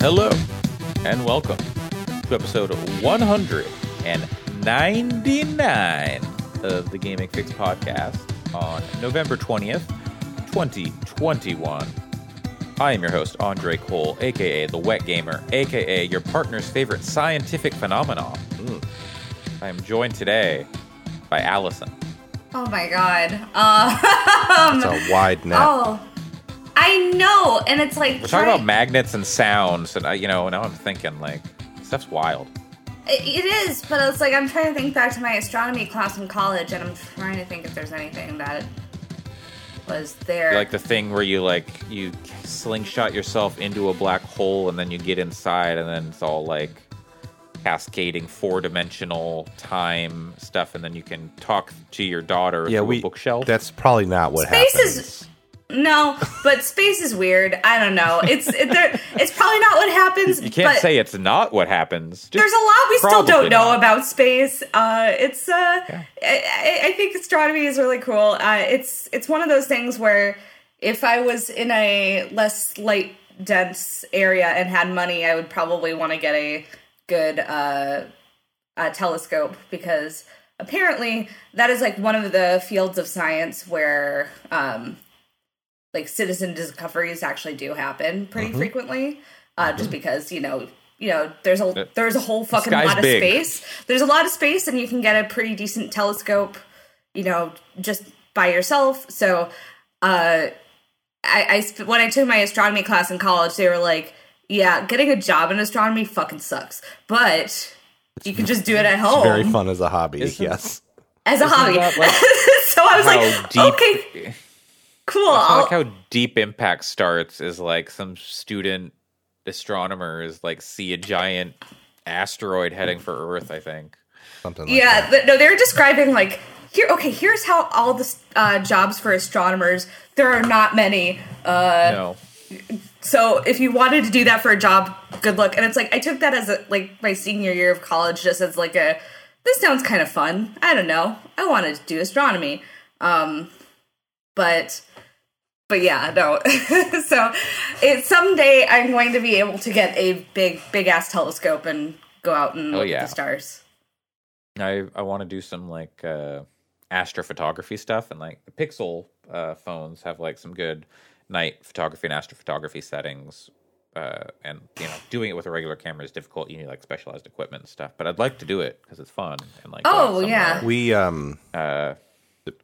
Hello, and welcome to episode 199 of the Gaming Fix podcast on November 20th, 2021. I am your host, Andre Cole, a.k.a. The Wet Gamer, a.k.a. your partner's favorite scientific phenomenon. I am joined today by Allison. Oh my god. That's a wide net. Oh, I know, and it's like... We're talking about magnets and sounds, and now I'm thinking, stuff's wild. It is, but it's I'm trying to think back to my astronomy class in college, and I'm trying to think if there's anything that... was there. Like the thing where you slingshot yourself into a black hole and then you get inside and then it's all cascading four-dimensional time stuff and then you can talk to your daughter through a bookshelf. That's probably not what space happens. No, but space is weird. I don't know. It's probably not what happens. You can't say it's not what happens. Just there's a lot we still don't know about space. I think astronomy is really cool. It's one of those things where if I was in a less light dense area and had money, I would probably want to get a good telescope because apparently that is one of the fields of science where citizen discoveries actually do happen pretty frequently, just because there's a whole fucking lot of space. There's a lot of space, and you can get a pretty decent telescope, just by yourself. So, when I took my astronomy class in college, they were like, "Yeah, getting a job in astronomy fucking sucks, but you can just do it at home." It's very fun as a hobby, yes. As a hobby, so I was okay. Cool. I like how Deep Impact starts is some student astronomer is see a giant asteroid heading for Earth, I think. Something like that. Yeah, they're describing here's how all the jobs for astronomers, there are not many. No. So if you wanted to do that for a job, good luck. And it's I took that as my senior year of college just as this sounds kind of fun. I don't know. I wanted to do astronomy. But yeah, no. So someday I'm going to be able to get a big ass telescope and go out and look at the stars. I want to do some astrophotography stuff, and the Pixel phones have some good night photography and astrophotography settings. And doing it with a regular camera is difficult. You need specialized equipment and stuff. But I'd like to do it because it's fun and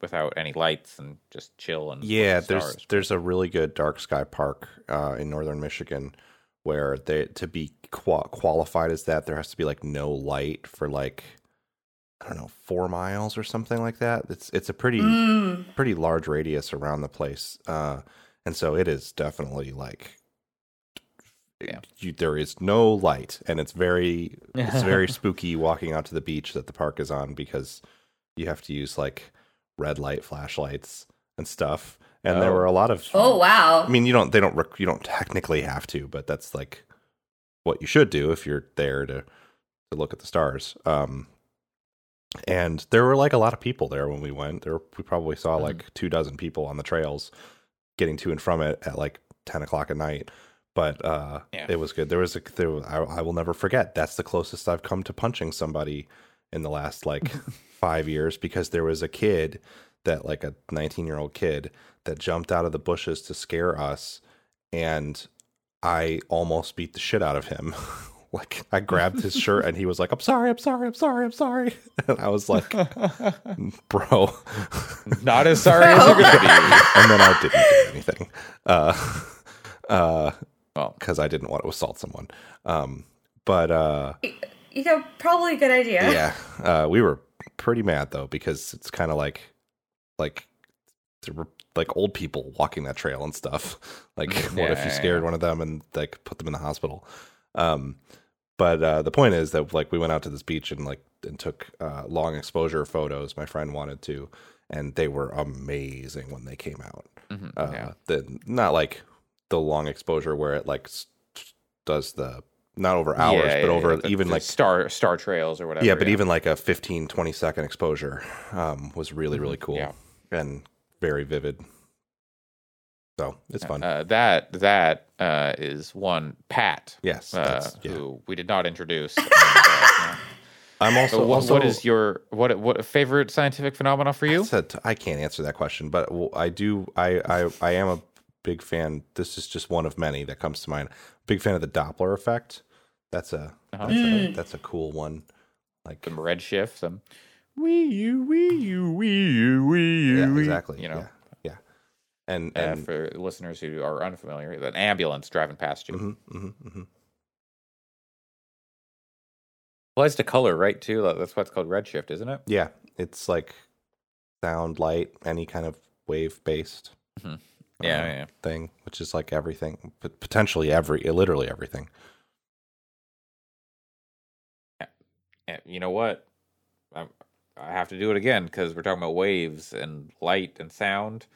without any lights and just chill and there's a really good dark sky park in northern Michigan where they to be qualified as that there has to be no light for 4 miles or something like that. It's a pretty pretty large radius around the place, and so it is definitely there is no light, and it's very spooky walking out to the beach that the park is on because you have to use red light flashlights and stuff, and there were a lot of. Oh wow! I mean, you don't technically have to, but that's what you should do if you're there to look at the stars. And there were a lot of people there when we went. We probably saw 24 people on the trails getting to and from it at 10 o'clock at night. But it was good. I will never forget. That's the closest I've come to punching somebody in the last5 years, because there was a kid that a 19-year-old kid that jumped out of the bushes to scare us, and I almost beat the shit out of him. I grabbed his shirt and he was I'm sorry. And I was bro, not as sorry as you're gonna be. And then I didn't do anything because I didn't want to assault someone, but probably a good idea. We were pretty mad though, because it's kind of there were old people walking that trail and stuff. What if you scared one of them and put them in the hospital? But the point is that we went out to this beach and took long exposure photos. My friend wanted to, and they were amazing when they came out. Mm-hmm. Not the long exposure where it does the. Not over hours, but over even star trails or whatever. Yeah, but even a 15, 20 second exposure was really, really cool and very vivid. So it's fun. That is one Pat. Yes, yeah. Who we did not introduce. I'm also. So what is your what favorite scientific phenomenon for you? I can't answer that question, but I do. I am a big fan. This is just one of many that comes to mind. Big fan of the Doppler effect. That's a cool one. Like some redshift, some wee you. Yeah, exactly. You know. Yeah. And for listeners who are unfamiliar, an ambulance driving past you. Applies to color, right? Too. That's what's called redshift, isn't it? Yeah, it's like sound, light, any kind of wave-based thing, which is like everything, but potentially literally everything. Yeah. You know what? I have to do it again because we're talking about waves and light and sound.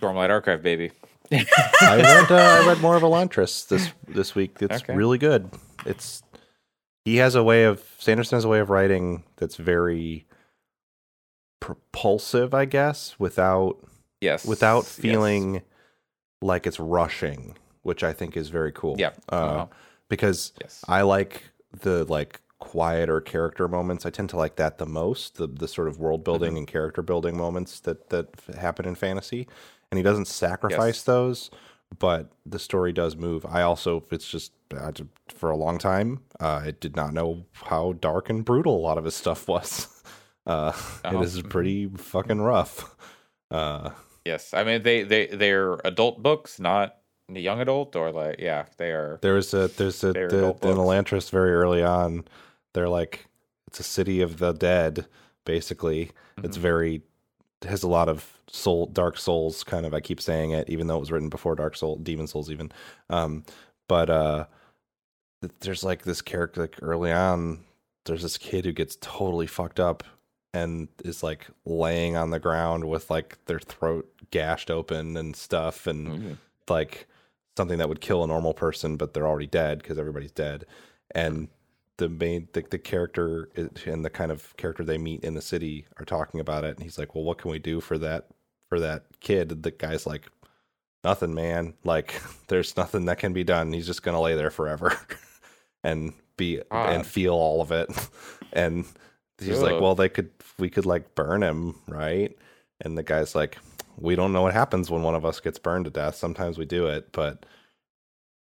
Stormlight Archive, baby. I read more of Elantris this week. It's really good. Sanderson has a way of writing that's very propulsive, I guess, without feeling like it's rushing, which I think is very cool. Yeah. Because I like the quieter character moments. I tend to like that the most, the sort of world building and character building moments that happen in fantasy, and he doesn't sacrifice those, but the story does move. I also, it's just for a long time, I did not know how dark and brutal a lot of his stuff was. It is pretty fucking rough. I mean they're adult books, not the young adult, or they are. There's an Elantris very early on. They're like, it's a city of the dead, basically. Mm-hmm. It has a lot of Dark Souls kind of. I keep saying it, even though it was written before Dark Souls, Demon Souls, even. But there's this character, early on, there's this kid who gets totally fucked up and is laying on the ground with their throat gashed open and stuff, and something that would kill a normal person, but they're already dead because everybody's dead. And the character and the kind of character they meet in the city are talking about it, and he's like, well, what can we do for that kid? And the guy's like, nothing, man. There's nothing that can be done. He's just gonna lay there forever and and feel all of it. And he's like, well, we could burn him, right? And the guy's like, we don't know what happens when one of us gets burned to death. Sometimes we do it, but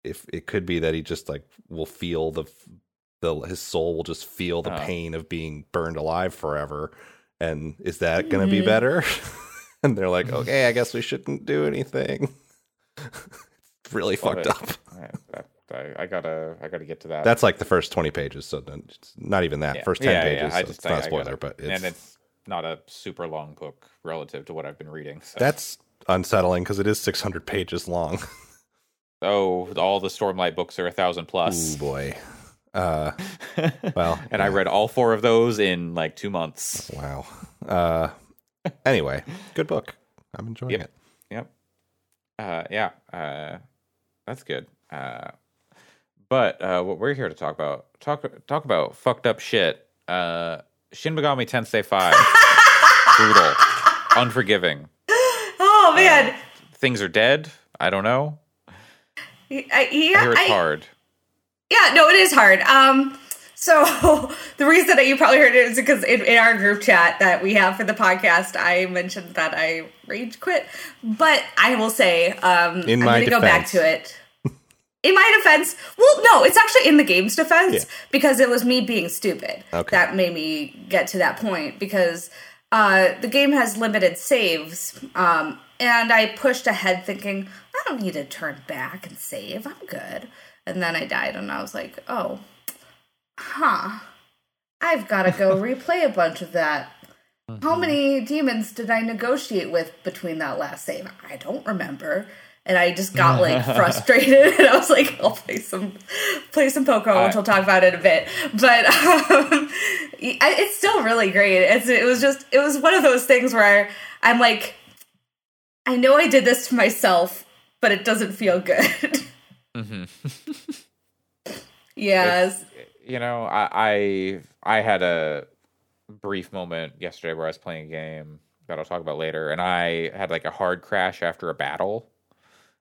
if it could be that he just will feel his soul will just feel the pain of being burned alive forever. And is that going to be better? And they're like, okay, I guess we shouldn't do anything. It's really fucked up. I gotta get to that. That's the first 20 pages. So not even that first 10 pages. Yeah. So it's not a spoiler, but it's not a super long book relative to what I've been reading. So. That's unsettling because it is 600 pages long. Oh, all the Stormlight books are 1,000 plus. Oh boy. I read all four of those in 2 months. Wow. Anyway, good book. I'm enjoying it. Yep. That's good. But what we're here to talk about fucked up shit. Shin Megami Tensei 5. Brutal. Unforgiving. Oh, man. Things are dead. I don't know. I hear it's hard. Yeah, no, it is hard. So the reason that you probably heard it is because in our group chat that we have for the podcast, I mentioned that I rage quit. But I will say, I'm going to go back to it. In my defense, well, no, it's actually in the game's defense because it was me being stupid that made me get to that point because the game has limited saves, and I pushed ahead thinking, I don't need to turn back and save, I'm good. And then I died, and I was like, I've got to go replay a bunch of that. How many demons did I negotiate with between that last save? I don't remember. And I just got frustrated, and I was like, "I'll play some Pokemon, which we'll talk about in a bit." But it's still really great. It was one of those things where I'm like, I know I did this to myself, but it doesn't feel good. Yes, I had a brief moment yesterday where I was playing a game that I'll talk about later, and I had like a hard crash after a battle.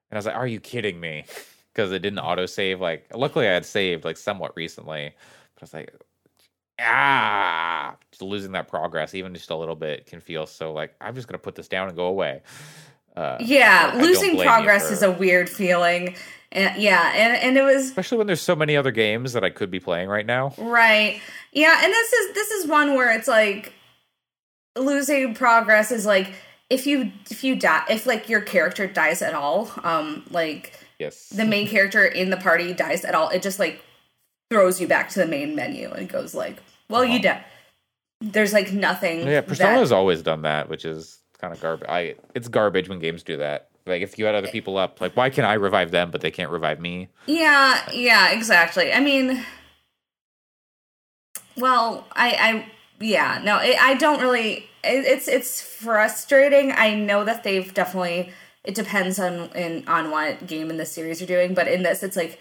And I was like, are you kidding me? Because it didn't autosave. Like, luckily I had saved like somewhat recently. But I was like, just losing that progress, even just a little bit, can feel so like, I'm just going to put this down and go away. Losing progress is a weird feeling. And it was... Especially when there's so many other games that I could be playing right now. Right. Yeah, and this is one where it's like, losing progress is like, if you die, if like your character dies at all, yes, the main character in the party dies at all, it just like throws you back to the main menu and goes like, well, you dead. There's like nothing. Yeah, Persona's always done that, which is kind of garbage. It's garbage when games do that. Like, if you had other people up, like, why can I revive them, but they can't revive me? Yeah, exactly. I mean, well, I don't really, it's frustrating. I know that they've definitely, it depends on what game in the series you're doing, but in this, it's like,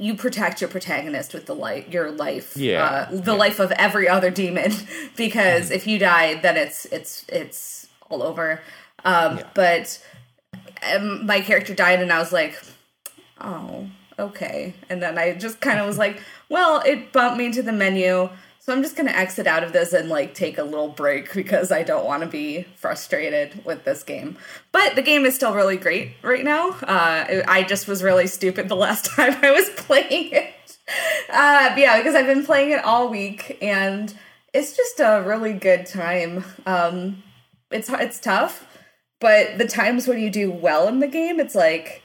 you protect your protagonist with your life, life of every other demon, because if you die, then it's all over. But my character died, and I was like, oh, okay. And then I just kind of was like, well, it bumped me to the menu, so I'm just going to exit out of this and like take a little break because I don't want to be frustrated with this game. But the game is still really great right now. I just was really stupid the last time I was playing it. Because I've been playing it all week, and it's just a really good time. It's tough. But the times when you do well in the game, it's like,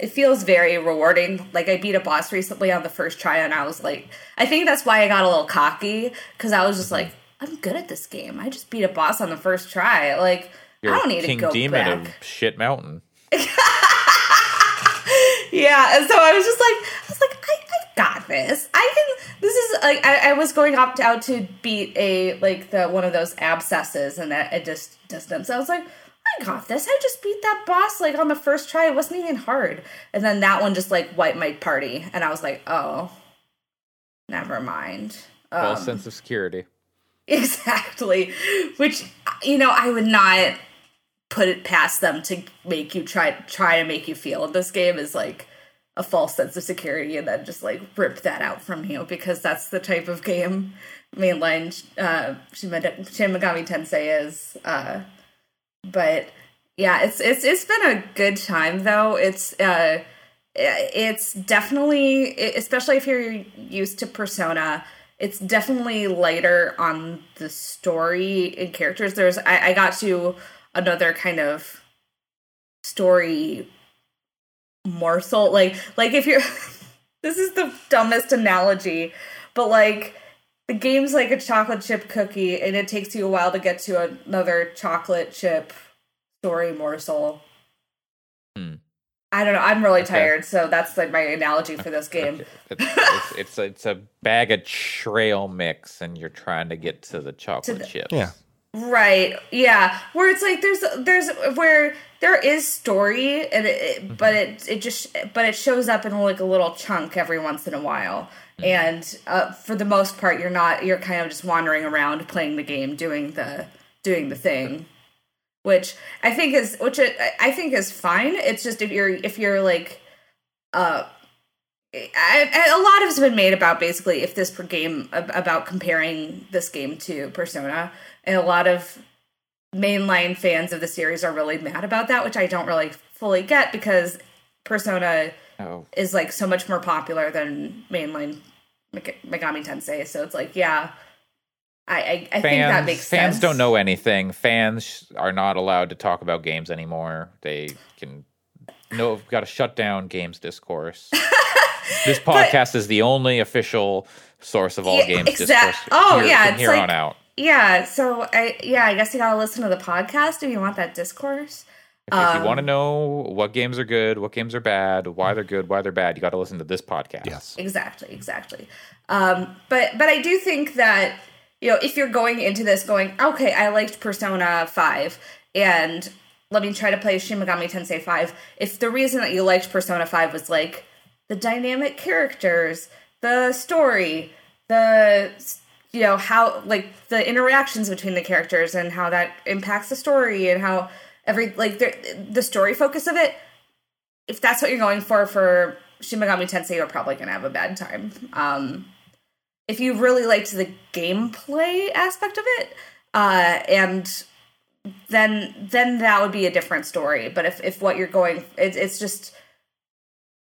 it feels very rewarding. Like, I beat a boss recently on the first try, and I was like, I think that's why I got a little cocky, because I was just like, I'm good at this game. I just beat a boss on the first try. Like, I don't need to go back. King Demon of Shit Mountain. Yeah, and so I was like, I got this. I was going out to beat one of those abscesses and at distance. I was like, I got this. I just beat that boss, like, on the first try. It wasn't even hard. And then that one just, like, wiped my party. And I was like, oh, never mind. False sense of security. Exactly. Which, you know, I would not put it past them to make you try to make you feel. This game is, like, a false sense of security and then just, like, rip that out from you, because that's the type of game mainline Shin Megami Tensei is, But yeah, it's been a good time though. It's definitely, especially if you're used to Persona, it's definitely lighter on the story and characters. I got to another kind of story morsel. Like if you're, this is the dumbest analogy, but like, the game's like a chocolate chip cookie, and it takes you a while to get to another chocolate chip story morsel. I don't know. I'm really tired, so that's like my analogy for this game. It's a bag of trail mix, and you're trying to get to the chocolate chips. Yeah. Right. Yeah. Where it's like there's where there is story, and it shows up in like a little chunk every once in a while. And for the most part, you're kind of just wandering around playing the game, doing the thing, which I think is fine. It's just if you're like, a lot has been made about basically about comparing this game to Persona, and a lot of mainline fans of the series are really mad about that, which I don't really fully get, because Persona is like so much more popular than mainline Megami Tensei, so it's like, yeah, I think that makes sense. Fans don't know anything. Fans are not allowed to talk about games anymore. They can we've got to shut down games discourse. This podcast is the only official source of all games discourse. Oh yeah, from here on out. Yeah, so I guess you gotta listen to the podcast if you want that discourse. If you want to know what games are good, what games are bad, why they're good, why they're bad, you got to listen to this podcast. Yes, exactly. But I do think that, you know, if you're going into this going, okay, I liked Persona 5, and let me try to play Shin Megami Tensei 5. If the reason that you liked Persona 5 was like the dynamic characters, the story, the you know, how, like, the interactions between the characters and how that impacts the story and how every, like, the story focus of it, if that's what you're going for Shin Megami Tensei, you're probably going to have a bad time. If you really liked the gameplay aspect of it, and then that would be a different story. But if what you're going, it's just,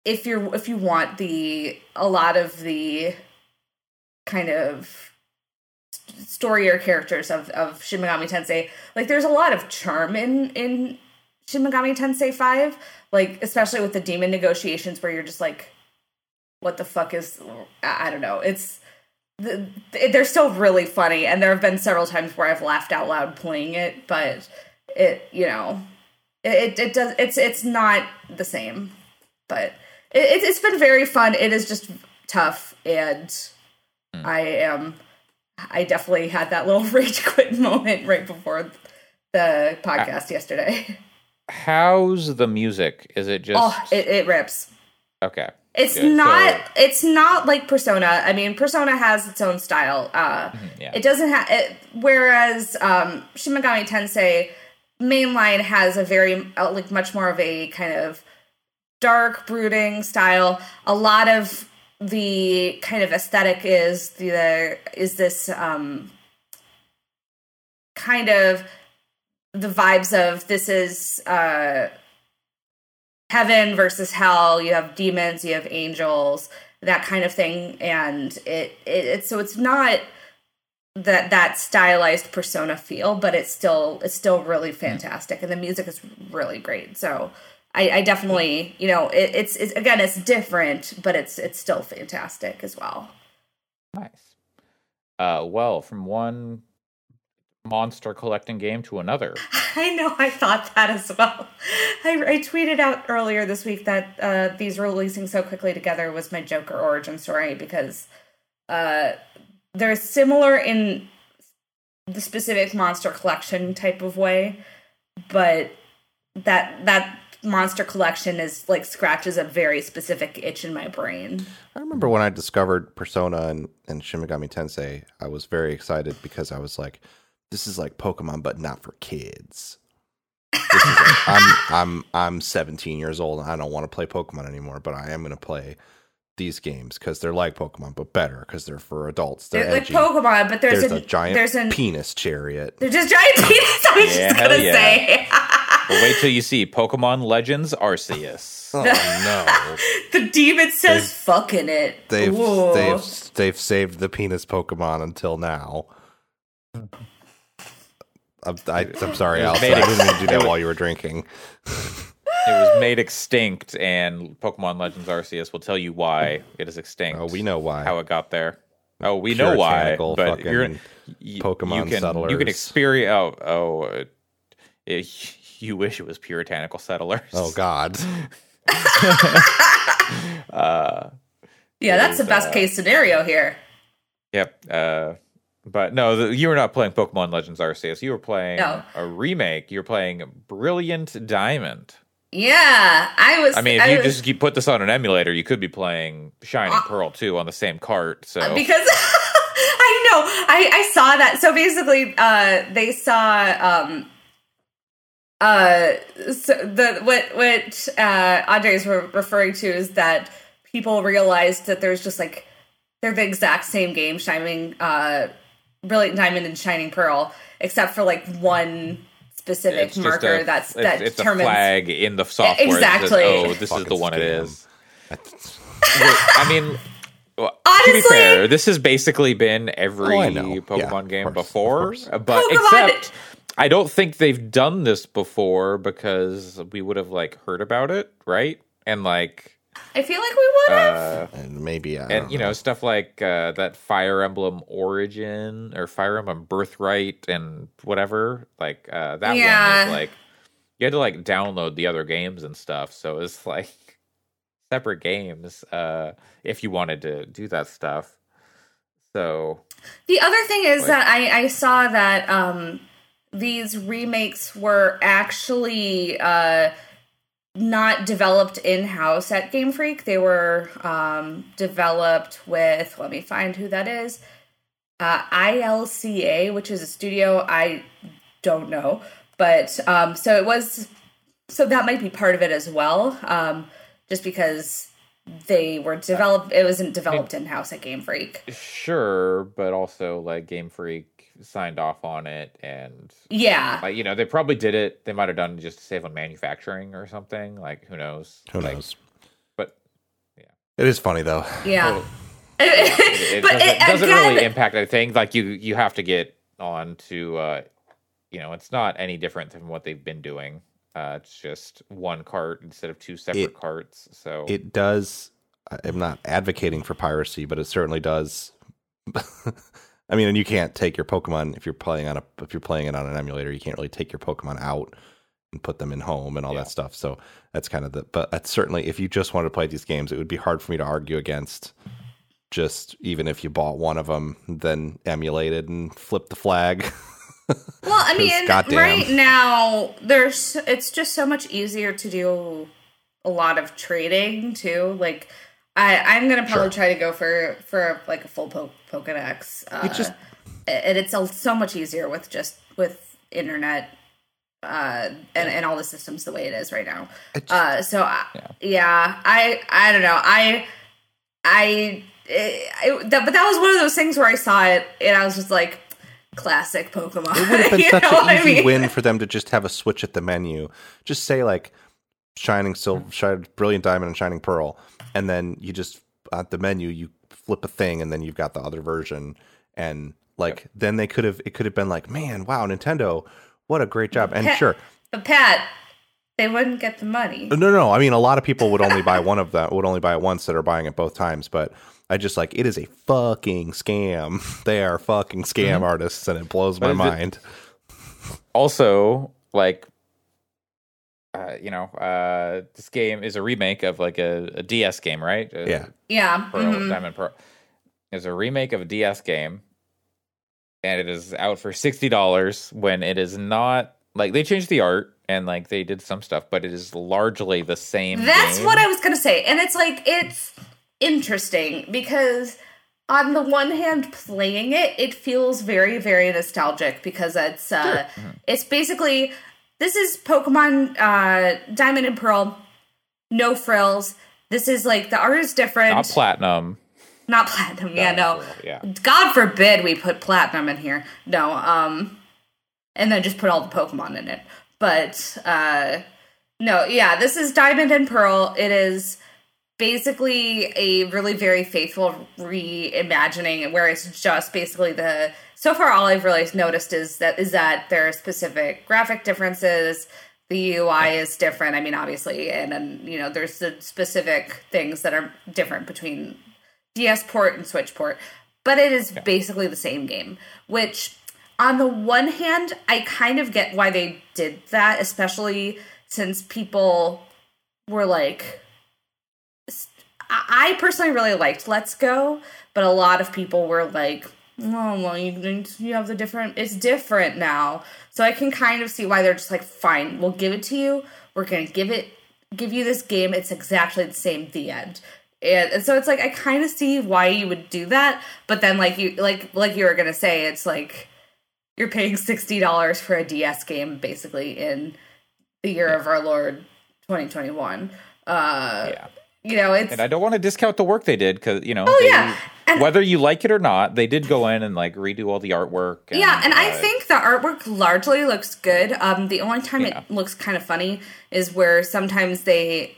if you want a lot of the kind of story or characters of Shin Megami Tensei, like, there's a lot of charm in Shin Megami Tensei 5, like, especially with the demon negotiations where you're just like, what the fuck is, I don't know. They're still really funny, and there have been several times where I've laughed out loud playing it, but it's not the same, but it's been very fun. It is just tough, and I definitely had that little rage quit moment right before the podcast yesterday. How's the music? Is it just? Oh, it rips. Okay. It's not like Persona. I mean, Persona has its own style. It doesn't have it. Whereas Shin Megami Tensei mainline has a very, like, much more of a kind of dark, brooding style. A lot of the kind of aesthetic is this kind of the vibes of this is heaven versus hell. You have demons, you have angels, that kind of thing, and so it's not that stylized Persona feel, but it's still really fantastic, and the music is really great. So I definitely, it's again, it's different, but it's still fantastic as well. Nice. Well, from one monster collecting game to another. I know, I thought that as well. I tweeted out earlier this week that these releasing so quickly together was my Joker origin story, because they're similar in the specific monster collection type of way, but that monster collection is like scratches a very specific itch in my brain. I remember when I discovered Persona and Shin Megami Tensei, I was very excited because I was like, this is like Pokemon, but not for kids. This is like, I'm 17 years old, and I don't want to play Pokemon anymore, but I am going to play these games because they're like Pokemon, but better because they're for adults. They're like Pokemon, but there's a giant penis chariot. There's just giant penis, I was just going to say. Well, wait till you see Pokemon Legends Arceus. Oh, no. The demon says fucking it. They've saved the penis Pokemon until now. I'm sorry, Allison. I didn't mean to do that while you were drinking. It was made extinct, and Pokemon Legends Arceus will tell you why it is extinct. Oh, we know why. How it got there. Oh, we know why. But Pokemon settlers. You can experience. You wish it was puritanical settlers. Oh, God. That's the best case scenario here. Yep. But no, you were not playing Pokemon Legends Arceus. You were playing a remake. You were playing Brilliant Diamond. Yeah, I was. I mean, if you put this on an emulator, you could be playing Shining Pearl too on the same cart. So because I know, I saw that. So basically, they saw what Andre's were referring to is that people realized that there's just like they're the exact same game, Shining Brilliant Diamond and Shining Pearl, except for like one specific marker that determines. It's a flag in the software. Exactly. That says, this is the one scam. It is. I mean, honestly, to be fair, this has basically been every Pokemon game before, but Pokemon. Except I don't think they've done this before because we would have like heard about it, right? And like. I feel like we would have. And maybe, I don't know. Stuff like that Fire Emblem Origin or Fire Emblem Birthright and whatever. Like, that one was like, you had to like download the other games and stuff. So it's like separate games if you wanted to do that stuff. So. The other thing is that I saw that these remakes were actually not developed in-house at Game Freak. They were developed with, let me find who that is. ILCA, which is a studio I don't know, but so it was, so that might be part of it as well, just because they were developed, it wasn't developed in-house at Game Freak. Sure, but also like Game Freak signed off on it, and yeah, like, you know, they probably did it, they might have done just to save on manufacturing or something, like who knows. But yeah, it is funny though. Yeah. It doesn't really impact anything. Like you have to get on to, it's not any different than what they've been doing. It's just one cart instead of two separate carts. So it does. I'm not advocating for piracy, but it certainly does. I mean, and you can't take your Pokemon if you're playing it on an emulator. You can't really take your Pokemon out and put them in home and all that stuff. So that's kind of but that's certainly, if you just wanted to play these games, it would be hard for me to argue against. Just even if you bought one of them, then emulated and flipped the flag. Well, I mean, right now it's just so much easier to do a lot of trading too. Like I'm gonna probably try to go for like a full Pokedex, and it's so much easier with internet and all the systems the way it is right now. I don't know. But that was one of those things where I saw it and I was just like, classic Pokemon. It would have been such an easy win for them to just have a switch at the menu. Just say like Shining Silver, Brilliant Diamond, and Shining Pearl, and then you just at the menu you flip a thing and then you've got the other version. And like then it could have been like, man, wow, Nintendo, what a great job. And Pat, they wouldn't get the money. No. I mean, a lot of people would only buy one of them, would only buy it once, that are buying it both times. But I just like, it is a fucking scam. They are fucking scam artists, and it blows my mind. Also, like, this game is a remake of like a DS game, right? Yeah. Pearl, Diamond Pearl. It's a remake of a DS game, and it is out for $60 when it is not. Like, they changed the art and, like, they did some stuff, but it is largely the same That's game. What I was going to say. And it's, like, it's interesting because on the one hand, playing it, it feels very, very nostalgic because it's it's basically, this is Pokemon Diamond and Pearl, no frills. This is, like, the art is different. Not platinum, no. Pearl, yeah. God forbid we put platinum in here. No, and then just put all the Pokemon in it. But, this is Diamond and Pearl. It is basically a really very faithful reimagining, where it's just basically so far all I've really noticed is that there are specific graphic differences. The UI is different. I mean, obviously, and there's the specific things that are different between DS port and Switch port. But it is basically the same game, which... On the one hand, I kind of get why they did that, especially since people were like, I personally really liked Let's Go, but a lot of people were like, oh, well, you have it's different now. So I can kind of see why they're just like, fine, we'll give it to you. We're going to give you this game. It's exactly the same, the end. And so it's like, I kind of see why you would do that. But then like you were going to say, it's like, you're paying $60 for a DS game, basically, in the year of our Lord 2021. It's... And I don't want to discount the work they did, because, whether you like it or not, they did go in and, like, redo all the artwork. And, I think the artwork largely looks good. The only time it looks kind of funny is where sometimes they...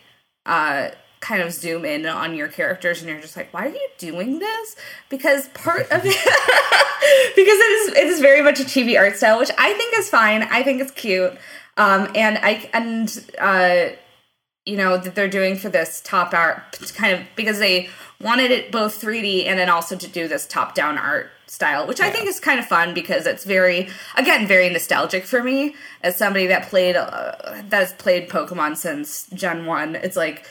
kind of zoom in on your characters and you're just like, why are you doing this? Because part of it, because it is very much a chibi art style, which I think is fine. I think it's cute. That they're doing for this top art kind of, because they wanted it both 3D and then also to do this top down art style, which I think is kind of fun because it's very, again, very nostalgic for me as somebody that has played Pokemon since Gen 1. It's like,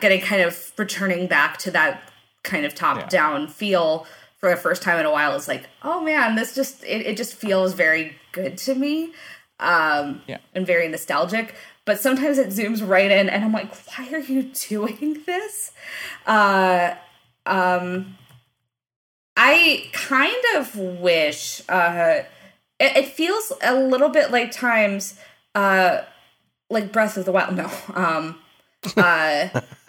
getting kind of returning back to that kind of top-down feel for the first time in a while is like, oh man, this just it just feels very good to me, and very nostalgic. But sometimes it zooms right in, and I'm like, why are you doing this? I I kind of wish, it feels a little bit like times, like Breath of the Wild. No,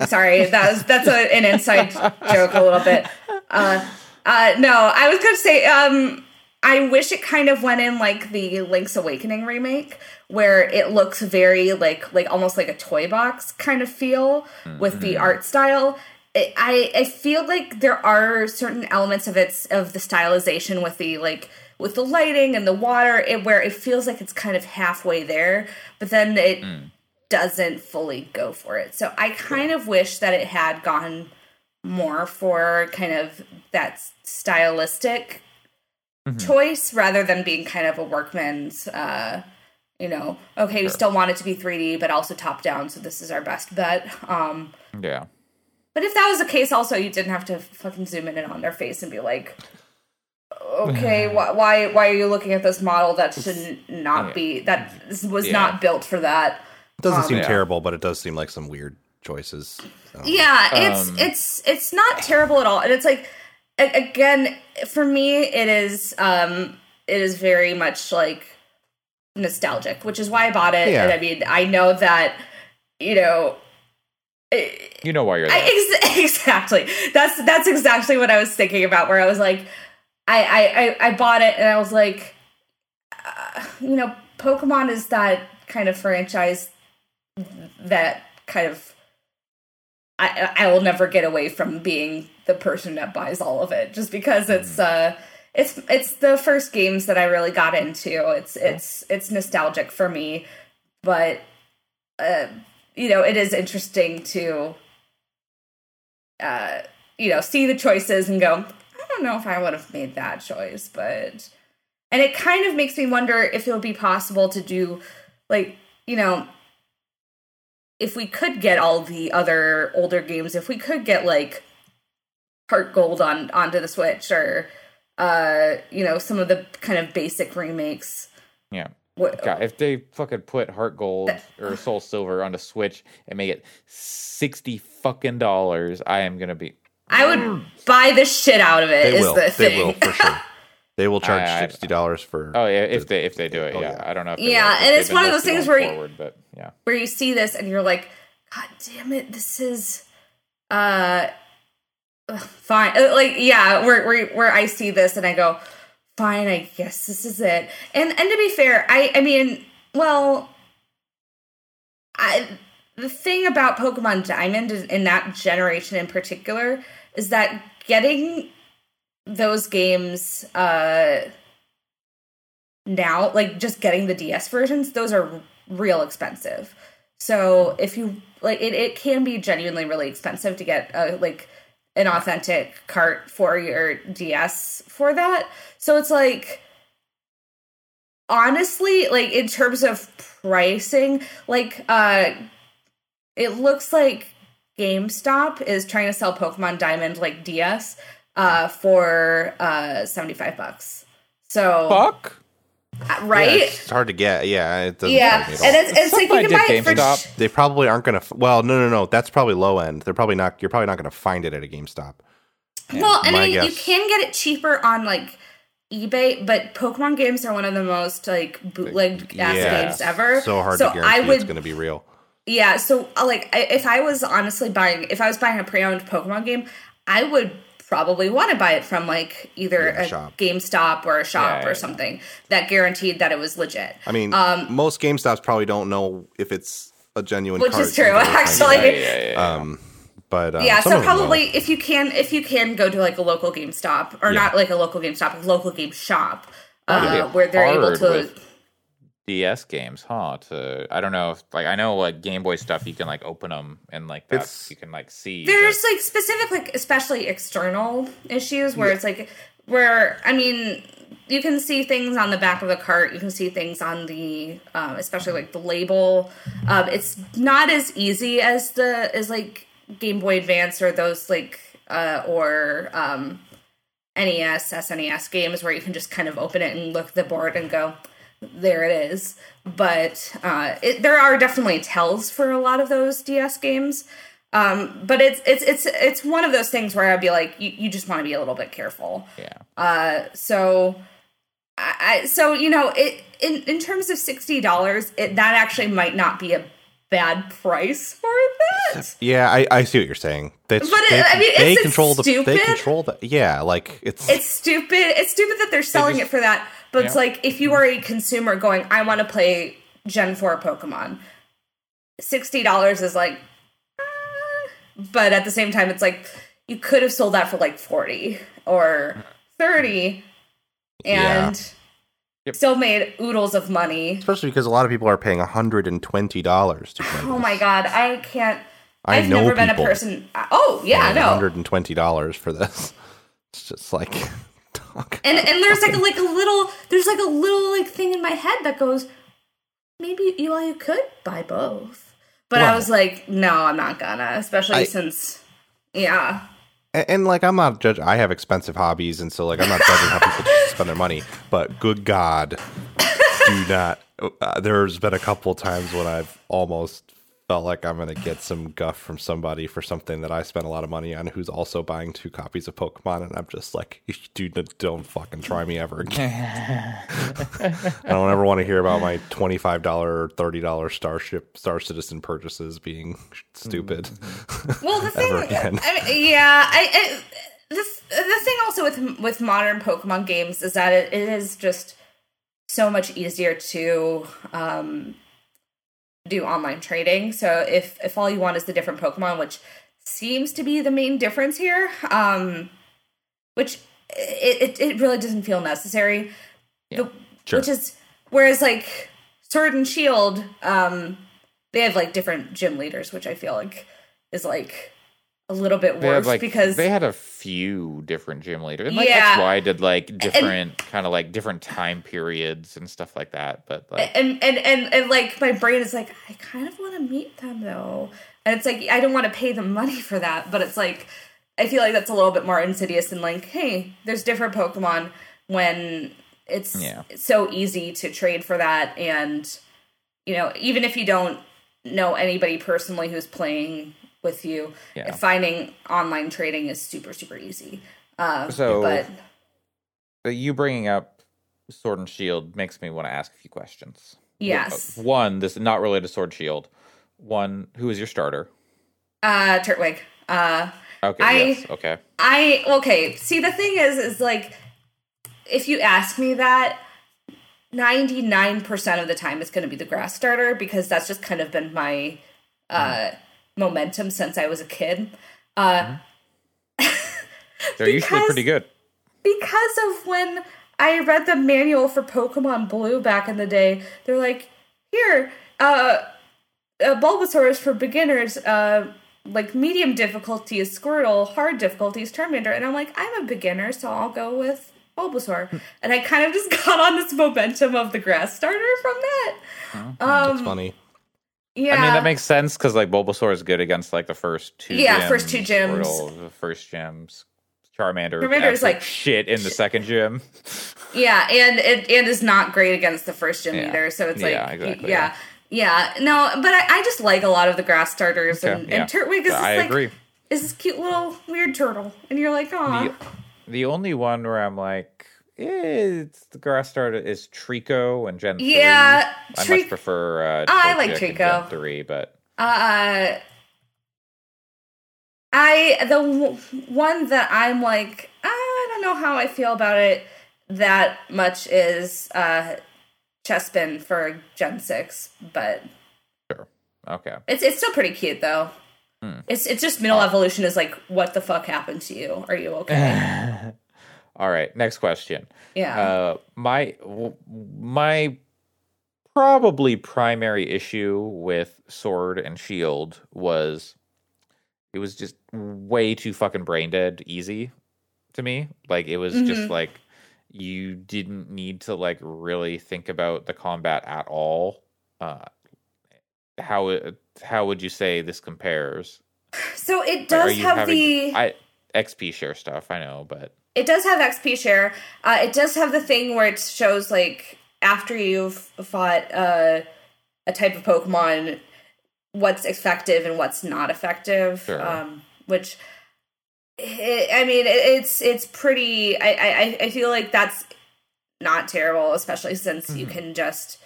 sorry, that's an inside joke a little bit. No, I was going to say, I wish it kind of went in like the Link's Awakening remake, where it looks very like almost like a toy box kind of feel with the art style. I feel like there are certain elements of the stylization with the lighting and the water, where it feels like it's kind of halfway there, but then it doesn't fully go for it. So I kind of wish that it had gone more for kind of that stylistic choice rather than being kind of a workman's, we still want it to be 3D, but also top down. So this is our best bet. Yeah. But if that was the case, also, you didn't have to fucking zoom in and on their face and be like, okay, why are you looking at this model that should not be, that was not built for that? It doesn't seem terrible, but it does seem like some weird choices. So. Yeah, it's not terrible at all. And it's like, again, for me, it is very much like nostalgic, which is why I bought it. Yeah. And I mean, I know that, you know why you're there. Exactly. That's exactly what I was thinking about, where I was like, I bought it and I was like, Pokemon is that kind of franchise that kind of, I will never get away from being the person that buys all of it, just because it's the first games that I really got into. It's nostalgic for me, but, it is interesting to, see the choices and go, I don't know if I would have made that choice, but, and it kind of makes me wonder if it would be possible to do, if we could get all the other older games, if we could get like Heart Gold onto the Switch, or, some of the kind of basic remakes. Yeah. God, if they fucking put Heart Gold or Soul Silver on the Switch and make it $60, I am gonna be. I would buy the shit out of it. They will for sure. They will charge $60 for. Oh yeah, if they do it, yeah. I don't know. And it's one of those things where you see this and you're like, God damn it, this is fine. Where I see this and I go, fine, I guess this is it. And to be fair, the thing about Pokemon Diamond in that generation in particular is that getting those games now, like just getting the DS versions, those are real expensive. So if you it can be genuinely really expensive to get an authentic cart for your DS for that. So it's like, honestly, like in terms of pricing, like it looks like GameStop is trying to sell Pokemon Diamond like DS for $75. So fuck. Right? Yeah, it's hard to get. Yeah, it doesn't. Yeah, me at all. And it's like you can buy it for GameStop. They probably aren't going to. Well, no. That's probably low end. They're probably not. You're probably not going to find it at a GameStop. Well, and you can get it cheaper on like eBay, but Pokemon games are one of the most like bootleg ass games ever. So hard to guarantee it's going to be real. Yeah. So if I was buying a pre-owned Pokemon game, I would probably want to buy it from like either a shop. GameStop or a shop or something that guaranteed that it was legit. I mean, most GameStops probably don't know if it's a genuine card. Which is true, actually. So probably if you can go to like a local GameStop or not like a local GameStop, a local game shop where they're able to DS games, huh? I don't know if I know like Game Boy stuff, you can like open them and like that you can like see. There's like specific, like especially external issues where it's like you can see things on the back of the cart, you can see things on the especially like the label. It's not as easy as like Game Boy Advance or those like or NES, SNES games where you can just kind of open it and look at the board and go, there it is. But there are definitely tells for a lot of those DS games. But it's one of those things where I'd be like, you just want to be a little bit careful. Yeah. So you know, in terms of $60, that actually might not be a bad price for that. Yeah, I see what you're saying. It's stupid. It's stupid that they're selling it for that. But yeah. It's like, if you are a consumer going, I want to play Gen 4 Pokemon, $60 is like. But at the same time, it's like, you could have sold that for like 40 or 30 and still made oodles of money. Especially because a lot of people are paying $120 to play this. Oh my God, I can't. I've never been a person. Oh, yeah, no. $120 for this. It's just like. And there's like a little thing in my head that goes, maybe you could buy both. But well, I was like, no, I'm not gonna, especially since. And like, I'm not judging. I have expensive hobbies, and so like, I'm not judging how people spend their money. But good God, do not. There's been a couple times when I've almost felt like I'm gonna get some guff from somebody for something that I spent a lot of money on, who's also buying 2 copies of Pokemon, and I'm just like, dude, don't fucking try me ever again. I don't ever want to hear about my $25 or $30 Star Citizen purchases being stupid. Well, the thing, the thing also with modern Pokemon games is that it is just so much easier to do online trading. So if all you want is the different Pokemon, which seems to be the main difference here, which it really doesn't feel necessary. Yeah. Sure. Which is, whereas like Sword and Shield, they have like different gym leaders, which I feel like is like a little bit worse, because they had a few different gym leaders. And, that's why I did like different kind of like different time periods and stuff like that. But like, and like, my brain is like, I kind of want to meet them though, and it's like, I don't want to pay them money for that. But it's like, I feel like that's a little bit more insidious than like, hey, there's different Pokemon when. It's so easy to trade for that, and you know, even if you don't know anybody personally who's playing with you, finding online trading is super, super easy. So you bringing up Sword and Shield makes me want to ask a few questions. Yes. One, this is not related to Sword and Shield. One, who is your starter? Turtwig. Okay. See, the thing is like, if you ask me that, 99% of the time it's going to be the grass starter, because that's just kind of been my momentum since I was a kid. They're usually pretty good. Because of when I read the manual for Pokemon Blue back in the day, they're like, here, Bulbasaur is for beginners, like medium difficulty is Squirtle, hard difficulty is Charmander. And I'm like, I'm a beginner, so I'll go with Bulbasaur. And I kind of just got on this momentum of the grass starter from that. That's funny. Yeah. I mean, that makes sense, because like Bulbasaur is good against like the first two gyms. Yeah, first two gyms. Squirtle, the first gyms. Charmander is like shit in the second gym. Yeah, and it is not great against the first gym either. So it's like, but I just like a lot of the grass starters, and Turtwig is this cute little weird turtle, and you're like, aw. The only one where I'm like, it's the grass starter is Trico and Gen 3. Yeah, I much prefer. I like Trico. Gen 3, but the one that I'm like, I don't know how I feel about it that much is Chespin for Gen 6, but sure, okay, it's still pretty cute though. It's just middle evolution is like, what the fuck happened to you? Are you okay? All right, next question. Yeah. My probably primary issue with Sword and Shield was it was just way too fucking brain dead easy to me. Like, it was just like, you didn't need to like really think about the combat at all. How would you say this compares? So it does XP share stuff, I know, but it does have XP share. It does have the thing where it shows like, after you've fought a type of Pokemon, what's effective and what's not effective. Sure. Which, I mean, it's pretty... I feel like that's not terrible, especially since you can just,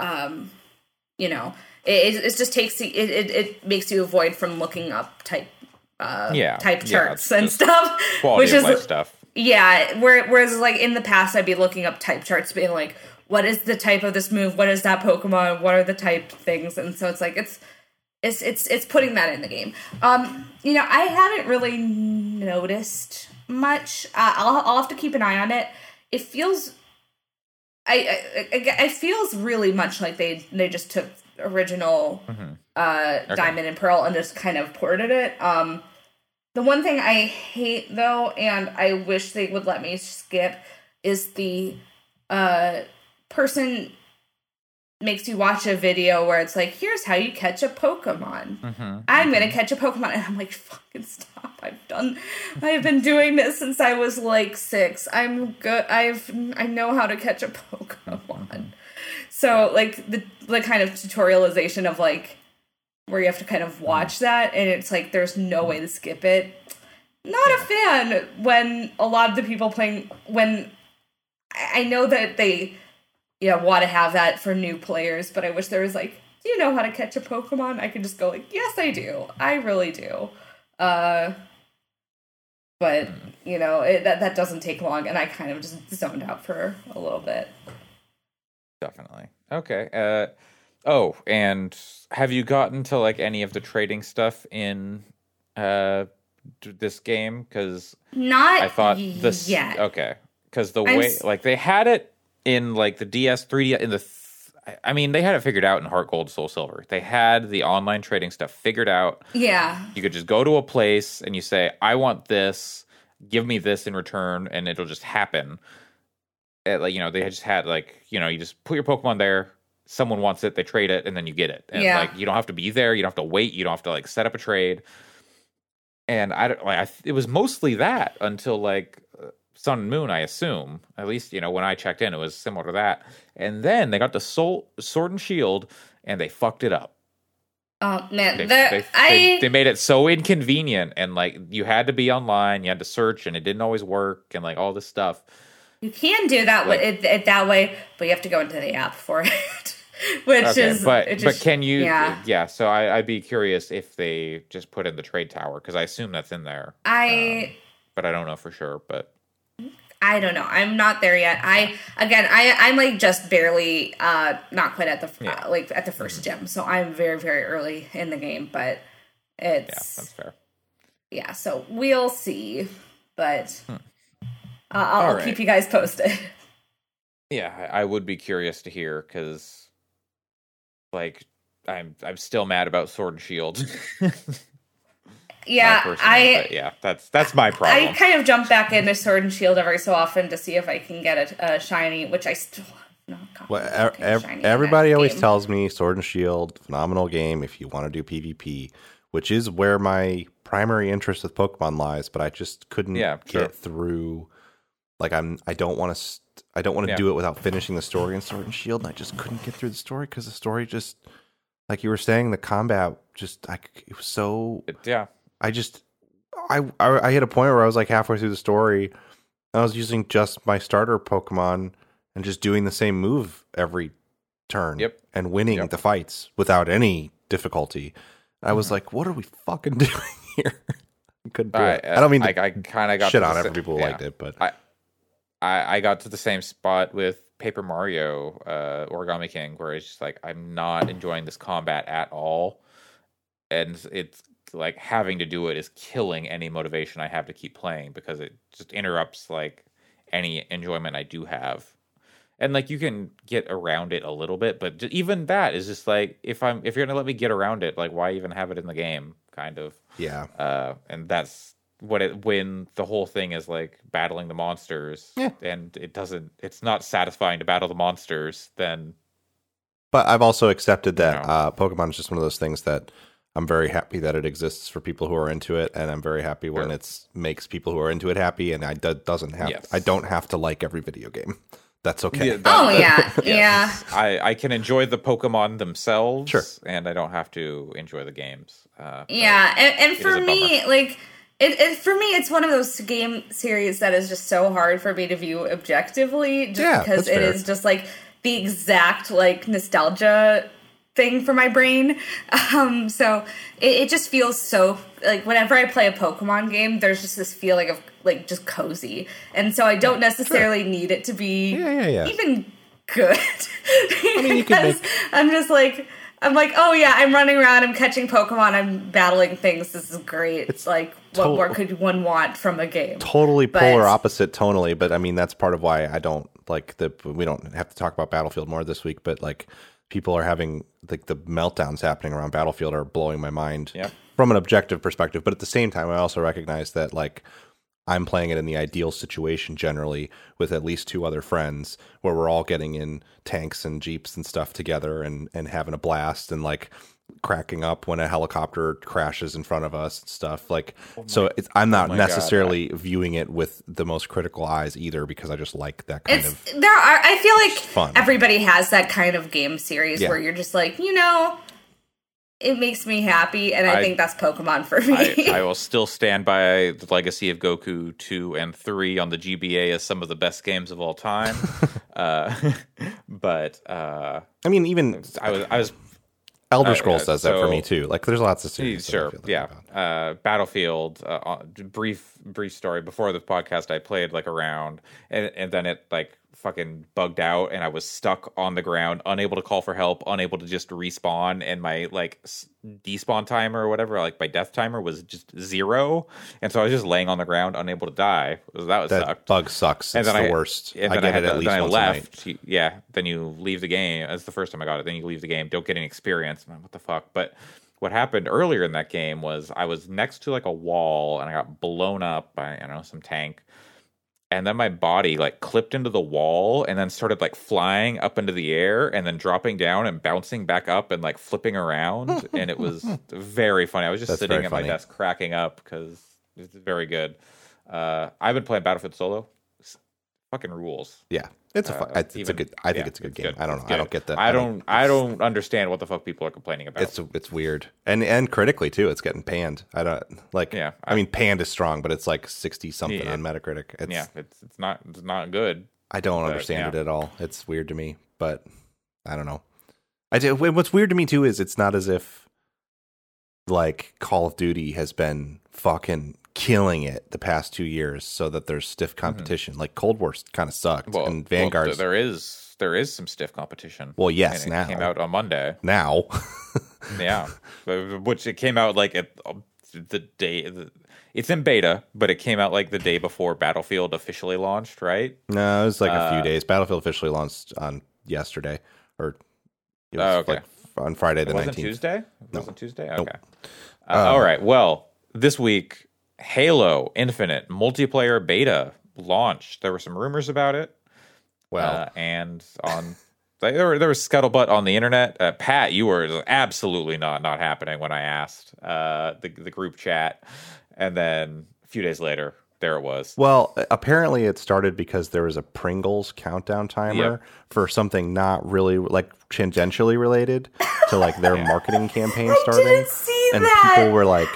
you know, it just takes... It makes you avoid from looking up type charts and stuff. Quality which of is, life stuff. Yeah, whereas, like, in the past, I'd be looking up type charts being like, what is the type of this move? What is that Pokemon? What are the type things? And so it's like, it's putting that in the game. You know, I haven't really noticed much. I'll have to keep an eye on it. It feels, it feels really much like they just took original Diamond and Pearl and just kind of ported it. The one thing I hate though, and I wish they would let me skip, is the person makes you watch a video where it's like, here's how you catch a Pokemon. I'm going to catch a Pokemon. And I'm like, fucking stop. I've been doing this since I was like 6. I'm good. I know how to catch a Pokemon. So like the kind of tutorialization of like where you have to kind of watch that. And it's like, there's no way to skip it. Not a fan when a lot of the people playing, when I know that they, want to have that for new players, but I wish there was like, do you know how to catch a Pokemon? I could just go like, yes, I do. I really do. But, you know, that doesn't take long, and I kind of just zoned out for a little bit. Definitely. Okay. Oh, and have you gotten to, like, any of the trading stuff in this game? Because I thought this... Yet. Okay. Because the way, like, they had it in, like, the DS, 3DS, in the... I mean, they had it figured out in Heart Gold, Soul Silver. They had the online trading stuff figured out. Yeah. You could just go to a place and you say, I want this, give me this in return, and it'll just happen. It, like, you know, they just had, like, you know, you just put your Pokemon there, someone wants it, they trade it, and then you get it. And, like, you don't have to be there, you don't have to wait, you don't have to, like, set up a trade. And I don't, like, it was mostly that until, like... Sun and Moon, I assume. At least, you know, when I checked in, it was similar to that. And then they got the Sword and Shield, and they fucked it up. Oh, man. They made it so inconvenient, and, like, you had to be online, you had to search, and it didn't always work, and, like, all this stuff. You can do that, like, it that way, but you have to go into the app for it. Which is... But can you... Yeah, so I'd be curious if they just put in the trade tower, because I assume that's in there. But I don't know for sure, but... I don't know. I'm not there yet. I'm like just barely, not quite at the like at the first gym, so I'm very, very early in the game. But it's that's fair. Yeah, so we'll see. But I'll keep you guys posted. Yeah, I would be curious to hear because, like, I'm still mad about Sword and Shield. Yeah, that's my problem. I kind of jump back into Sword and Shield every so often to see if I can get a shiny, which I still have not gotten. Well, everybody always tells me Sword and Shield, phenomenal game if you want to do PvP, which is where my primary interest with Pokemon lies. But I just couldn't get through. Like I don't want to do it without finishing the story in Sword and Shield, and I just couldn't get through the story because the story just, like you were saying, the combat just it was so I hit a point where I was like halfway through the story, and I was using just my starter Pokemon and just doing the same move every turn and winning the fights without any difficulty. I was like, what are we fucking doing here? I couldn't do it. I don't mean to shit on every people who liked it, but... I got to the same spot with Paper Mario Origami King where it's just like, I'm not enjoying this combat at all. And it's like having to do it is killing any motivation I have to keep playing because it just interrupts like any enjoyment I do have. And like you can get around it a little bit, but even that is just like if you're gonna let me get around it, like why even have it in the game? Kind of. Yeah. And that's what when the whole thing is like battling the monsters. Yeah. And it's not satisfying to battle the monsters. Then. But I've also accepted that Pokemon is just one of those things that. I'm very happy that it exists for people who are into it, and I'm very happy when it makes people who are into it happy, and I don't have to like every video game. That's okay. Yeah, yeah. I can enjoy the Pokemon themselves, sure, and I don't have to enjoy the games. And for me, like, it's one of those game series that is just so hard for me to view objectively, just because it is just like the exact like nostalgia thing for my brain. So it just feels so like whenever I play a Pokemon game, there's just this feeling of like just cozy, and so I don't necessarily need it to be even good. I mean, because I'm like, oh yeah, I'm running around, I'm catching Pokemon, I'm battling things. This is great. It's like, what more could one want from a game? Totally polar opposite tonally, but I mean that's part of why I don't like the. We don't have to talk about Battlefield more this week, but like people are having like the meltdowns happening around Battlefield are blowing my mind from an objective perspective. But at the same time, I also recognize that like I'm playing it in the ideal situation generally with at least two other friends where we're all getting in tanks and jeeps and stuff together and having a blast and like cracking up when a helicopter crashes in front of us and stuff like, I'm not necessarily viewing it with the most critical eyes either, because I just like that kind of, there are, I feel like fun. Everybody has that kind of game series where you're just like, you know, it makes me happy, and I think that's Pokemon for me. I will still stand by the Legacy of Goku 2 and 3 on the GBA as some of the best games of all time. I mean, even I was Elder Scrolls does that for me too. Like, there's lots of series. Sure, Battlefield. Brief story. Before the podcast, I played like around, and then it like fucking bugged out, and I was stuck on the ground, unable to call for help, unable to just respawn, and my like despawn timer or whatever, like my death timer was just 0, and so I was just laying on the ground, unable to die. That sucked. Bug sucks. And it's the worst. And then I get it at least once a night. Then you leave the game. That's the first time I got it. Then you leave the game, don't get any experience. I'm like, what the fuck? But what happened earlier in that game was I was next to like a wall, and I got blown up by some tank. And then my body like clipped into the wall and then started like flying up into the air and then dropping down and bouncing back up and like flipping around. And it was very funny. I was just sitting at my desk cracking up because it's very good. I've been playing Battlefield Solo. Fucking rules. Yeah. I think it's a good game. Good. I don't know. I don't get that. I don't understand what the fuck people are complaining about. It's weird. And critically too, it's getting panned. I don't like I mean panned is strong, but it's like 60 something on Metacritic. It's not good. I don't understand it at all. It's weird to me, but I don't know. What's weird to me too is it's not as if like Call of Duty has been fucking killing it the past 2 years, so that there's stiff competition. Mm-hmm. Like Cold War's kind of sucked, and Vanguard's there is some stiff competition. Well, yes, and now it came out on Monday. Now, which it came out like the day. It's in beta, but it came out like the day before Battlefield officially launched, right? No, it was like a few days. Battlefield officially launched on yesterday, or it was like on Friday the 19th. It wasn't Tuesday. Okay. Nope. All right. Well, this week, Halo Infinite multiplayer beta launch. There were some rumors about it. Well, and on there was scuttlebutt on the internet. Pat, you were absolutely not happening when I asked the group chat, and then a few days later, there it was. Well, apparently it started because there was a Pringles countdown timer for something not really like tangentially related to like their marketing campaign starting. I didn't see that. People were like,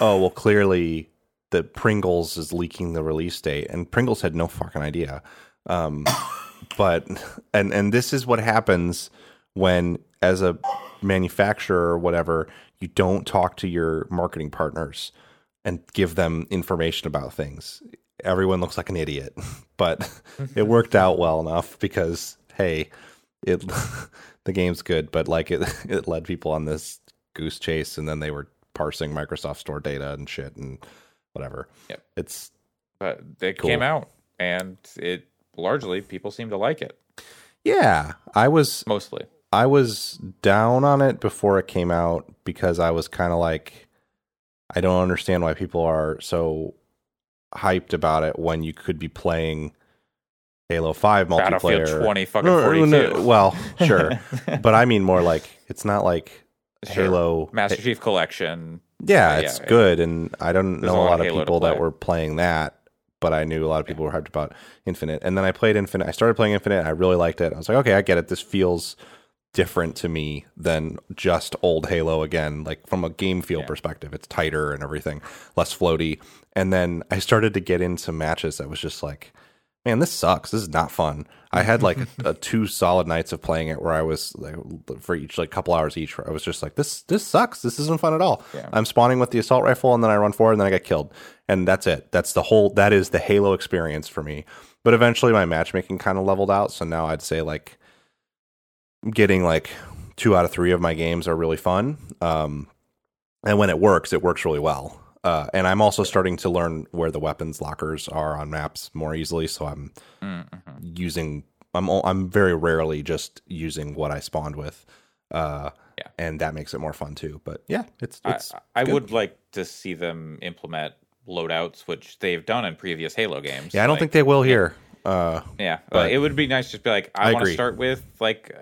"Oh well, clearly." The Pringles is leaking the release date, and Pringles had no fucking idea. But this is what happens when, as a manufacturer or whatever, you don't talk to your marketing partners and give them information about things. Everyone looks like an idiot, but it worked out well enough because hey, the game's good, but like it led people on this goose chase, and then they were parsing Microsoft Store data and shit and whatever. Yep. But it came out, and it largely people seem to like it. Yeah, I was down on it before it came out because I was kind of like, I don't understand why people are so hyped about it when you could be playing Halo 5 multiplayer. Battlefield 2042. No. Well, sure, but I mean more like it's not like Halo Master Chief Collection. Yeah, it's good, and I don't know a lot of people that were playing that but I knew a lot of people were hyped about Infinite. And then I played Infinite. I started playing Infinite. And I really liked it. I was like, okay, I get it. This feels different to me than just old Halo again, like from a game feel perspective. It's tighter and everything, less floaty. And then I started to get into matches that was just like, man, this sucks. This is not fun. I had like two solid nights of playing it where I was like, for each like couple hours each, where I was just like, this sucks. This isn't fun at all. Yeah. I'm spawning with the assault rifle and then I run forward and then I get killed. And that's it. That is the Halo experience for me. But eventually my matchmaking kind of leveled out. So now I'd say like getting like 2 out of 3 of my games are really fun. And when it works really well. And I'm also starting to learn where the weapons lockers are on maps more easily. So I'm using. I'm very rarely just using what I spawned with, and that makes it more fun too. But yeah, it's. I would like to see them implement loadouts, which they've done in previous Halo games. Yeah, I don't think they will here. It would be nice to just be like, I want to start with like.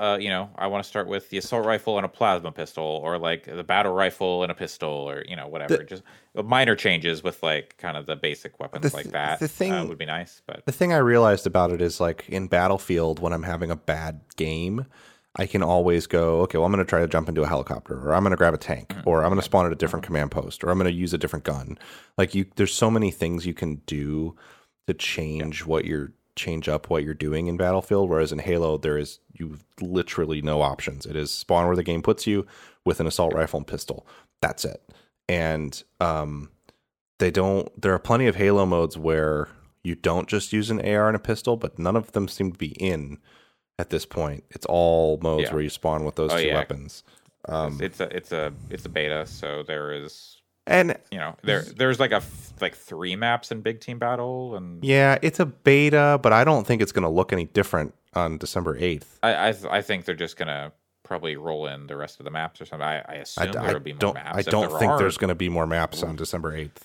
I want to start with the assault rifle and a plasma pistol, or like the battle rifle and a pistol, or whatever. Just minor changes with like kind of the basic weapons like that. The thing would be nice, but the thing I realized about it is like in Battlefield, when I'm having a bad game, I can always go, okay, well, I'm going to try to jump into a helicopter, or I'm going to grab a tank, or I'm going to spawn at a different command post, or I'm going to use a different gun. Like there's so many things you can do to change change up what you're doing in Battlefield, whereas in Halo you've literally no options. It is spawn where the game puts you with an assault rifle and pistol. That's it. And there are plenty of Halo modes where you don't just use an AR and a pistol, but none of them seem to be in at this point. It's all modes where you spawn with those two weapons. It's a beta, so there is. And there's like like 3 maps in Big Team Battle, and it's a beta, but I don't think it's going to look any different on December 8th. I think they're just going to probably roll in the rest of the maps or something. I assume there will be more maps. I don't think there's going to be more maps on December 8th.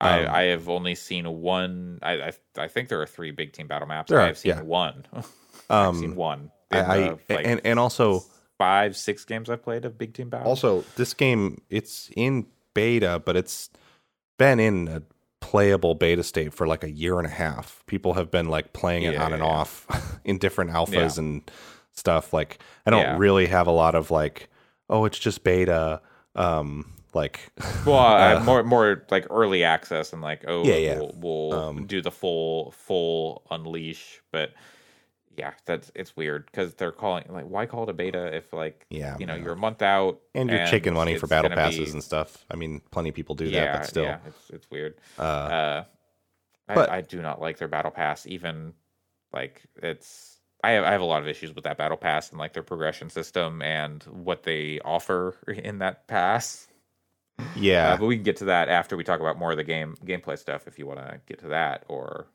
I have only seen one. I think there are 3 Big Team Battle maps. I've seen one. I've seen one. And also 5-6 games I've played of Big Team Battle. Also, this game it's in beta, but it's been in a playable beta state for like a 1.5 years. People have been like playing it on and off in different alphas and stuff. Like I don't really have a lot of like, oh, it's just beta. More like early access and like, we'll do the full unleash. But it's weird because they're calling like, why call it a beta if like you're a month out and you're taking money for battle passes and stuff. I mean, plenty of people do that, but still, it's weird. I do not like their battle pass. Even like I have a lot of issues with that battle pass and like their progression system and what they offer in that pass. Yeah, but we can get to that after we talk about more of the gameplay stuff if you want to get to that or.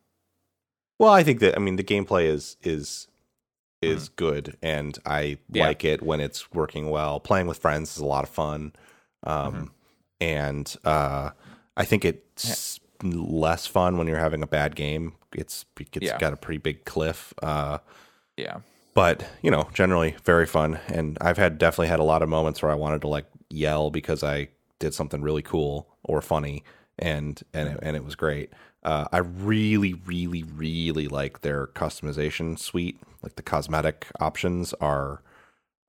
Well, I think that the gameplay is good, and I like it when it's working well. Playing with friends is a lot of fun, and I think it's less fun when you're having a bad game. It's got a pretty big cliff, But generally very fun. And I've definitely had a lot of moments where I wanted to like yell because I did something really cool or funny, and it was great. I really, really, really like their customization suite. Like the cosmetic options are,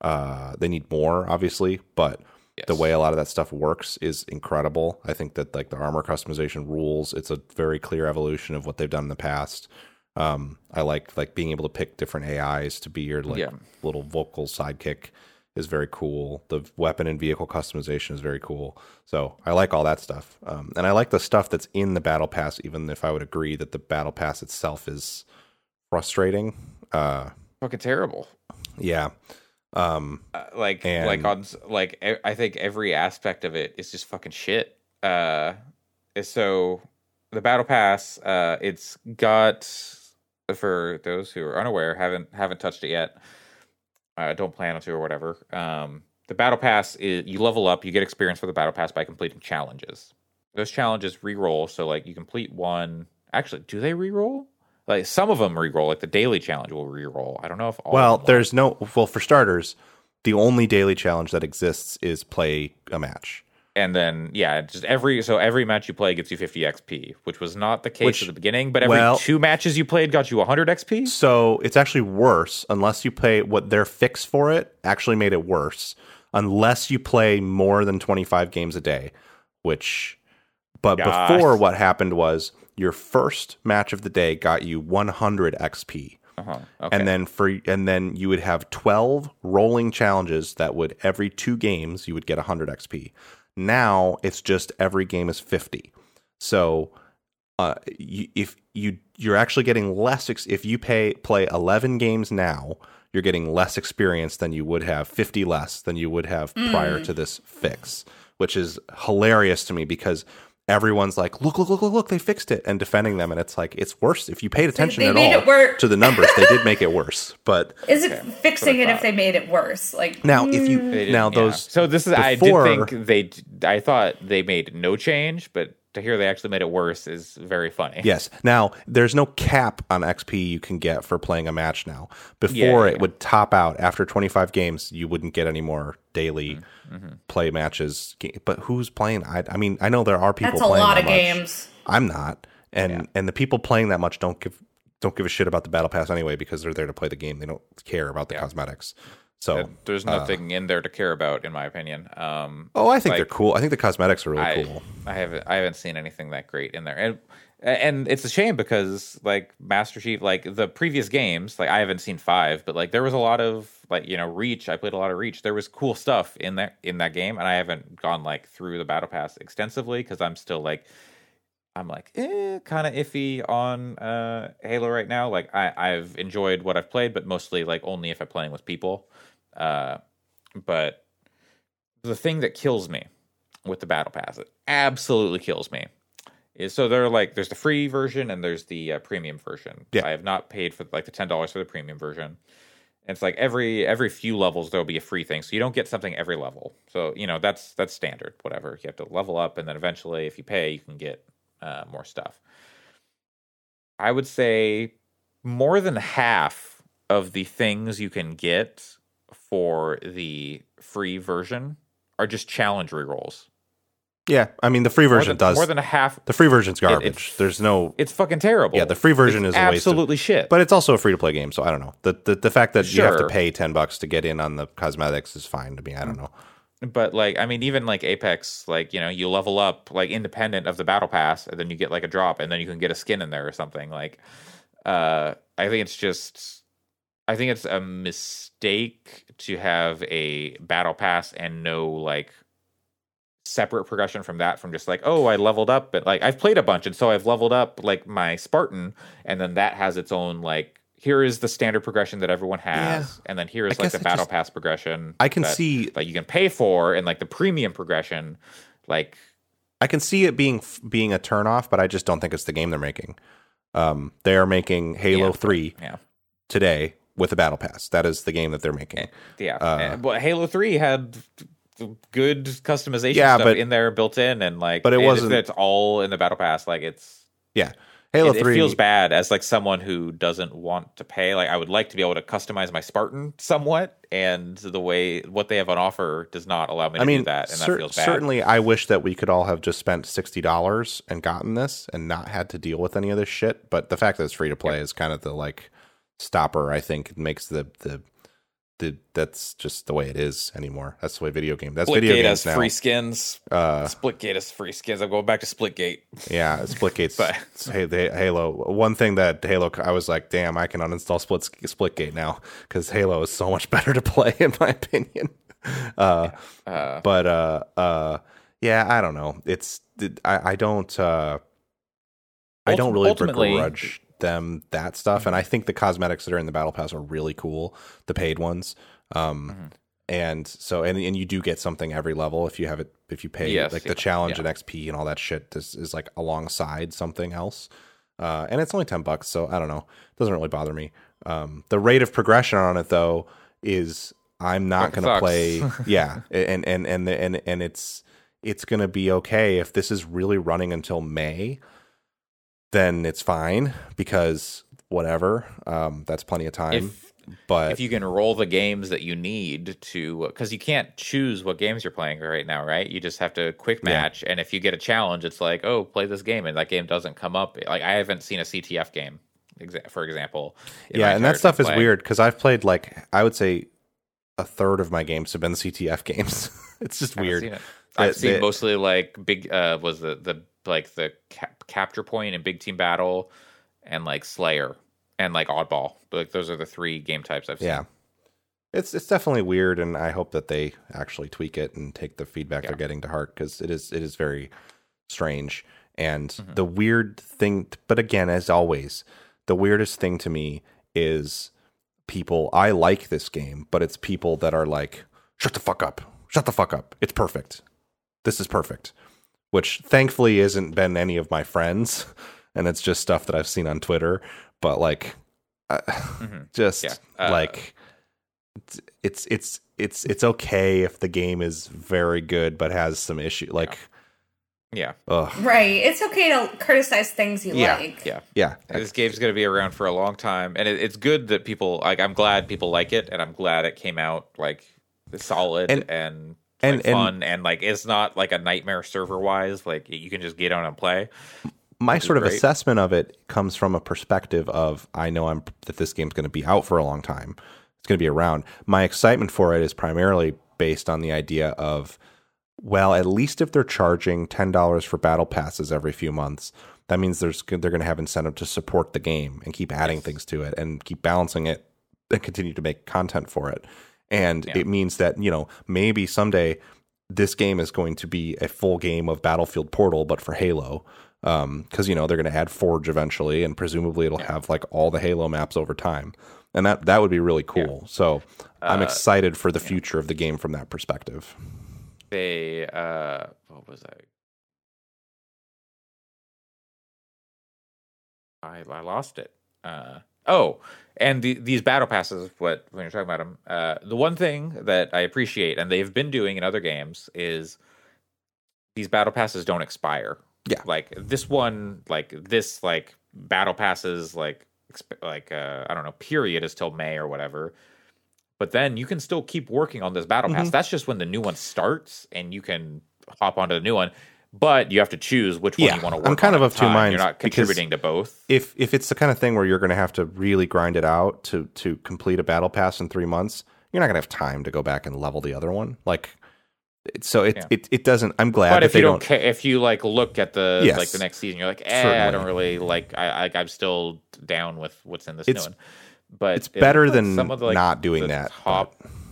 they need more, obviously, but the way a lot of that stuff works is incredible. I think that like the armor customization rules. It's a very clear evolution of what they've done in the past. I like being able to pick different AIs to be your like little vocal sidekick is very cool. The weapon and vehicle customization is very cool. So I like all that stuff. And I like the stuff that's in the battle pass, even if I would agree that the battle pass itself is frustrating. Fucking terrible. Yeah. I think every aspect of it is just fucking shit. So the battle pass, it's got, for those who are unaware, haven't touched it yet. Don't plan to or whatever. The battle pass is you level up, you get experience for the battle pass by completing challenges. Those challenges reroll, so like you complete one. Actually, do they reroll? Like some of them reroll. Like the daily challenge will reroll. I don't know if all. Well, there's no. Well, for starters, the only daily challenge that exists is play a match. And then, yeah, just every match you play gets you 50 XP, which was not the case at the beginning. But every two matches you played got you 100 XP. So it's actually worse unless you play what their fix for it actually made it worse. Unless you play more than 25 games a day, which... But before what happened was your first match of the day got you 100 XP. Okay. And then you would have 12 rolling challenges that would every two games you would get 100 XP. Now it's just every game is 50. So if you're actually getting less, if you play 11 games now, you're getting less experience than you would have, 50 less than you would have prior to this fix, which is hilarious to me because everyone's like, look, they fixed it, and defending them, and it's like, it's worse. If you paid attention to the numbers, they did make it worse. But is it fixing it if they made it worse? Like now, if you those so this is before, I did think I thought they made no change, but to hear they actually made it worse is very funny. Yes. Now there's no cap on XP you can get for playing a match now. Before it would top out after 25 games, you wouldn't get any more daily play matches. But who's playing? I mean, I know there are people. That's playing a lot of games. I'm not, and the people playing that much don't give a shit about the battle pass anyway because they're there to play the game. They don't care about the cosmetics. So there's nothing in there to care about, in my opinion. I think they're cool. I think the cosmetics are really cool. I haven't seen anything that great in there, and it's a shame because like Master Chief, like the previous games, like I haven't seen 5, but like there was a lot of Reach. I played a lot of Reach. There was cool stuff in that game, and I haven't gone through the battle pass extensively because I'm still kind of iffy on Halo right now. Like I've enjoyed what I've played, but mostly only if I'm playing with people. But the thing that kills me with the battle pass, it absolutely kills me, is so there's the free version and there's the premium version. Yeah. I have not paid for the $10 for the premium version. And it's every few levels there'll be a free thing, so you don't get something every level. So that's standard. Whatever, you have to level up, and then eventually, if you pay, you can get more stuff. I would say more than half of the things you can get for the free version are just challenge rerolls. Yeah, I mean the free version does more than a half. The free version's garbage. It's fucking terrible. Yeah, the free version is absolutely shit. But it's also a free to play game, so I don't know. The fact that you have to pay $10 to get in on the cosmetics is fine to me. I don't know. But even Apex, you level up independent of the battle pass, and then you get a drop, and then you can get a skin in there or something. I think it's a mistake to have a battle pass and no separate progression from that, from just I leveled up, but I've played a bunch and so I've leveled up my Spartan, and then that has its own here is the standard progression that everyone has, and then here is the battle pass progression I can see you can pay for, and the premium progression. I can see it being a turnoff, but I just don't think it's the game they're making. They are making Halo 3 today with a battle pass. That is the game that they're making. Yeah. But Halo 3 had good customization stuff in there built in, and but it wasn't, it's all in the battle pass. Halo 3 feels bad as someone who doesn't want to pay. I would like to be able to customize my Spartan somewhat, and the way what they have on offer does not allow me to do that, and that feels bad. Certainly I wish that we could all have just spent $60 and gotten this and not had to deal with any of this shit, but the fact that it's free to play is kind of the stopper, I think. It makes the that's just the way it is anymore. That's the way video game. That's Splitgate video games has now. Free skins. Splitgate has free skins. I'm going back to Splitgate. Yeah, Splitgate's Halo. One thing that Halo, I was like, damn, I can uninstall Splitgate now because Halo is so much better to play, in my opinion. I don't know. I don't really begrudge them that stuff, and I think the cosmetics that are in the battle pass are really cool, the paid ones. And so and you do get something every level if you have it, if you pay. The challenge and XP and all that shit is alongside something else, and it's only $10, so I don't know, it doesn't really bother me. The rate of progression on it though is I'm not gonna play and it's gonna be okay if this is really running until May. Then it's fine because whatever. That's plenty of time. If But if you can roll the games that you need to, because you can't choose what games you're playing right now, right? You just have to quick match. Yeah. And if you get a challenge, it's like, oh, play this game. And that game doesn't come up. Like, I haven't seen a CTF game, for example. Yeah, and that stuff is weird because I've played, like, I would say a third of my games have been CTF games. It's just weird. I've seen mostly like big, Capture Point and Big Team Battle and like Slayer. And like Oddball, like those are the three game types I've seen. Yeah, it's definitely weird, and I hope that they actually tweak it and take the feedback they're getting to heart because it is very strange. And the weird thing, but again, as always, the weirdest thing to me is people. I like this game, but it's people that are like, shut the fuck up, it's perfect, this is perfect, which thankfully isn't been any of my friends, and it's just stuff that I've seen on Twitter. But like, like, it's okay if the game is very good but has some issue. Like, right. It's okay to criticize things you like. This game's gonna be around for a long time, and it's good that people like. I'm glad people like it, and I'm glad it came out like solid and fun, and like it's not like a nightmare server wise. Like you can just get on and play. My sort of assessment of it comes from a perspective of I know that this game's going to be out for a long time. It's going to be around. My excitement for it is primarily based on the idea of, well, at least if they're charging $10 for battle passes every few months, that means they're going to have incentive to support the game and keep adding things to it and keep balancing it and continue to make content for it. And it means that, you know, maybe someday this game is going to be a full game of Battlefield Portal, but for Halo. Because, you know, they're going to add Forge eventually, and presumably it'll have like all the Halo maps over time. And that would be really cool. Yeah. So I'm excited for the future of the game from that perspective. They, what was that? I lost it. And these battle passes, when you're talking about them, the one thing that I appreciate, and they've been doing in other games, is these battle passes don't expire. Yeah, like this one, like battle passes, I don't know, period is till May or whatever. But then you can still keep working on this battle pass. That's just when the new one starts, and you can hop onto the new one. But you have to choose which one you want to work on. I'm kind of two minds. You're not contributing to both. If it's the kind of thing where you're going to have to really grind it out to complete a battle pass in 3 months, you're not going to have time to go back and level the other one, like. So it doesn't. I'm glad. But if you don't care, if you like look at the like the next season, you're like, I don't really like. I'm still down with what's in this new one. But it's better than some of the, like, not doing that.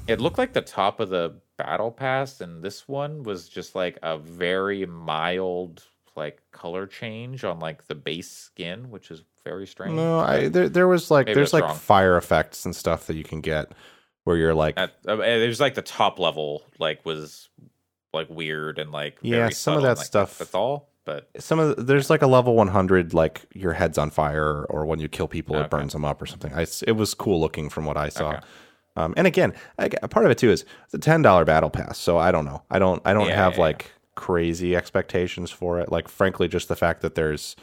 It looked like the top of the battle pass, and this one was just like a very mild like color change on like the base skin, which is very strange. No, there was like there's like fire effects and stuff that you can get. Where you're like, there's like the top level, like was like weird and like very some subtle of that and, like, stuff. That's all, but there's like a level 100, like your head's on fire, or when you kill people it burns them up or something. It was cool looking from what I saw. Okay. And again, part of it too is it's a $10 battle pass, so I don't know. I don't have crazy expectations for it. Like frankly, just the fact that there's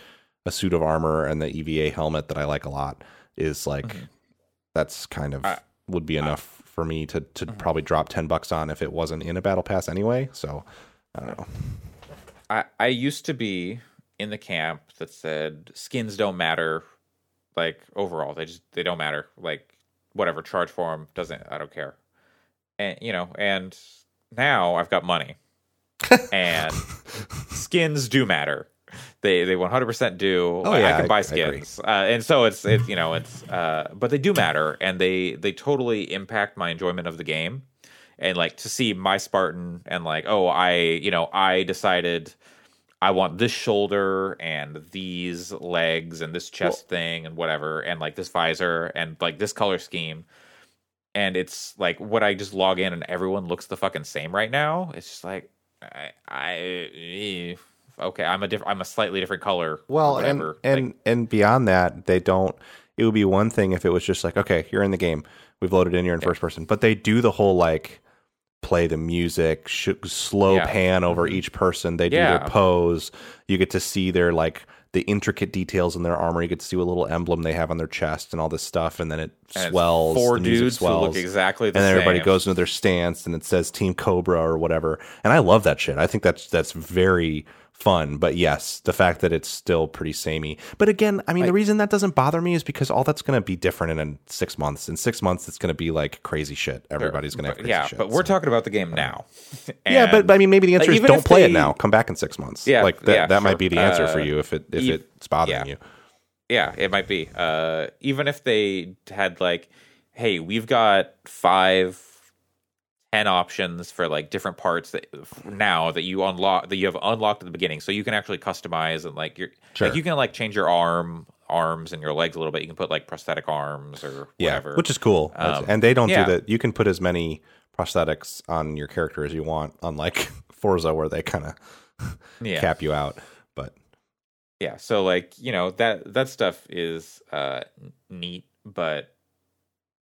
a suit of armor and the EVA helmet that I like a lot is like that's kind of. Would be enough for me to probably drop $10 on if it wasn't in a battle pass anyway. So I don't know. I used to be in the camp that said skins don't matter. Like overall, they don't matter. Like whatever, charge for them I don't care. And you know, and now I've got money, and skins do matter. They 100% do. Oh, yeah, I can buy skins, and so it's you know but they do matter, and they totally impact my enjoyment of the game, and like to see my Spartan and like I decided I want this shoulder and these legs and this chest thing and whatever and like this visor and like this color scheme, and it's like what I just log in and everyone looks the fucking same right now. It's just like I okay, I'm a slightly different color. Well, and beyond that, they don't. It would be one thing if it was just like, okay, you're in the game. We've loaded in. You're in first person, but they do the whole like play the music, slow pan over each person. They do their pose. You get to see their like the intricate details in their armor. You get to see what little emblem they have on their chest and all this stuff, and then it swells. Four dudes who look exactly the same. And then everybody goes into their stance, and it says Team Cobra or whatever. And I love that shit. I think that's very fun. But yes, the fact that it's still pretty samey. But again, I mean, the reason that doesn't bother me is because all that's going to be different in 6 months. In 6 months, it's going to be like crazy shit. Everybody's going to have crazy shit. But we're talking about the game now. Yeah, but I mean, maybe the answer is don't play it now. Come back in 6 months. Yeah, like that might be the answer for you if it's bothering you. Yeah, it might be. Even if they had like, hey, we've got 5-10 options for like different parts that now that you unlock, that you have unlocked at the beginning, so you can actually customize and like you can like change your arms and your legs a little bit. You can put like prosthetic arms or whatever, which is cool. And they don't do that. You can put as many prosthetics on your character as you want, unlike Forza where they kind of cap you out. But yeah, so like, you know, that stuff is neat, but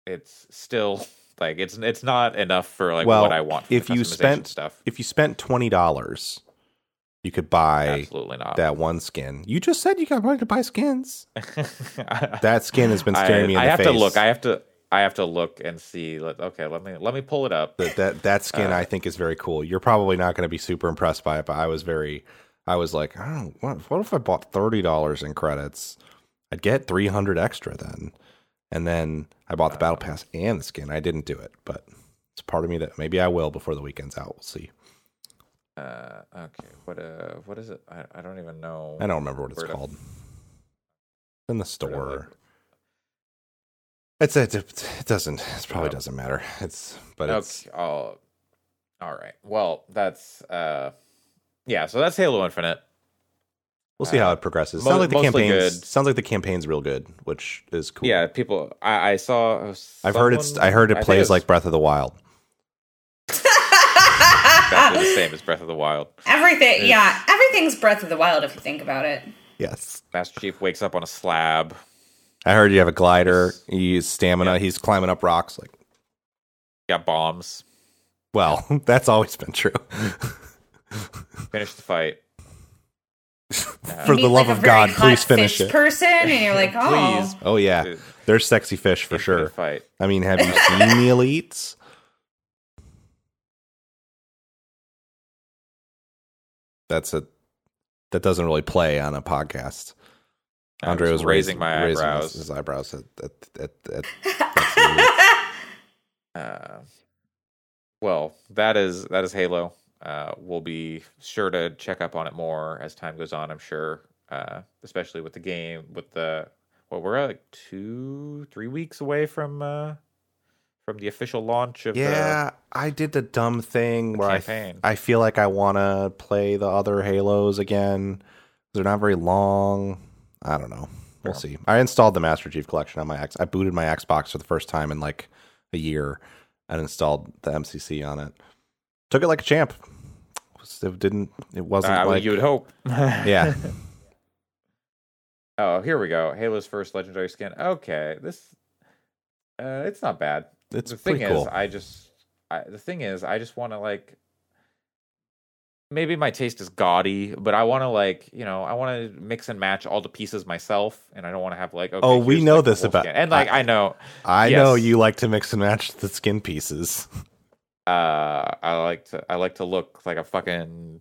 it's still like it's not enough for like what I want. If you spent stuff, if you spent $20, you could buy that one skin. You just said you got money to buy skins. That skin has been staring me in the face. I have to look and see. Okay, let me pull it up. That skin I think is very cool. You're probably not going to be super impressed by it, but I was like, oh, what if I bought $30 in credits? I'd get 300 extra then. And then I bought the Battle Pass and the skin. I didn't do it, but it's part of me that maybe I will before the weekend's out. We'll see. Okay. What is it? I don't even know. I don't remember what it's called. In the store. It probably doesn't matter. All right. Well, that's so that's Halo Infinite. We'll see how it progresses. Sounds like the campaign's real good, which is cool. Yeah, people. I saw. I heard it plays like Breath of the Wild. Exactly the same as Breath of the Wild. Everything's Breath of the Wild if you think about it. Yes. Master Chief wakes up on a slab. I heard you have a glider. You use stamina. Yeah. He's climbing up rocks. Like, got bombs. Well, that's always been true. Finish the fight. For the love of God, please finish it. Person, and you're like, oh, please. Oh yeah, there's sexy fish for sure. Fight. I mean, have you seen the elites? That doesn't really play on a podcast. Andre was raising his eyebrows at well, that is Halo. We'll be sure to check up on it more as time goes on, I'm sure, especially with the game, we're like 2-3 weeks away from the official launch of I did the dumb thing where I feel like I want to play the other Halos again. They're not very long. I don't know. We'll see. I installed the Master Chief Collection on my Xbox. I booted my Xbox for the first time in like a year and installed the MCC on it. Took it like a champ. It wasn't like you would hope. Yeah. Oh, here we go. Halo's first legendary skin. Okay, this it's not bad. It's pretty cool. I just want to like. Maybe my taste is gaudy, but I want to like, you know, I want to mix and match all the pieces myself, and I don't want to have like. Okay, oh, we know like this about skin. And like I know you like to mix and match the skin pieces. I like to look like a fucking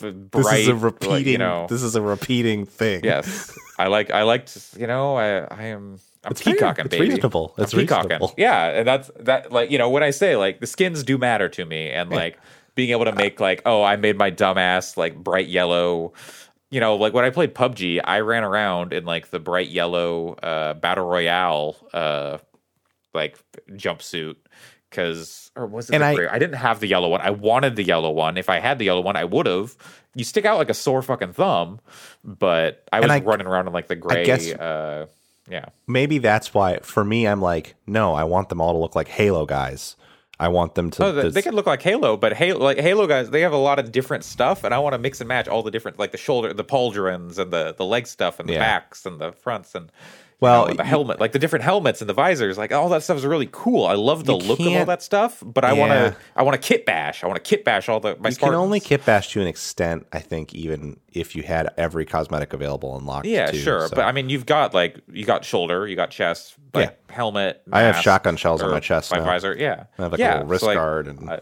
bright. This is a repeating thing. Yes, I like to. You know, I'm peacocking, baby. It's reasonable. Yeah, and that's like, you know, when I say like the skins do matter to me, and like being able to make like, oh, I made my dumbass like bright yellow. You know, like when I played PUBG, I ran around in like the bright yellow battle royale like jumpsuit. I didn't have the yellow one. I wanted the yellow one. If I had the yellow one, I would have. You stick out like a sore fucking thumb, but I was running around in like the gray. I guess, yeah. Maybe that's why, for me, I'm like, no, I want them all to look like Halo guys. I want them to. No, they can look like Halo, but Halo guys, they have a lot of different stuff, and I want to mix and match all the different, like the shoulder, the pauldrons, and the leg stuff, and the backs, and the fronts, and. Well, the helmet, like the different helmets and the visors, like all that stuff is really cool. I love the look of all that stuff, but I want to kit bash. I want to kit bash all the my Spartans. You can only kit bash to an extent, I think, even if you had every cosmetic available unlocked. Yeah, too, sure. So. But I mean, you've got like you got shoulder, you got chest, like helmet. Mask, I have shotgun shells on my chest. My visor, I have like a little wrist guard and I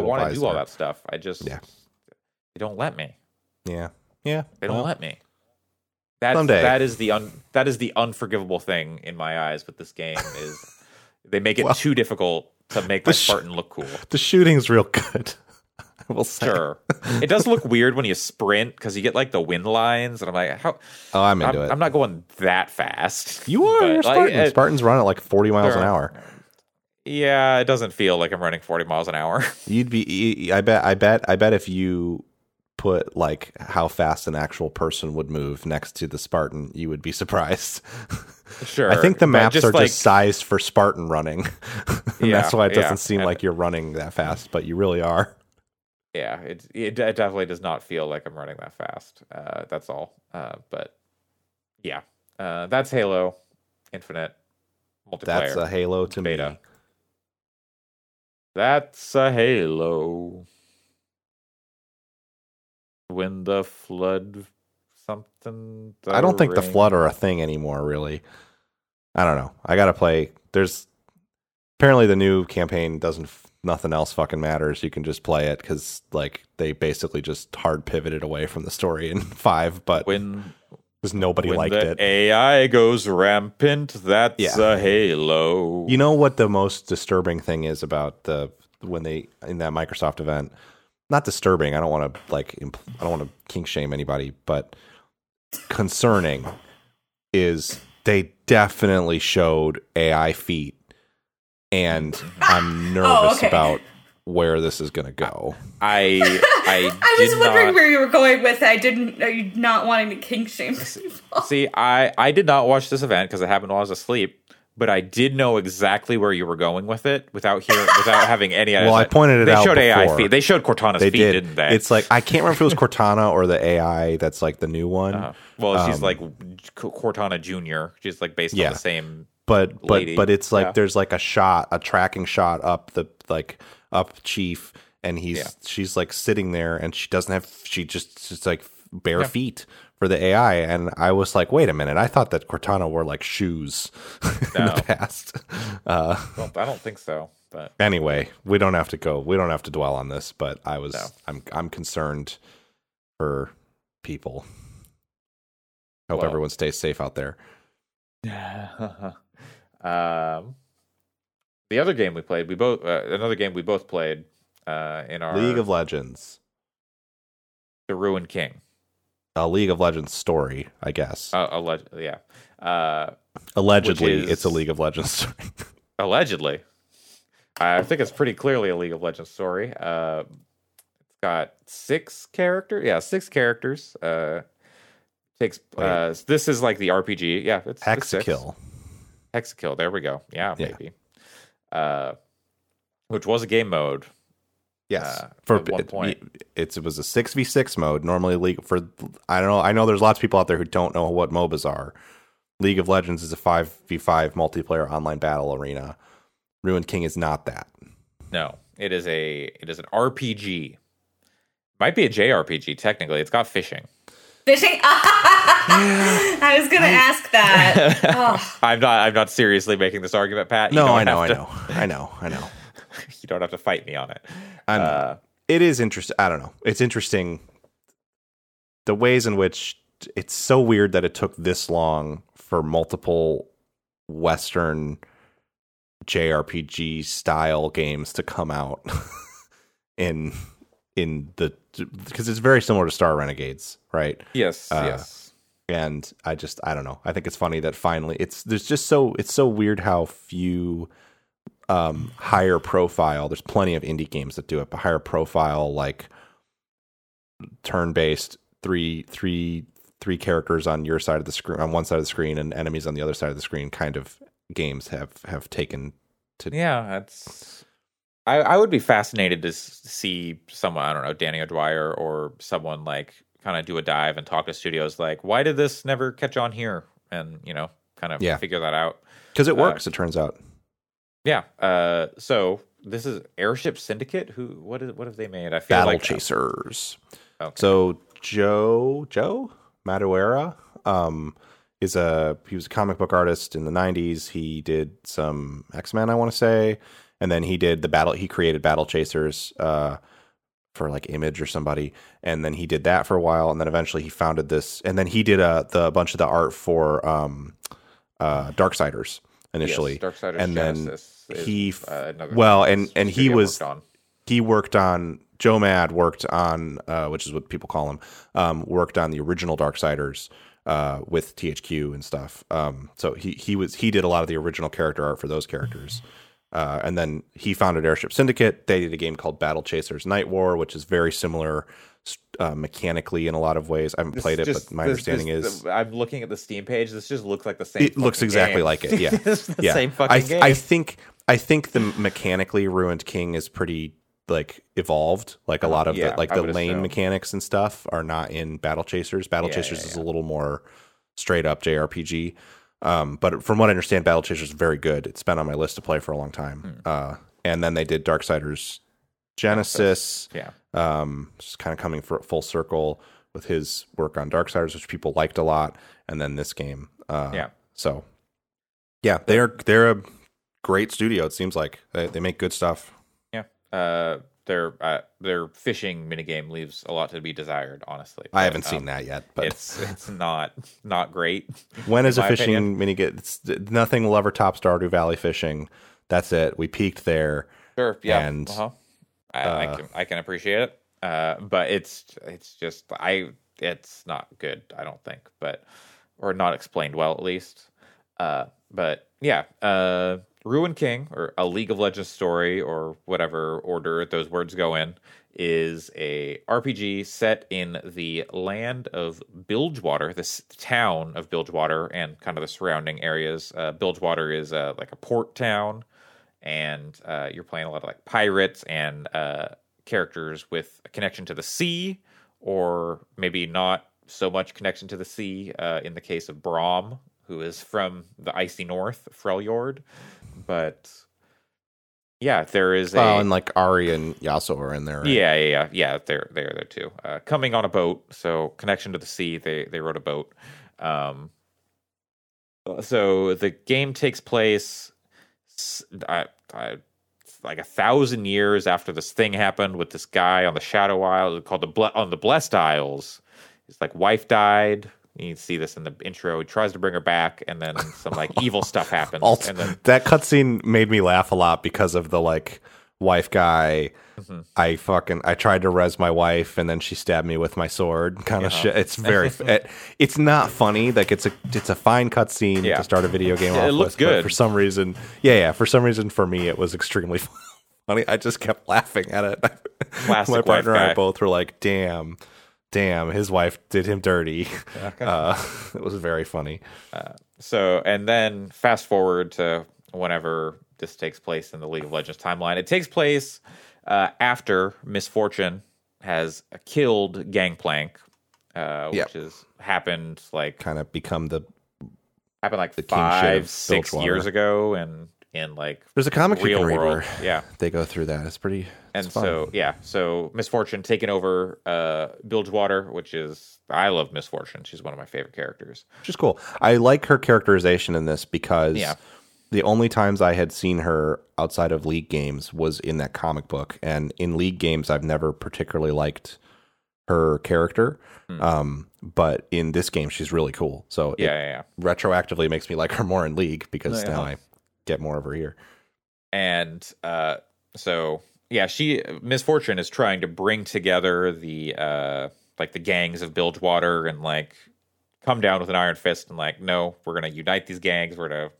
want to do all that stuff. I just they don't let me. Yeah. They don't let me. That is the unforgivable thing in my eyes with this game is they make it too difficult to make my Spartan look cool. The shooting's real good. I will say. Sure. It does look weird when you sprint because you get like the wind lines and I'm like, how? Oh, I'm into it. I'm not going that fast. You are. You're Spartan. Like, Spartans run at like 40 miles an hour. Yeah, it doesn't feel like I'm running 40 miles an hour. You'd be. I bet if you put like how fast an actual person would move next to the Spartan, you would be surprised. Sure. I think the maps are like, just sized for Spartan running. That's why it doesn't seem like you're running that fast, but you really are. Yeah, it definitely does not feel like I'm running that fast. That's all. But that's Halo Infinite multiplayer. That's a Halo to beta. Me. That's a Halo. When the flood something I don't think the flood are a thing anymore, really. I don't know. I gotta play. There's apparently the new campaign doesn't nothing else fucking matters. You can just play it because like they basically just hard pivoted away from the story in 5, but because nobody liked it. AI goes rampant, that's a Halo. You know what the most disturbing thing is about when that Microsoft event? Not disturbing. I don't want to I don't want to kink shame anybody, but concerning is they definitely showed AI feet, and I'm nervous about where this is going to go. I was wondering where you were going with it. You're not wanting to kink shame people. See, I did not watch this event because it happened while I was asleep. But I did know exactly where you were going with it without having any idea. Well, I pointed it out. They showed AI feet. They showed Cortana's feet, didn't they? It's like, I can't remember if it was Cortana or the AI that's like the new one. Well, she's like Cortana Jr. She's like based on the same lady. But it's like there's like a tracking shot up Chief, and she's like sitting there, and she just like bare feet for the AI, and I was like, wait a minute, I thought that Cortana wore like shoes in the past. Well, I don't think so. But anyway, we don't have to dwell on this, but I'm concerned for people. Hope everyone stays safe out there. The other game we played, we both played in our League of Legends. The Ruined King. A League of Legends story, I guess. Allegedly, it's a League of Legends story. Allegedly. I think it's pretty clearly a League of Legends story. It's got 6 characters. Yeah, 6 characters. This is like the RPG. Yeah, it's Hexakill. Hexakill, there we go. Yeah, maybe. Which was a game mode. Yes, for at one point it was a 6v6 mode. Normally, I don't know. I know there's lots of people out there who don't know what MOBAs are. League of Legends is a 5v5 multiplayer online battle arena. Ruined King is not that. No, it is an RPG. Might be a JRPG technically. It's got fishing. Fishing. I was gonna ask that. Oh. I'm not seriously making this argument, Pat. No, I know. You don't have to fight me on it. It is interesting. I don't know. It's interesting the ways in which it's so weird that it took this long for multiple Western JRPG style games to come out because it's very similar to Star Renegades, right? Yes. Yes. And I don't know. I think it's funny that finally it's so weird how few higher profile. There's plenty of indie games that do it, but higher profile, like turn-based, three characters on your side of the screen, on one side of the screen, and enemies on the other side of the screen. Kind of games have taken to. Yeah, that's. I would be fascinated to see someone. I don't know, Danny O'Dwyer or someone like kind of do a dive and talk to studios like, why did this never catch on here? And kind of figure that out. Because it works, it turns out. Yeah. So this is Airship Syndicate. What have they made? I feel Battle like Chasers. Okay. So Joe Madureira he was a comic book artist in the 90s. He did some X-Men, I want to say, and then he created Battle Chasers for like Image or somebody, and then he did that for a while, and then eventually he founded this, and then he did a bunch of the art for Darksiders initially. Yes, Darksiders and Genesis then he worked on Joe Mad worked on which is what people call him, worked on the original Darksiders with THQ and stuff. So he did a lot of the original character art for those characters. And then he founded Airship Syndicate. They did a game called Battle Chasers Night War, which is very similar mechanically in a lot of ways. I haven't played it, but my understanding is... I'm looking at the Steam page. This just looks like the same It looks exactly game. Like it, yeah. It's the same fucking game. I think the mechanically Ruined King is pretty like evolved. Like a lot of the lane mechanics and stuff are not in Battle Chasers. Battle Chasers is a little more straight up JRPG. But from what I understand, Battle Chasers is very good. It's been on my list to play for a long time. And then they did Darksiders Genesis. Yeah. Just kind of coming for full circle with his work on Darksiders, which people liked a lot. And then this game. So, yeah, they're a great studio, it seems like. They make good stuff. Yeah. Their fishing minigame leaves a lot to be desired, honestly. I haven't seen that yet, but it's not great. When is a fishing minigame? Nothing will ever top Stardew Valley fishing. That's it. We peaked there. Sure. Yeah. And I can appreciate it, but it's just not good. I don't think, or not explained well at least. But yeah. Ruined King, or a League of Legends story, or whatever order those words go in, is a RPG set in the land of Bilgewater, this town of Bilgewater, and kind of the surrounding areas. Bilgewater is like a port town, and you're playing a lot of like pirates and characters with a connection to the sea, or maybe not so much connection to the sea in the case of Braum, who is from the icy north, Freljord. But yeah, there is and like Ahri and Yasuo are in there. Right? Yeah. They're there too. Coming on a boat, so connection to the sea. They rode a boat. So the game takes place like 1,000 years after this thing happened with this guy on the Shadow Isle called on the Blessed Isles. His like wife died. You see this in the intro. He tries to bring her back, and then some like evil stuff happens. And then... That cutscene made me laugh a lot because of the like wife guy. Mm-hmm. I tried to res my wife, and then she stabbed me with my sword. Kind of shit. It's very. It's not funny. Like it's a fine cutscene to start a video game. It looks good for some reason. Yeah. For some reason, for me, it was extremely funny. I just kept laughing at it. Classic. My partner and I both were like, "Damn." Damn, his wife did him dirty. Okay. It was very funny. And then fast forward to whenever this takes place in the League of Legends timeline. It takes place after Miss Fortune has killed Gangplank, which has happened like... Kind of become the... Happened like the 5-6 years ago, and... In like there's a comic real world, they go through that. It's pretty, so Miss Fortune taking over Bilgewater, I love Miss Fortune. She's one of my favorite characters. She's cool. I like her characterization in this because the only times I had seen her outside of League games was in that comic book, and in League games, I've never particularly liked her character. But in this game, she's really cool. So retroactively makes me like her more in League because now I get more over here. And Miss Fortune is trying to bring together the like the gangs of Bilgewater and like come down with an iron fist and like, no, we're gonna unite these gangs, we're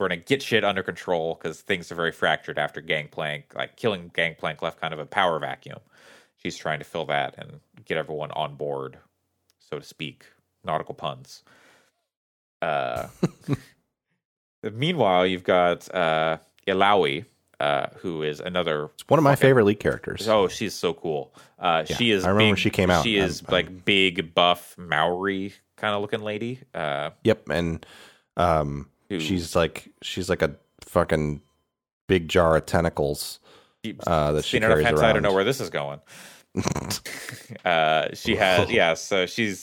gonna get shit under control, because things are very fractured after Gangplank. Like killing Gangplank left kind of a power vacuum. She's trying to fill that and get everyone on board, so to speak. Nautical puns. Meanwhile, you've got Illaoi, who is another... It's one of my favorite League characters. Oh, she's so cool. She is. I remember she came out. She is big, buff, Maori kind of looking lady. Yep, and She's like a fucking big jar of tentacles that she carries around. I don't know where this is going. She is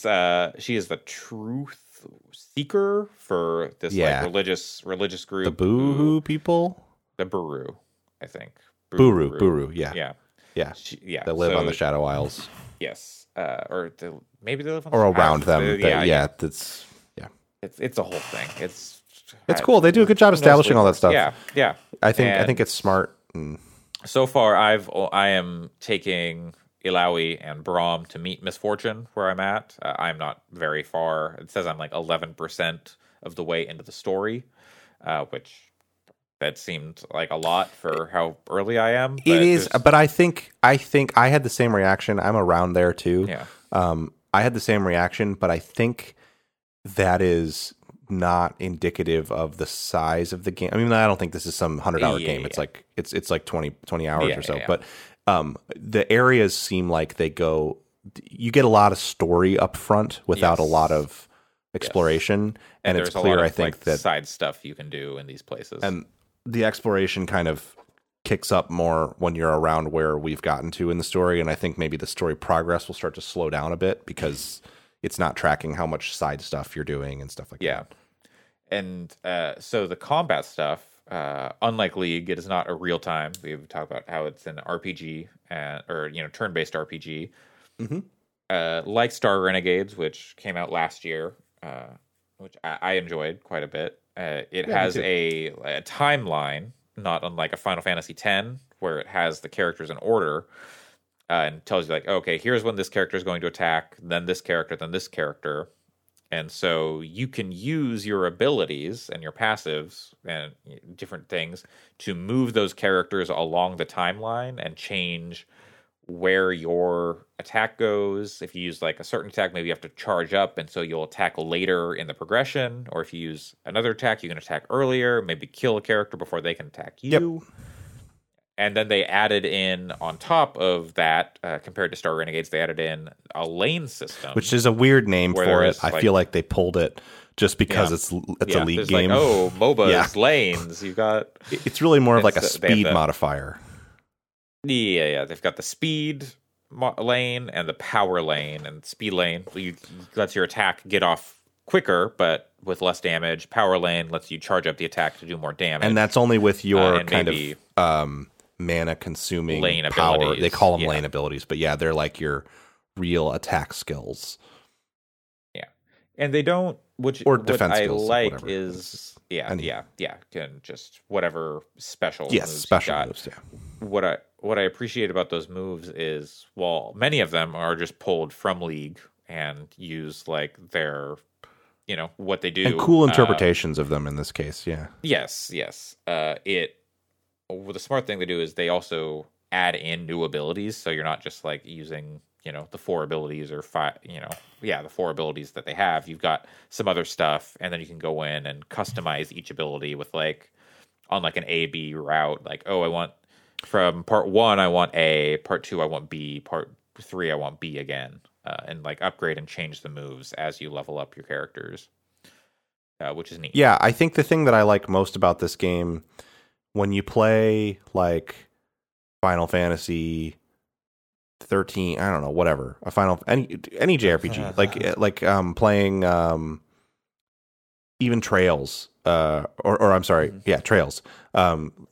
the truth seeker for this religious group, the Buru people, the Buru, I think. Buru. Yeah. They live on the Shadow Isles. Yes. Maybe they live on around them. It's a whole thing. It's cool. They do a good job establishing all that stuff. Yeah. I think it's smart. So far, I am taking Ilaoi and Braum to meet Miss Fortune, where I'm at. I'm not very far. It says I'm like 11% of the way into the story, which that seemed like a lot for how early I am. But I think I had the same reaction. I'm around there too. Yeah. I had the same reaction, but I think that is not indicative of the size of the game. I mean, I don't think this is some 100-hour game. It's like 20 hours or so. Yeah. But the areas seem like they go. You get a lot of story up front without a lot of exploration, and it's clear. I think that side stuff you can do in these places, and the exploration kind of kicks up more when you're around where we've gotten to in the story. And I think maybe the story progress will start to slow down a bit because it's not tracking how much side stuff you're doing and stuff like that. And so the combat stuff, unlike League, it is not a real time. We've talked about how it's an RPG or turn-based RPG. Mm-hmm. Like Star Renegades, which came out last year, which I enjoyed quite a bit. It has a timeline, not unlike a Final Fantasy X, where it has the characters in order and tells you like, okay, here's when this character is going to attack, then this character, then this character. And so you can use your abilities and your passives and different things to move those characters along the timeline and change where your attack goes. If you use like a certain attack, maybe you have to charge up, and so you'll attack later in the progression. Or if you use another attack, you can attack earlier, maybe kill a character before they can attack you. Yep. And then they added in, on top of that, compared to Star Renegades, they added in a lane system. Which is a weird name for it. I feel like they pulled it just because it's a League game. Like, MOBA is lanes. It's really more of like a speed modifier. Yeah. They've got the speed lane and the power lane. And speed lane lets your attack get off quicker, but with less damage. Power lane lets you charge up the attack to do more damage. And that's only with your mana consuming lane power abilities. They call them lane abilities, but they're like your real attack skills. Yeah. And they don't, which or defense what skills, I like is can just whatever special moves special moves. Yeah. What I appreciate about those moves is, well, many of them are just pulled from League and use like their what they do and cool interpretations of them in this case. The smart thing to do is they also add in new abilities, so you're not just like using the four abilities or five the four abilities that they have. You've got some other stuff, and then you can go in and customize each ability with like on like an A/B route. Like, I want from part 1 I want A, part 2 I want B, part 3 I want B again, and like upgrade and change the moves as you level up your characters, which is neat. I think the thing that I like most about this game, when you play like Final Fantasy 13, I don't know, whatever, any JRPG, like playing even Trails, or I'm sorry, Trails. From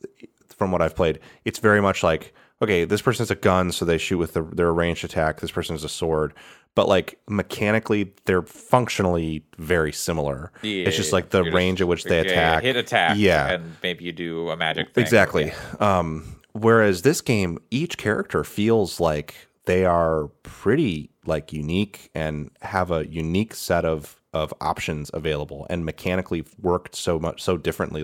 what I've played, it's very much like, okay, this person has a gun, so they shoot with their ranged attack. This person has a sword, but like mechanically, they're functionally very similar. Yeah, it's just like the range at which they attack, hit attack, and maybe you do a magic thing. Exactly. Whereas this game, each character feels like they are pretty like unique and have a unique set of options available, and mechanically worked so differently.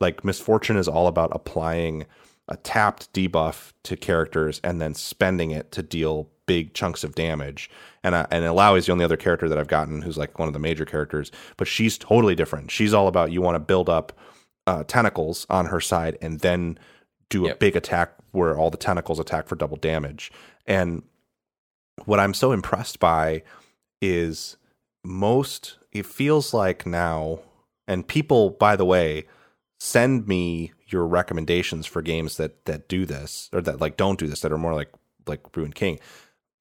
Like Miss Fortune is all about applying a tapped debuff to characters and then spending it to deal big chunks of damage. And Alawi is the only other character that I've gotten who's like one of the major characters, but she's totally different. She's all about, you want to build up tentacles on her side and then do a big attack where all the tentacles attack for double damage. And what I'm so impressed by is it feels like now And people, by the way, send me your recommendations for games that do this, or that like don't do this, that are more like Ruined King.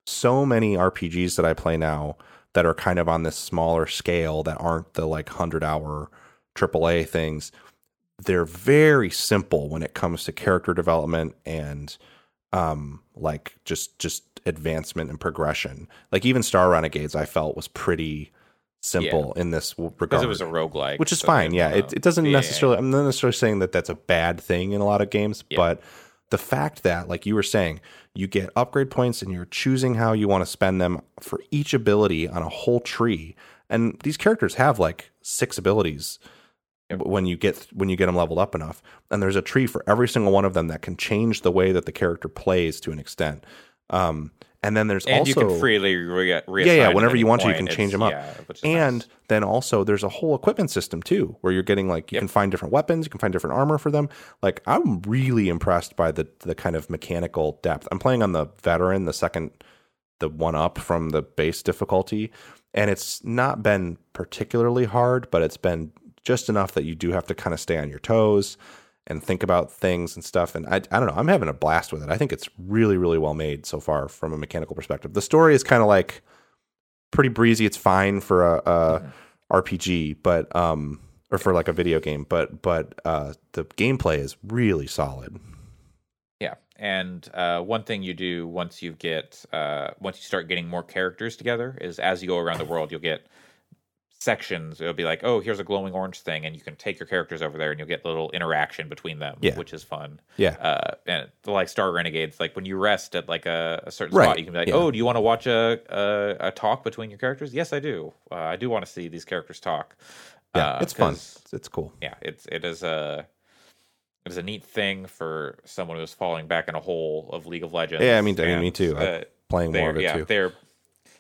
So many RPGs that I play now that are kind of on this smaller scale, that aren't the like 100-hour AAA things, they're very simple when it comes to character development and like just advancement and progression. Like even Star Renegades, I felt was pretty simple in this regard, because it was a roguelike, which is so fine. Yeah, it doesn't necessarily. I'm not necessarily saying that that's a bad thing in a lot of games, but the fact that, like you were saying, you get upgrade points and you're choosing how you want to spend them for each ability on a whole tree, and these characters have like 6 abilities when you get them leveled up enough, and there's a tree for every single one of them that can change the way that the character plays to an extent. And then there's and also... And you can freely reassign. Yeah, whenever you want to, you can change them up. Yeah, and nice. Then also, there's a whole equipment system, too, where you're getting, like, you can find different weapons, you can find different armor for them. Like, I'm really impressed by the kind of mechanical depth. I'm playing on the veteran, the one up from the base difficulty, and it's not been particularly hard, but it's been just enough that you do have to kind of stay on your toes and think about things and stuff. And I don't know, I'm having a blast with it. I think it's really, really well made so far from a mechanical perspective. The story is kind of like pretty breezy. It's fine for a RPG, but or for like a video game, but the gameplay is really solid. Yeah. And one thing you do once you get once you start getting more characters together is, as you go around the world, you'll get sections. It'll be like, oh, here's a glowing orange thing, and you can take your characters over there and you'll get little interaction between them, which is fun. And like Star Renegades, like when you rest at like a certain spot, you can be like, oh, do you want to watch a talk between your characters? Yes, I do. I do want to see these characters talk. It's fun. It's cool. Yeah, it is a neat thing for someone who's falling back in a hole of League of Legends. Yeah, I mean, me too. I'm playing more of it too.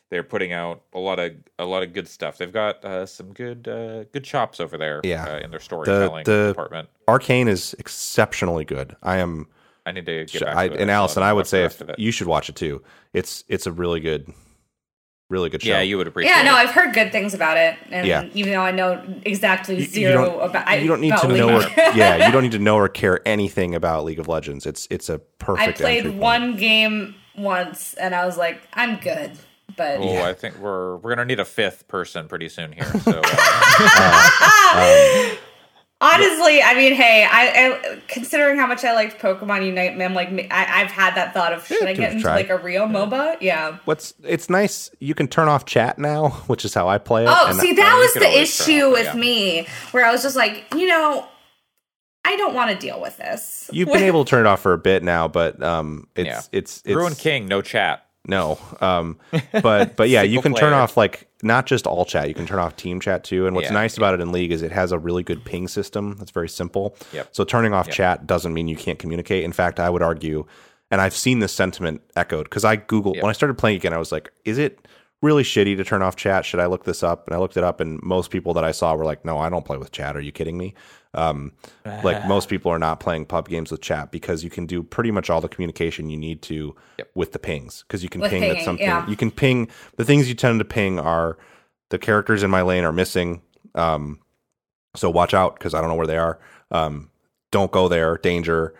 They're putting out a lot of good stuff. They've got some good chops over there in their storytelling department. Arcane is exceptionally good. I need to get back to it. And Allison, I would say you should watch it too. It's a really good show. Yeah, you would appreciate it. Yeah, no, I've heard good things about it. And even though I know exactly zero about it. You don't need to know you don't need to know or care anything about League of Legends. It's a perfect entry point. I played one game once and I was like, I'm good. But I think we're gonna need a 5th person pretty soon here. So honestly, I mean, hey, I considering how much I liked Pokemon Unite, I'm like, I've had that thought of should I get into like a real MOBA? Yeah. It's nice. You can turn off chat now, which is how I play it. Oh, see, that was the issue with me, where I was just like, I don't want to deal with this. You've been able to turn it off for a bit now, but it's Ruined King, no chat. No, but yeah, you can turn off like not just all chat. You can turn off team chat too. And what's nice about it in League is it has a really good ping system that's very simple. Yep. So turning off chat doesn't mean you can't communicate. In fact, I would argue, and I've seen this sentiment echoed, because I Googled when I started playing again. I was like, is it really shitty to turn off chat? Should I look this up? And I looked it up, and most people that I saw were like, no, I don't play with chat. Are you kidding me? Like most people are not playing pub games with chat, because you can do pretty much all the communication you need to with the pings, because you can ping that something. Yeah. You can ping the things you tend to ping are the characters in my lane are missing. So watch out, because I don't know where they are. Don't go there. Danger.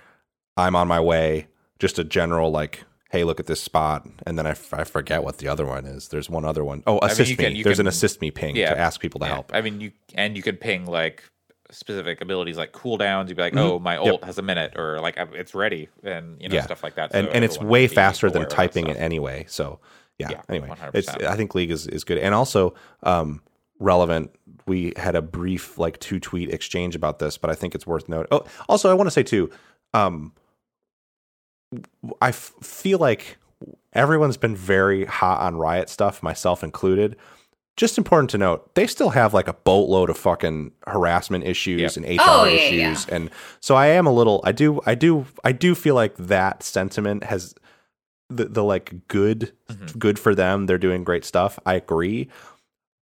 I'm on my way. Just a general like, hey, look at this spot. And then I forget what the other one is. There's one other one. Oh, assist me. There's an assist me ping to ask people to help. I mean, you can ping like specific abilities like cooldowns. You'd be like, oh, my ult has a minute, or like it's ready, and stuff like that. So and it's way faster than typing it anyway. So anyway, 100%. I think League is good. And also relevant, we had a brief like 2-tweet exchange about this, but I think it's worth noting. Oh, also I want to say too, I feel like everyone's been very hot on Riot stuff, myself included. Just important to note, they still have like a boatload of fucking harassment issues and HR issues, and so I am a little. I do feel like that sentiment has the like good for them. They're doing great stuff. I agree,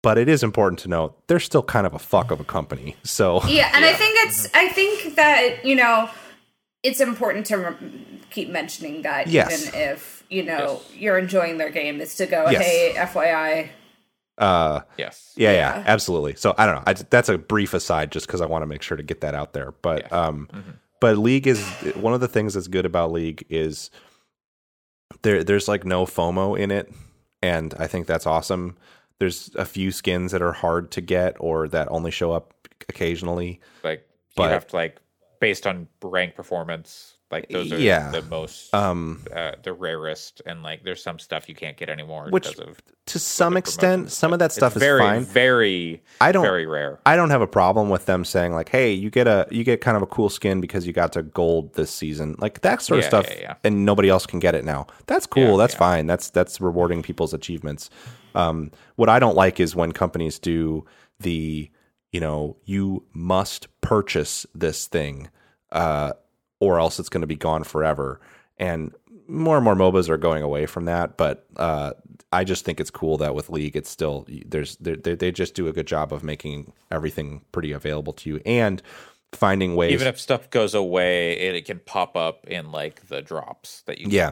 but it is important to note they're still kind of a fuck of a company. So I think it's. I think that it's important to keep mentioning that even if you're enjoying their game, is to go, hey, FYI. Yes. Yeah, absolutely. So I don't know. That's a brief aside just because I want to make sure to get that out there. But but League is one of the things that's good about League is there's like no FOMO in it. And I think that's awesome. There's a few skins that are hard to get or that only show up occasionally. You have to based on rank performance. Those are the most, the rarest, and there's some stuff you can't get anymore. Which, to some extent, some of that stuff is fine. Very rare. I don't have a problem with them saying hey, you get kind of a cool skin because you got to gold this season, that sort of stuff, and nobody else can get it now. That's cool. That's fine. That's rewarding people's achievements. What I don't like is when companies do the, you must purchase this thing, or else it's going to be gone forever. And more MOBAs are going away from that. But I just think it's cool that with League, it's still they just do a good job of making everything pretty available to you and finding ways. Even if stuff goes away, it can pop up in the drops that you. Yeah,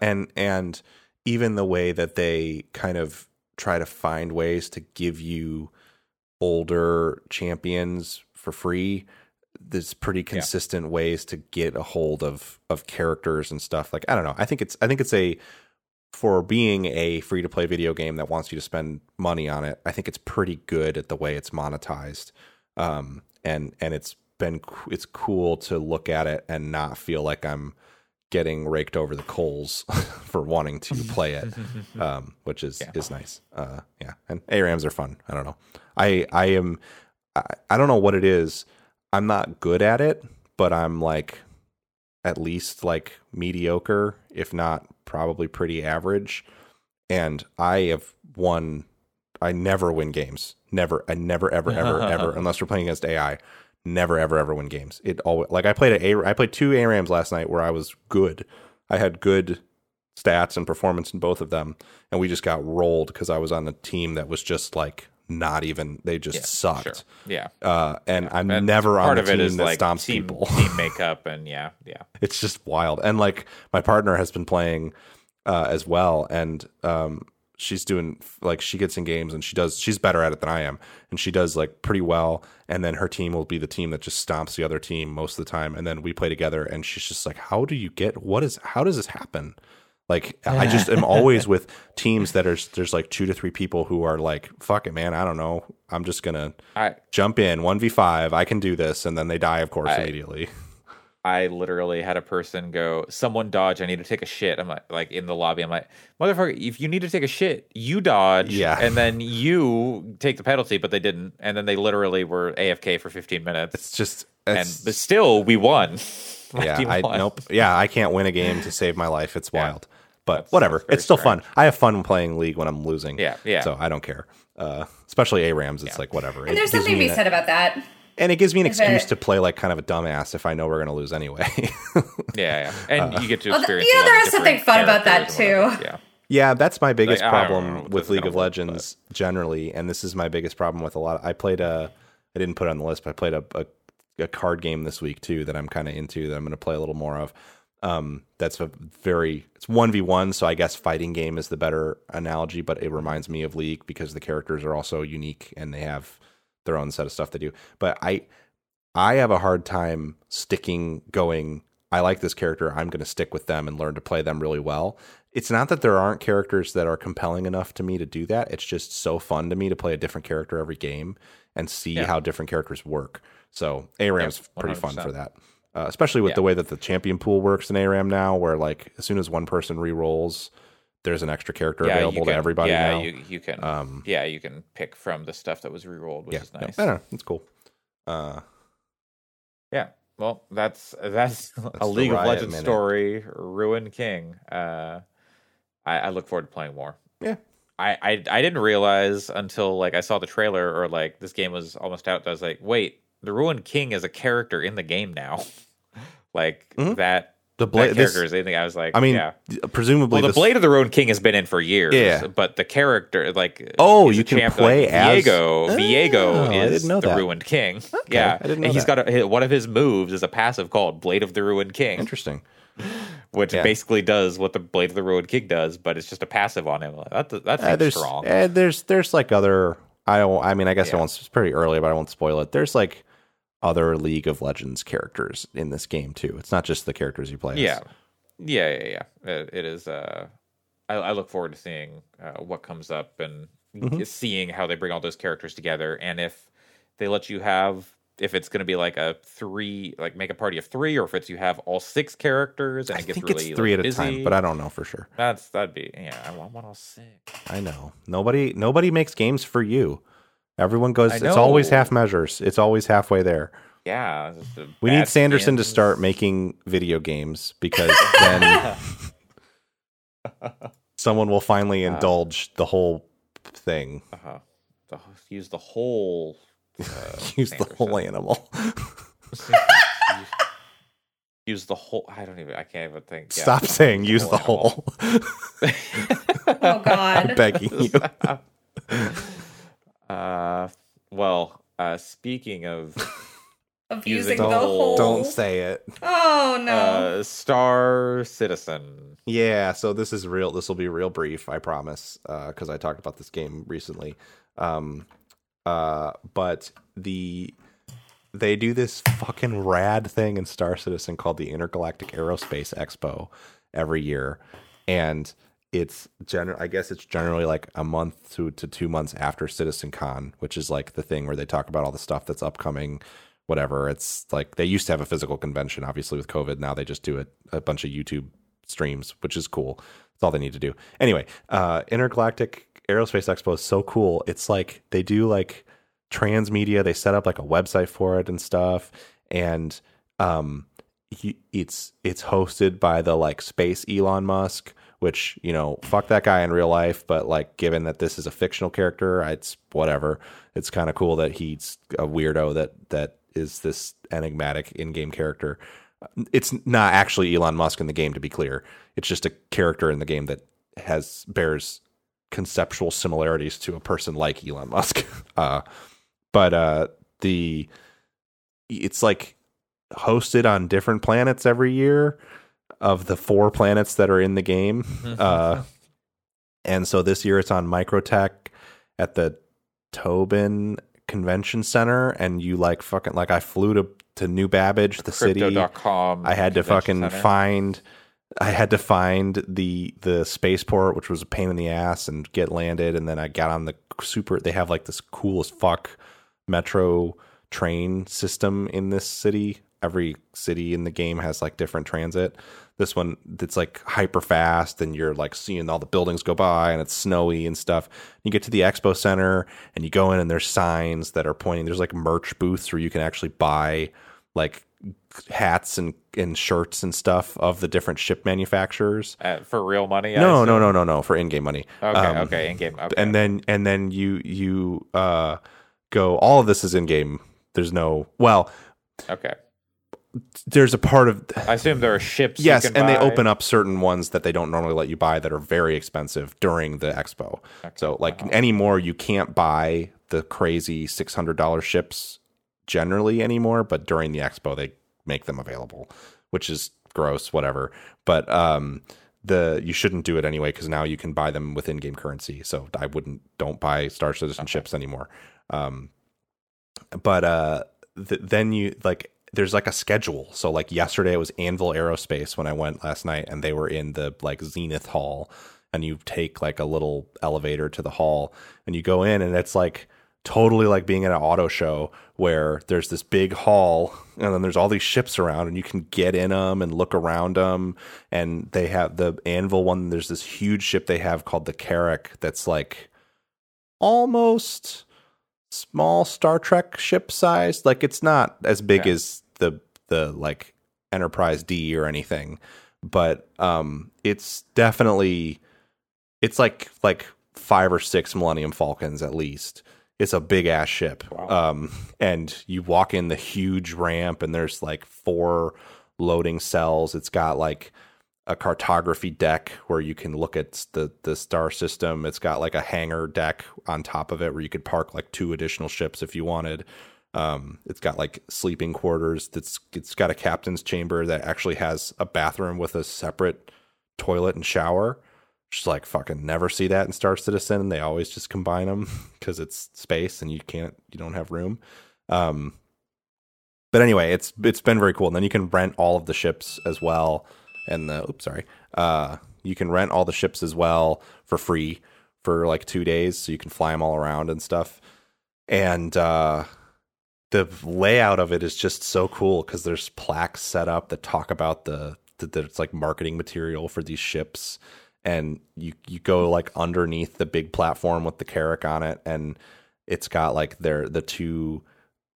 and even the way that they kind of try to find ways to give you older champions for free. There's pretty consistent ways to get a hold of characters and stuff. I don't know. I think it's for being a free to play video game that wants you to spend money on it. I think it's pretty good at the way it's monetized. And it's cool to look at it and not feel like I'm getting raked over the coals for wanting to play it, which is nice. And ARAMs are fun. I don't know. I don't know what it is. I'm not good at it, but I'm at least mediocre, if not probably pretty average. And I never win games. Never. I never, ever, ever, ever, unless we're playing against AI, never, ever, ever win games. It always, I played two ARAMs last night where I was good. I had good stats and performance in both of them. And we just got rolled because I was on a team that was just not even, they just sucked. Sure. Yeah. I'm and never on a team that stomps people. Team makeup and it's just wild. And my partner has been playing as well, and she's doing she gets in games and she's better at it than I am, and she does pretty well, and then her team will be the team that just stomps the other team most of the time, and then we play together and she's just how does this happen? I just am always with teams that are there's 2 to 3 people who are fuck it, man, I don't know. I'm just going to jump in 1v5. I can do this. And then they die, of course, immediately. I literally had a person go, someone dodge. I need to take a shit. I'm like in the lobby. I'm like, motherfucker, if you need to take a shit, you dodge. Yeah. And then you take the penalty, but they didn't. And then they literally were AFK for 15 minutes. But still, we won. I can't win a game to save my life. It's wild. But whatever, it's still strange. Fun. I have fun playing League when I'm losing. Yeah. So I don't care. Especially ARAMs, it's whatever. And there's something to be said about that. And it gives me an excuse to play kind of a dumbass if I know we're going to lose anyway. And you get to experience. There is something fun about that too. Yeah, that's my biggest problem with League of Legends generally, and this is my biggest problem with a lot. I didn't put it on the list, but I played a card game this week too that I'm kind of into that I'm going to play a little more of. That's it's 1v1, so I guess fighting game is the better analogy, but it reminds me of League because the characters are also unique and they have their own set of stuff they do. But I have a hard time going, I like this character, I'm going to stick with them and learn to play them really well. It's not that there aren't characters that are compelling enough to me to do that. It's just so fun to me to play a different character every game and see how different characters work. So ARAM's pretty fun for that. Especially with the way that the champion pool works in ARAM now, where as soon as one person re-rolls, there's an extra character available to everybody now. Yeah, you can. You can pick from the stuff that was re-rolled, which is nice. I don't know. It's cool. Well, that's a League of Legends story. Ruined King. I look forward to playing more. Yeah. I didn't realize until I saw the trailer or this game was almost out. I was like, wait. The Ruined King is a character in the game now. That character is anything. I was like, presumably the Blade of the Ruined King has been in for years. Yeah. But the character, you can play as Viego. Is the Ruined King. Okay. Yeah, I didn't know that. One of his moves is a passive called Blade of the Ruined King. Interesting. which basically does what the Blade of the Ruined King does, but it's just a passive on him. That's strong. And there's like other. I won't. It's pretty early, but I won't spoil it. There's like other League of Legends characters in this game too. It's not just the characters you play. Yeah. It is. I look forward to seeing what comes up and seeing how they bring all those characters together, and if they let you have. If it's going to be like a three, like make a party of three, or if it's you have all six characters, and I think it's three at a time, but I don't know for sure. I want all six. I know nobody makes games for you. Everyone goes. It's always half measures. It's always halfway there. Yeah, we need Sanderson to start making video games because then someone will finally indulge the whole thing. Use the whole. Use Sanderson. The whole animal. Use the whole. I can't even think. Yeah, stop saying use the whole. Oh, God. I'm begging you. Speaking of. Of using the whole. Don't say it. Oh, no. Star Citizen. Yeah, so this is real. This will be real brief, I promise, because I talked about this game recently. But they do this fucking rad thing in Star Citizen called the Intergalactic Aerospace Expo every year, and it's generally like a month to 2 months after CitizenCon, which is like the thing where they talk about all the stuff that's upcoming, whatever. It's like they used to have a physical convention, obviously with COVID. Now they just do a bunch of YouTube streams, which is cool. That's all they need to do. Anyway, Intergalactic Aerospace Expo is so cool. It's like they do like transmedia. They set up like a website for it and stuff, and it's hosted by the like space Elon Musk, which, you know, fuck that guy in real life, but like given that this is a fictional character, it's whatever. It's kind of cool that he's a weirdo that is this enigmatic in-game character. It's not actually Elon Musk in the game, to be clear. It's just a character in the game that bears conceptual similarities to a person like Elon Musk. It's like hosted on different planets every year of the 4 planets that are in the game. And so this year it's on Microtech at the Tobin Convention Center, and you like fucking like I flew to New Babbage, the city. I had to fucking find the spaceport, which was a pain in the ass, and get landed. And then I got on the they have like this cool as fuck metro train system in this city. Every city in the game has like different transit. This one that's like hyper fast, and you're like seeing all the buildings go by, and it's snowy and stuff. You get to the expo center and you go in, and there's signs that are pointing. There's like merch booths where you can actually buy like hats and shirts and stuff of the different ship manufacturers for real money. No, for in-game money. Okay, in-game. Okay. And then you go. All of this is in-game. There's no Okay. There's a part of. I assume there are ships. Yes, you can buy. They open up certain ones that they don't normally let you buy that are very expensive during the expo. Okay. So like anymore, you can't buy the crazy $600 ships generally anymore, but during the expo they make them available, which is gross, whatever, but you shouldn't do it anyway because now you can buy them with in-game currency. So don't buy Star Citizen ships anymore. Then you like there's like a schedule. So like yesterday it was Anvil Aerospace when I went last night, and they were in the like Zenith Hall, and you take like a little elevator to the hall and you go in, and it's like totally like being at an auto show where there's this big hall and then there's all these ships around, and you can get in them and look around them. And they have the Anvil one. There's this huge ship they have called the Carrick that's like almost small Star Trek ship size. Like it's not as big as the like Enterprise D or anything, but it's definitely it's like 5 or 6 Millennium Falcons at least. It's a big ass ship. Wow. And you walk in the huge ramp, and there's like 4 loading cells. It's got like a cartography deck where you can look at the star system. It's got like a hangar deck on top of it where you could park like 2 additional ships if you wanted. It's got like sleeping quarters. It's got a captain's chamber that actually has a bathroom with a separate toilet and shower. Just like fucking never see that in Star Citizen. They always just combine them because it's space and you don't have room. But anyway, it's been very cool. And then you can rent all of the ships as well. And you can rent all the ships as well for free for like 2 days. So you can fly them all around and stuff. And, the layout of it is just so cool because there's plaques set up that talk about that it's like marketing material for these ships, and you go like underneath the big platform with the Carrick on it, and it's got like the two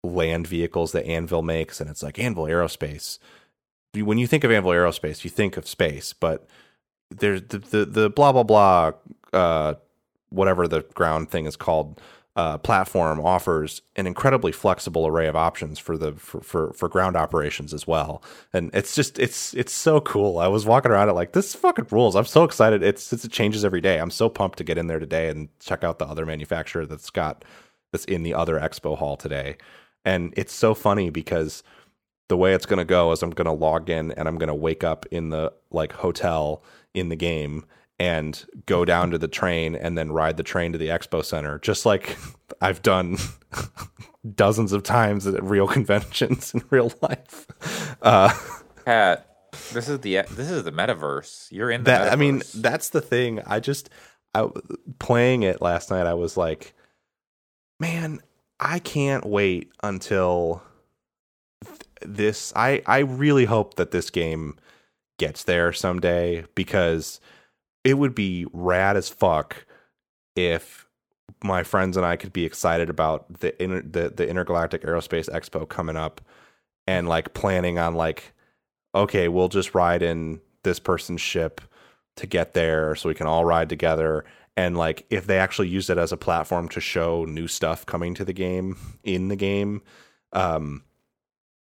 land vehicles that Anvil makes, and it's like Anvil Aerospace. When you think of Anvil Aerospace, you think of space, but there's the blah blah blah whatever the ground thing is called. Platform offers an incredibly flexible array of options for ground operations as well, and it's so cool. I was walking around it like, this fucking rules. I'm so excited. It changes every day. I'm so pumped to get in there today and check out the other manufacturer that's in the other expo hall today. And it's so funny because the way it's gonna go is I'm gonna log in and I'm gonna wake up in the like hotel in the game and go down to the train and then ride the train to the expo center, just like I've done dozens of times at real conventions in real life. Pat, this is the metaverse. You're in that. Metaverse. I mean, that's the thing. I playing it last night, I was like, man, I can't wait until this. I really hope that this game gets there someday, because it would be rad as fuck if my friends and I could be excited about the Intergalactic Aerospace Expo coming up and like planning on like, okay, we'll just ride in this person's ship to get there so we can all ride together. And like, if they actually use it as a platform to show new stuff coming to the game in the game,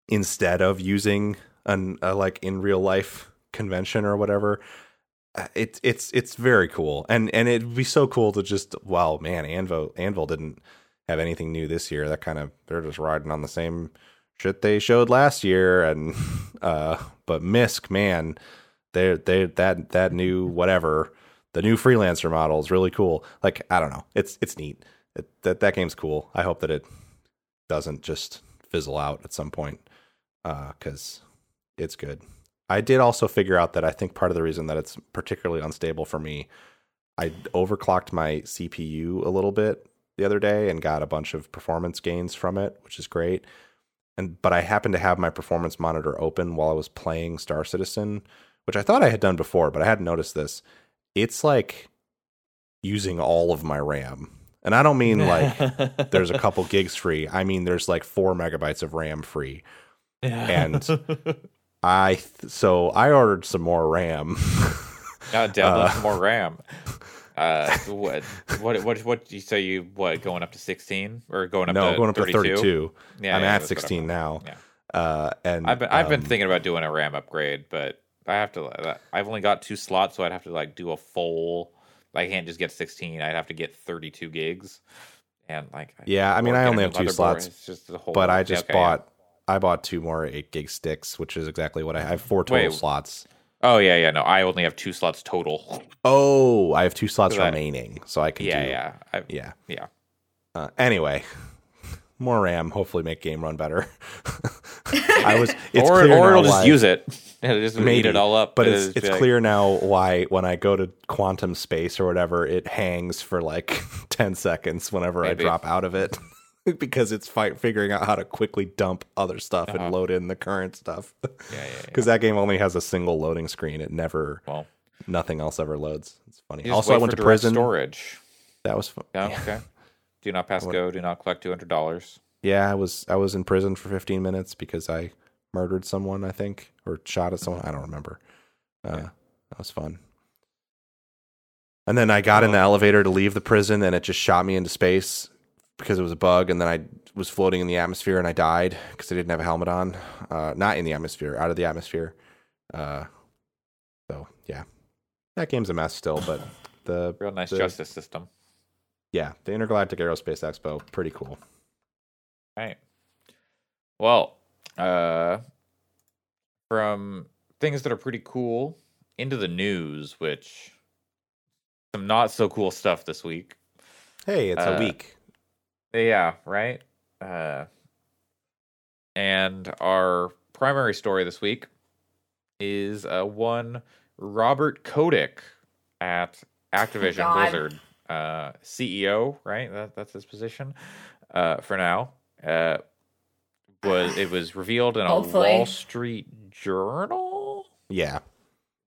instead of using a like in real life convention or whatever, it's very cool, and it'd be so cool to just, wow, man, Anvil didn't have anything new this year. That kind of, they're just riding on the same shit they showed last year, and but Misk, man, they that new whatever, the new freelancer model is really cool. Like, I don't know, it's neat. That game's cool. I hope that it doesn't just fizzle out at some point, because it's good. I did also figure out that I think part of the reason that it's particularly unstable for me, I overclocked my CPU a little bit the other day and got a bunch of performance gains from it, which is great. But I happened to have my performance monitor open while I was playing Star Citizen, which I thought I had done before, but I hadn't noticed this. It's like using all of my RAM. And I don't mean like there's a couple gigs free. I mean, there's like 4 megabytes of RAM free. Yeah. And so I ordered some more RAM. Download some more RAM. What did you say? Going up to 16 or going up to 32? Yeah, I'm at 16 now. Yeah. And I've been thinking about doing a RAM upgrade, but I've only got 2 slots, so I'd have to like do a full. I can't just get 16. I'd have to get 32 gigs. And like, I only have 2 slots. I bought 2 more 8 gig sticks, which is exactly what I have. 4 total slots. Oh yeah. No, I only have 2 slots total. Oh, I have 2 slots remaining, so I can. Yeah. Anyway, more RAM. Hopefully, make game run better. It's clear or it'll just use it. It'll just eat it all up. But it's like, clear now why when I go to quantum space or whatever, it hangs for like 10 seconds whenever I drop out of it. Because it's figuring out how to quickly dump other stuff and load in the current stuff. Yeah. Because that game only has a single loading screen. It never, nothing else ever loads. It's funny. Also, I went to prison. Storage. That was fun. Yeah. Okay. Do not pass go. Do not collect $200. Yeah, I was in prison for 15 minutes because I murdered someone, I think, or shot at someone. I don't remember. That was fun. And then I got in the elevator to leave the prison, and it just shot me into space. Because it was a bug, and then I was floating in the atmosphere and I died because I didn't have a helmet on. Not in the atmosphere, out of the atmosphere. So yeah, that game's a mess still, but the real nice justice system. Yeah, the Intergalactic Aerospace Expo, pretty cool. All right. Well, from things that are pretty cool into the news, which some not so cool stuff this week. Hey, it's a week. Yeah, right? And our primary story this week is one Robert Kotick at Activision Blizzard. CEO, right? That's his position for now. It was revealed in a Wall Street Journal? Yeah.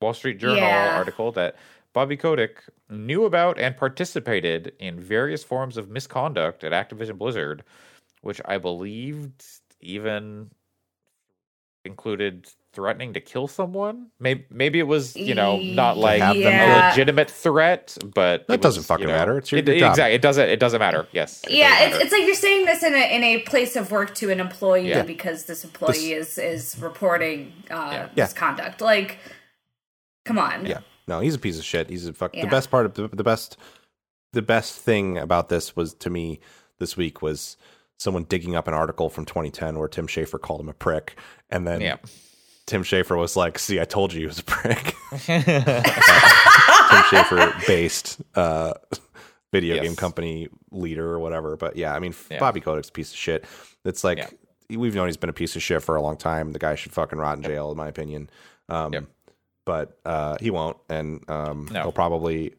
Wall Street Journal article that Bobby Kotick knew about and participated in various forms of misconduct at Activision Blizzard, which I believed even included threatening to kill someone. Maybe it was, not like a legitimate threat, but that doesn't fucking matter. It's your job. Exactly. It doesn't matter. Yes. It's like you're saying this in a place of work to an employee because this employee is reporting misconduct. Like, come on. Yeah. No, he's a piece of shit. He's a fuck. Yeah. The best part of the best thing about this was, to me, this week was someone digging up an article from 2010 where Tim Schafer called him a prick, and then Tim Schafer was like, "See, I told you he was a prick." Tim Schafer based video game company leader or whatever, but Bobby Kotick's a piece of shit. It's like we've known he's been a piece of shit for a long time. The guy should fucking rot in jail, in my opinion. But he won't, and he'll probably,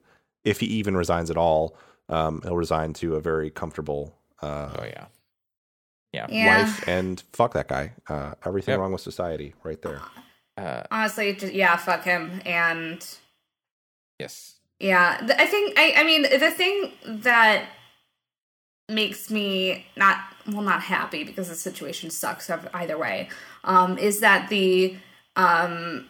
if he even resigns at all, he'll resign to a very comfortable life, and fuck that guy. Everything wrong with society right there. Honestly, just, fuck him, and... Yes. Yeah, I think, I mean, the thing that makes me not happy, because the situation sucks either way, is that the... that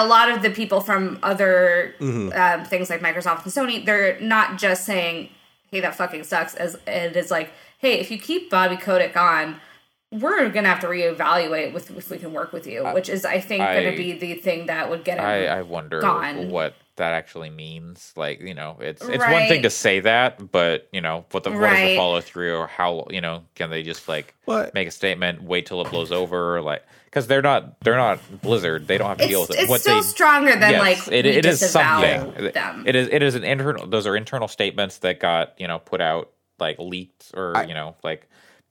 a lot of the people from other things like Microsoft and Sony, they're not just saying, hey, that fucking sucks. As it is like, hey, if you keep Bobby Kotick on, we're going to have to reevaluate if we can work with you, which is, I think, going to be the thing that would get him I wonder gone. What that actually means. Like, it's one thing to say that, but, what is the follow through, or how, can they just make a statement, wait till it blows over, like... Because they're not Blizzard. They don't have to deal with it. It's still stronger than it is something. Them. It is an internal. Those are internal statements that got put out, like leaked, or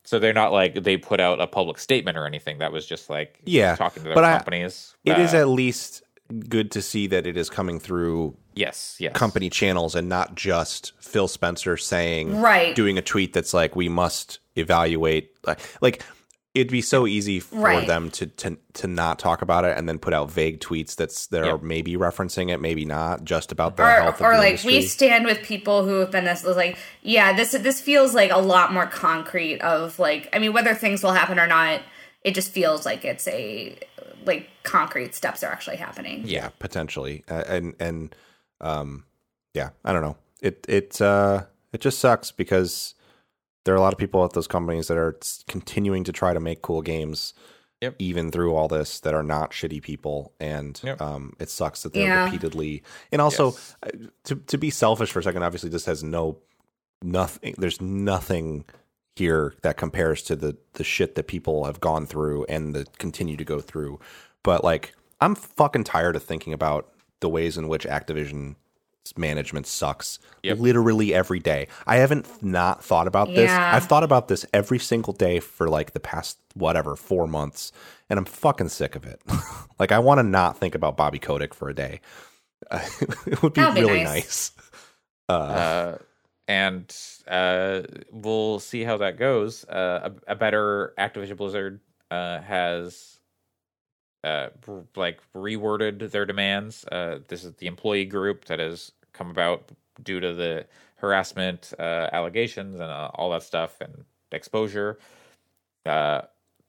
so they're not like they put out a public statement or anything. That was just talking to their companies. It is at least good to see that it is coming through. Yes. Company channels, and not just Phil Spencer saying doing a tweet that's like, we must evaluate . It'd be so easy for them to not talk about it, and then put out vague tweets that are maybe referencing it, maybe not, just about their health. Or industry. We stand with people who have been this feels like a lot more concrete of whether things will happen or not, it just feels like it's concrete steps are actually happening. Yeah, potentially, I don't know. It just sucks because. There are a lot of people at those companies that are continuing to try to make cool games, even through all this, that are not shitty people, and it sucks that they're repeatedly. And also, to be selfish for a second, obviously, this has nothing. There's nothing here that compares to the shit that people have gone through and that continue to go through. But I'm fucking tired of thinking about the ways in which Activision. Management sucks literally every day. I haven't not thought about this. I've thought about this every single day for the past 4 months, and I'm fucking sick of it. I want to not think about Bobby Kotick for a day. It would be really nice. We'll see how that goes. A better Activision Blizzard has... reworded their demands. This is the employee group that has come about due to the harassment allegations and all that stuff and exposure.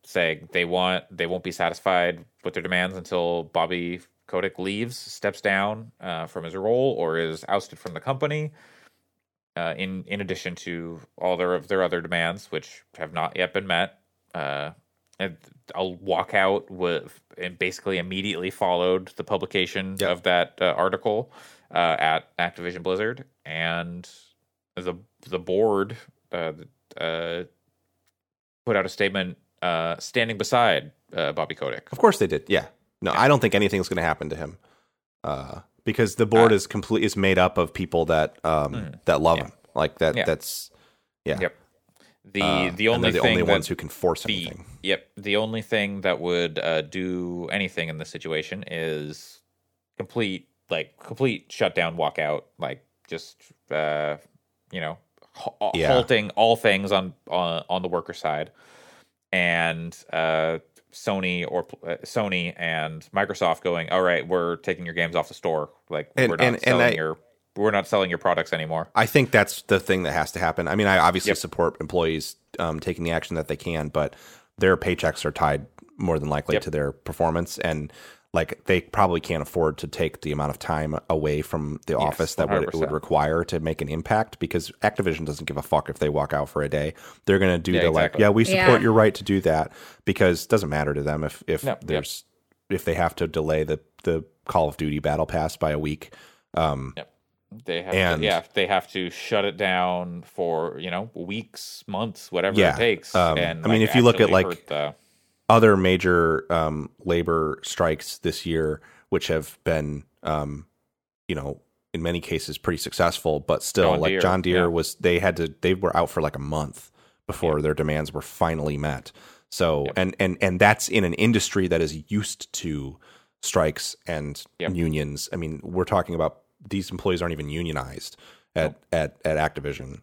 Saying they won't be satisfied with their demands until Bobby Kotick leaves, steps down from his role, or is ousted from the company. In addition to all their other demands, which have not yet been met. A walkout and basically immediately followed the publication of that article at Activision Blizzard, and the board put out a statement standing beside Bobby Kotick. Of course they did. Yeah. No, I don't think anything's going to happen to him because the board is made up of people that that love him. Like that. Yeah. That's the only thing, the only ones who can force anything. Yep. The only thing that would do anything in this situation is complete shutdown, walkout, like just halting all things on the worker side, and Sony and Microsoft going, all right, we're taking your games off the store. Like we're not selling your products anymore. I think that's the thing that has to happen. I mean, I obviously support employees taking the action that they can, but their paychecks are tied more than likely to their performance, and like they probably can't afford to take the amount of time away from the office that it would require to make an impact, because Activision doesn't give a fuck if they walk out for a day. They're going to do we support your right to do that, because it doesn't matter to them if they have to delay the Call of Duty Battle Pass by a week. They have to shut it down for, weeks, months, whatever it takes. And I mean, if you look at other major labor strikes this year, which have been, in many cases pretty successful, but still John Deere they were out for like a month before their demands were finally met. So, and that's in an industry that is used to strikes and unions. I mean, we're talking about these employees aren't even unionized at Activision.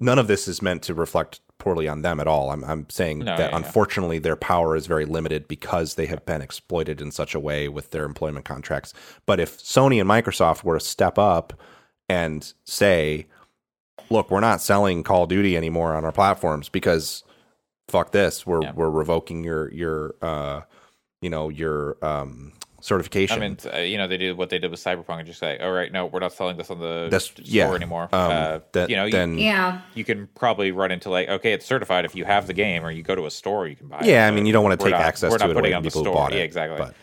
None of this is meant to reflect poorly on them at all. I'm saying unfortunately their power is very limited because they have been exploited in such a way with their employment contracts. But if Sony and Microsoft were to step up and say, look, we're not selling Call of Duty anymore on our platforms because fuck this, we're revoking your certification. I mean, they did what they did with Cyberpunk and just say, all right, no, we're not selling this on the store anymore. You can probably run into it's certified if you have the game, or you go to a store, you can buy it. Yeah, I mean, you don't want to take access to it away from people who bought it. Yeah, exactly. But,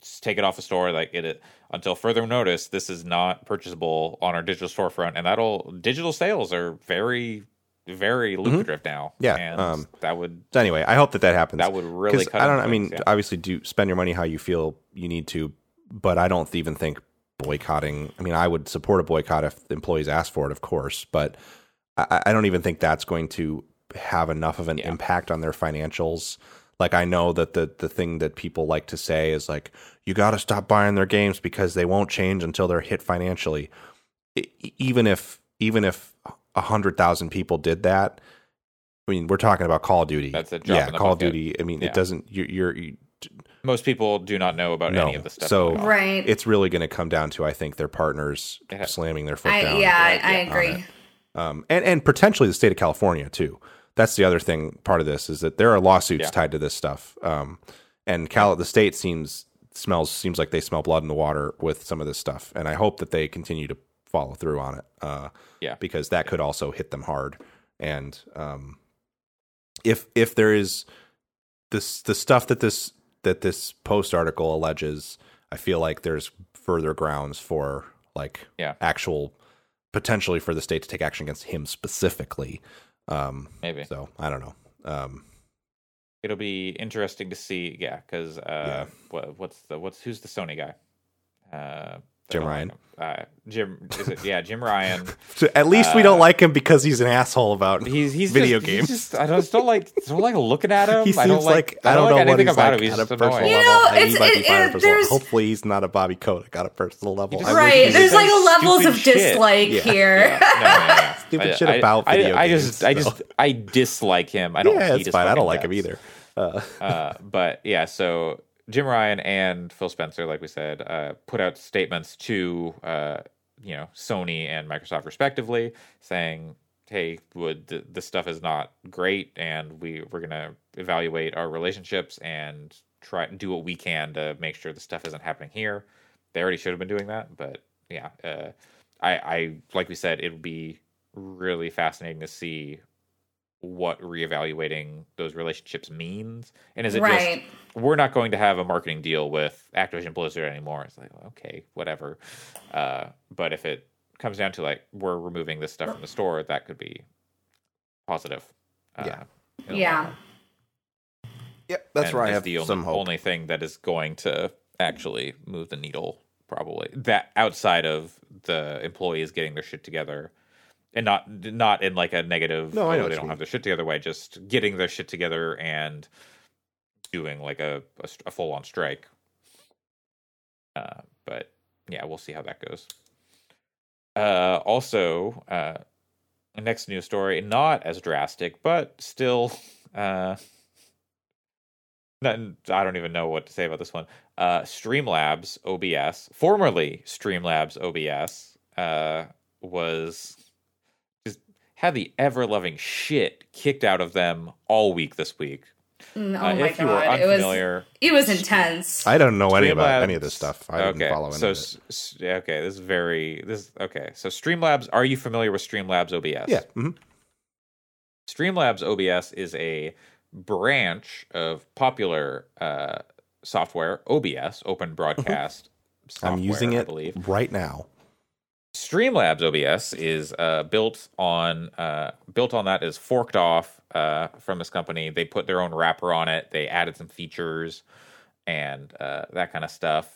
just take it off the store. Until further notice, this is not purchasable on our digital storefront, and digital sales are very, very lucrative now. Yeah, and that would. Anyway, I hope that happens. That would really cut. I don't. Obviously, do spend your money how you feel you need to, but I don't even think boycotting. I mean, I would support a boycott if the employees ask for it, of course, but I don't even think that's going to have enough of an impact on their financials. Like, I know that the thing that people like to say is like, you got to stop buying their games because they won't change until they're hit financially. Even if 100,000 people did that. I mean, we're talking about Call of Duty. That's a drop in the Call bucket. Of Duty. I mean, it doesn't. Most people do not know about any of this stuff. So it's really going to come down to, I think, their partners slamming their foot down. Yeah, I agree. And potentially the state of California too. That's the other thing. Part of this is that there are lawsuits tied to this stuff. And the state seems like they smell blood in the water with some of this stuff. And I hope that they continue to follow through on it. Because that could also hit them hard. And if there is the stuff that this Post article alleges, I feel like there's further grounds for actual potentially for the state to take action against him specifically. Maybe. So I don't know. It'll be interesting to see. Yeah, because who's the Sony guy? Jim Ryan. Jim Ryan. So at least we don't like him because he's an asshole about video games. I just don't like looking at him. He seems I don't know anything about him. He's just annoying. Hopefully he's not a Bobby Kotick on a personal level. There's like a levels of dislike here. Yeah. Stupid shit about video games. I dislike him. I don't. Yeah, it's fine. I don't like him either. So. Jim Ryan and Phil Spencer, like we said, put out statements to, Sony and Microsoft respectively, saying, hey, this stuff is not great, and we're going to evaluate our relationships and try and do what we can to make sure this stuff isn't happening here. They already should have been doing that, but I like we said, it would be really fascinating to see what reevaluating those relationships means, and is it just we're not going to have a marketing deal with Activision Blizzard anymore? It's like, okay, whatever. But if it comes down to we're removing this stuff from the store, that could be positive. Yep, that's where I have some hope. Only thing that is going to actually move the needle, probably, that outside of the employees getting their shit together, and not in like a negative. No, I know they don't have their shit together way. Just getting their shit together and doing like a full on strike. But yeah, we'll see how that goes. Also, next news story, not as drastic, but still. I don't even know what to say about this one. Streamlabs OBS, formerly Streamlabs OBS, was just had the ever-loving shit kicked out of them all week this week. Oh my god! It was intense. I don't know any of this stuff. I didn't follow any of it. Okay, this is very okay. So Streamlabs, are you familiar with Streamlabs OBS? Yeah. Mm-hmm. Streamlabs OBS is a branch of popular software, OBS, Open Broadcast software. I'm using it, I believe, right now. Streamlabs OBS is built on that, is forked off from this company. They put their own wrapper on it. They added some features and that kind of stuff.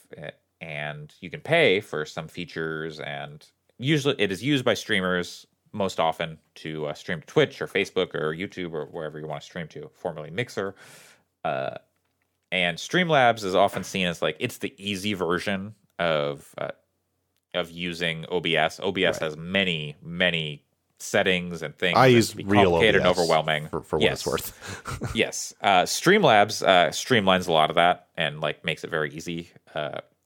And you can pay for some features. And usually it is used by streamers most often to stream to Twitch or Facebook or YouTube or wherever you want to stream to, formerly Mixer. And Streamlabs is often seen as like it's the easy version of using OBS. OBS has many, many settings and things. I use real OBS and overwhelming for what it's worth. Yes. Streamlabs streamlines a lot of that and like makes it very easy.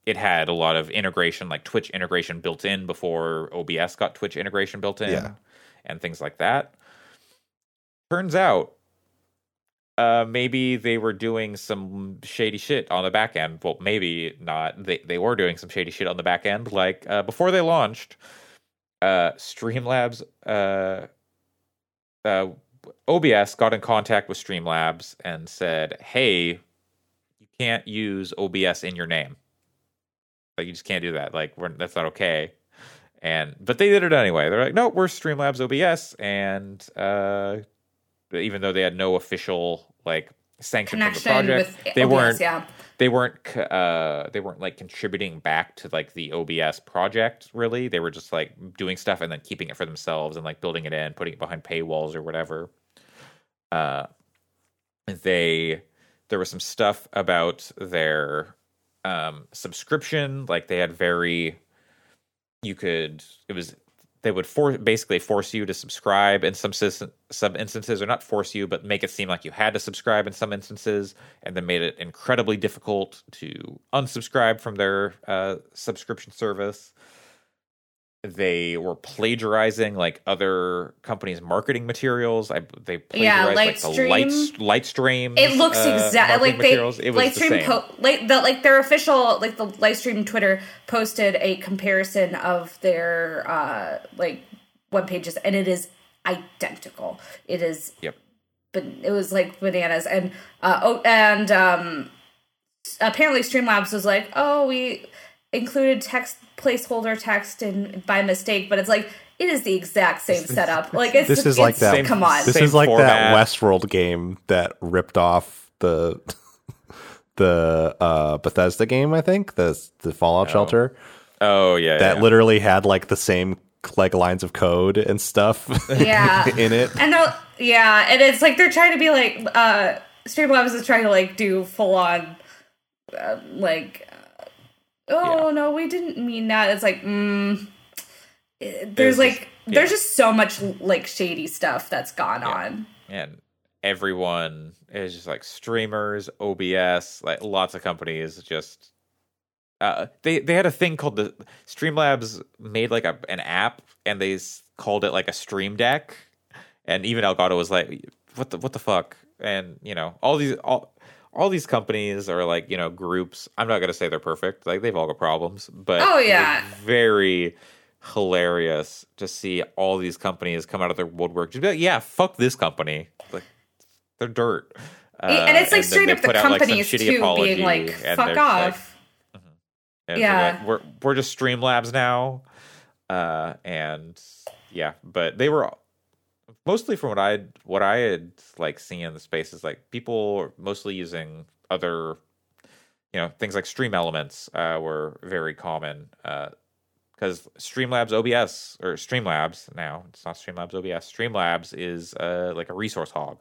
It had a lot of integration, like Twitch integration built in before OBS got Twitch integration built in and things like that. Turns out maybe they were doing some shady shit on the back end. Well, maybe not. They were doing some shady shit on the back end. Like, before they launched, Streamlabs, OBS got in contact with Streamlabs and said, hey, you can't use OBS in your name. Like, you just can't do that. Like, that's not okay. But they did it anyway. They're like, no, we're Streamlabs OBS. And, even though they had no official like sanction from the project, they weren't like contributing back to like the OBS project really. They were just like doing stuff and then keeping it for themselves and like building it in, putting it behind paywalls or whatever. There was some stuff about their subscription. Like they had they would basically force you to subscribe in some instances, or not force you, but make it seem like you had to subscribe in some instances, and then made it incredibly difficult to unsubscribe from their subscription service. They were plagiarizing like other companies' marketing materials. They plagiarized Lightstream. It looks exactly like their official the Lightstream Twitter posted a comparison of their web pages, and it is identical. It is but it was like bananas, and apparently Streamlabs was like, oh, we included placeholder text and by mistake, but it's like it is the exact same setup. Like this is like that Westworld game that ripped off the Bethesda game, I think, the Fallout Shelter. Oh yeah, that literally had like the same like lines of code and stuff. Yeah, in it, and it's like they're trying to be like Streamlabs is trying to like do full on no, we didn't mean that. It's like, there's just so much like shady stuff that's gone on. And everyone is just like streamers, OBS, like lots of companies just, they had a thing called the Streamlabs made like an app, and they called it like a Stream Deck. And even Elgato was like, what the fuck? And you know, all these companies are like, you know, groups. I'm not going to say they're perfect. Like, they've all got problems. But very hilarious to see all these companies come out of their woodwork. Just be like, yeah, fuck this company. Like, they're dirt. And it's like straight up the companies, too, being like, fuck off. Like, yeah. Like, we're just Streamlabs now. But they were... mostly from what I had like seen in the space is like people are mostly using other, you know, things like Stream Elements were very common because Streamlabs is like a resource hog.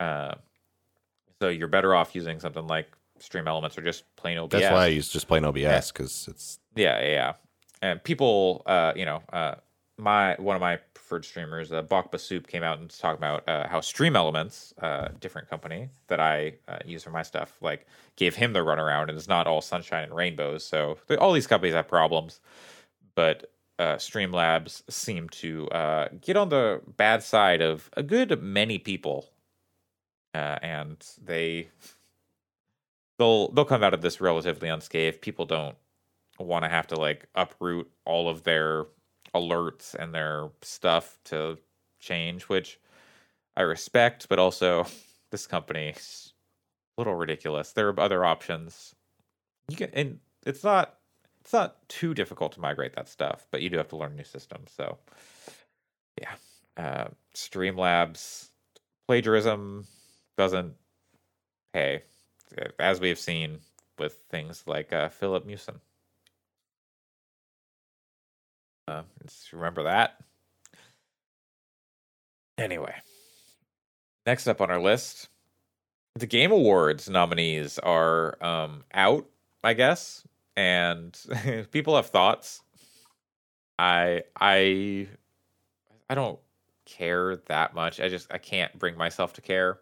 So you're better off using something like Stream Elements or just plain OBS. That's why I use just plain OBS because it's and people, one of my preferred streamers, Bach Basoup, came out and talked about how Stream Elements, different company that I use for my stuff, like gave him the runaround, and it's not all sunshine and rainbows. So all these companies have problems, but Streamlabs seem to get on the bad side of a good many people, and they'll come out of this relatively unscathed. People don't want to have to like uproot all of their alerts and their stuff to change, which I respect, but also this company's a little ridiculous. There are other options. You can, and it's not too difficult to migrate that stuff, but you do have to learn new systems. So yeah, Streamlabs plagiarism doesn't pay, as we've seen with things like Philip Mewson. Just remember that. Anyway, next up on our list, the Game Awards nominees are out, I guess, and people have thoughts. I don't care that much. I can't bring myself to care.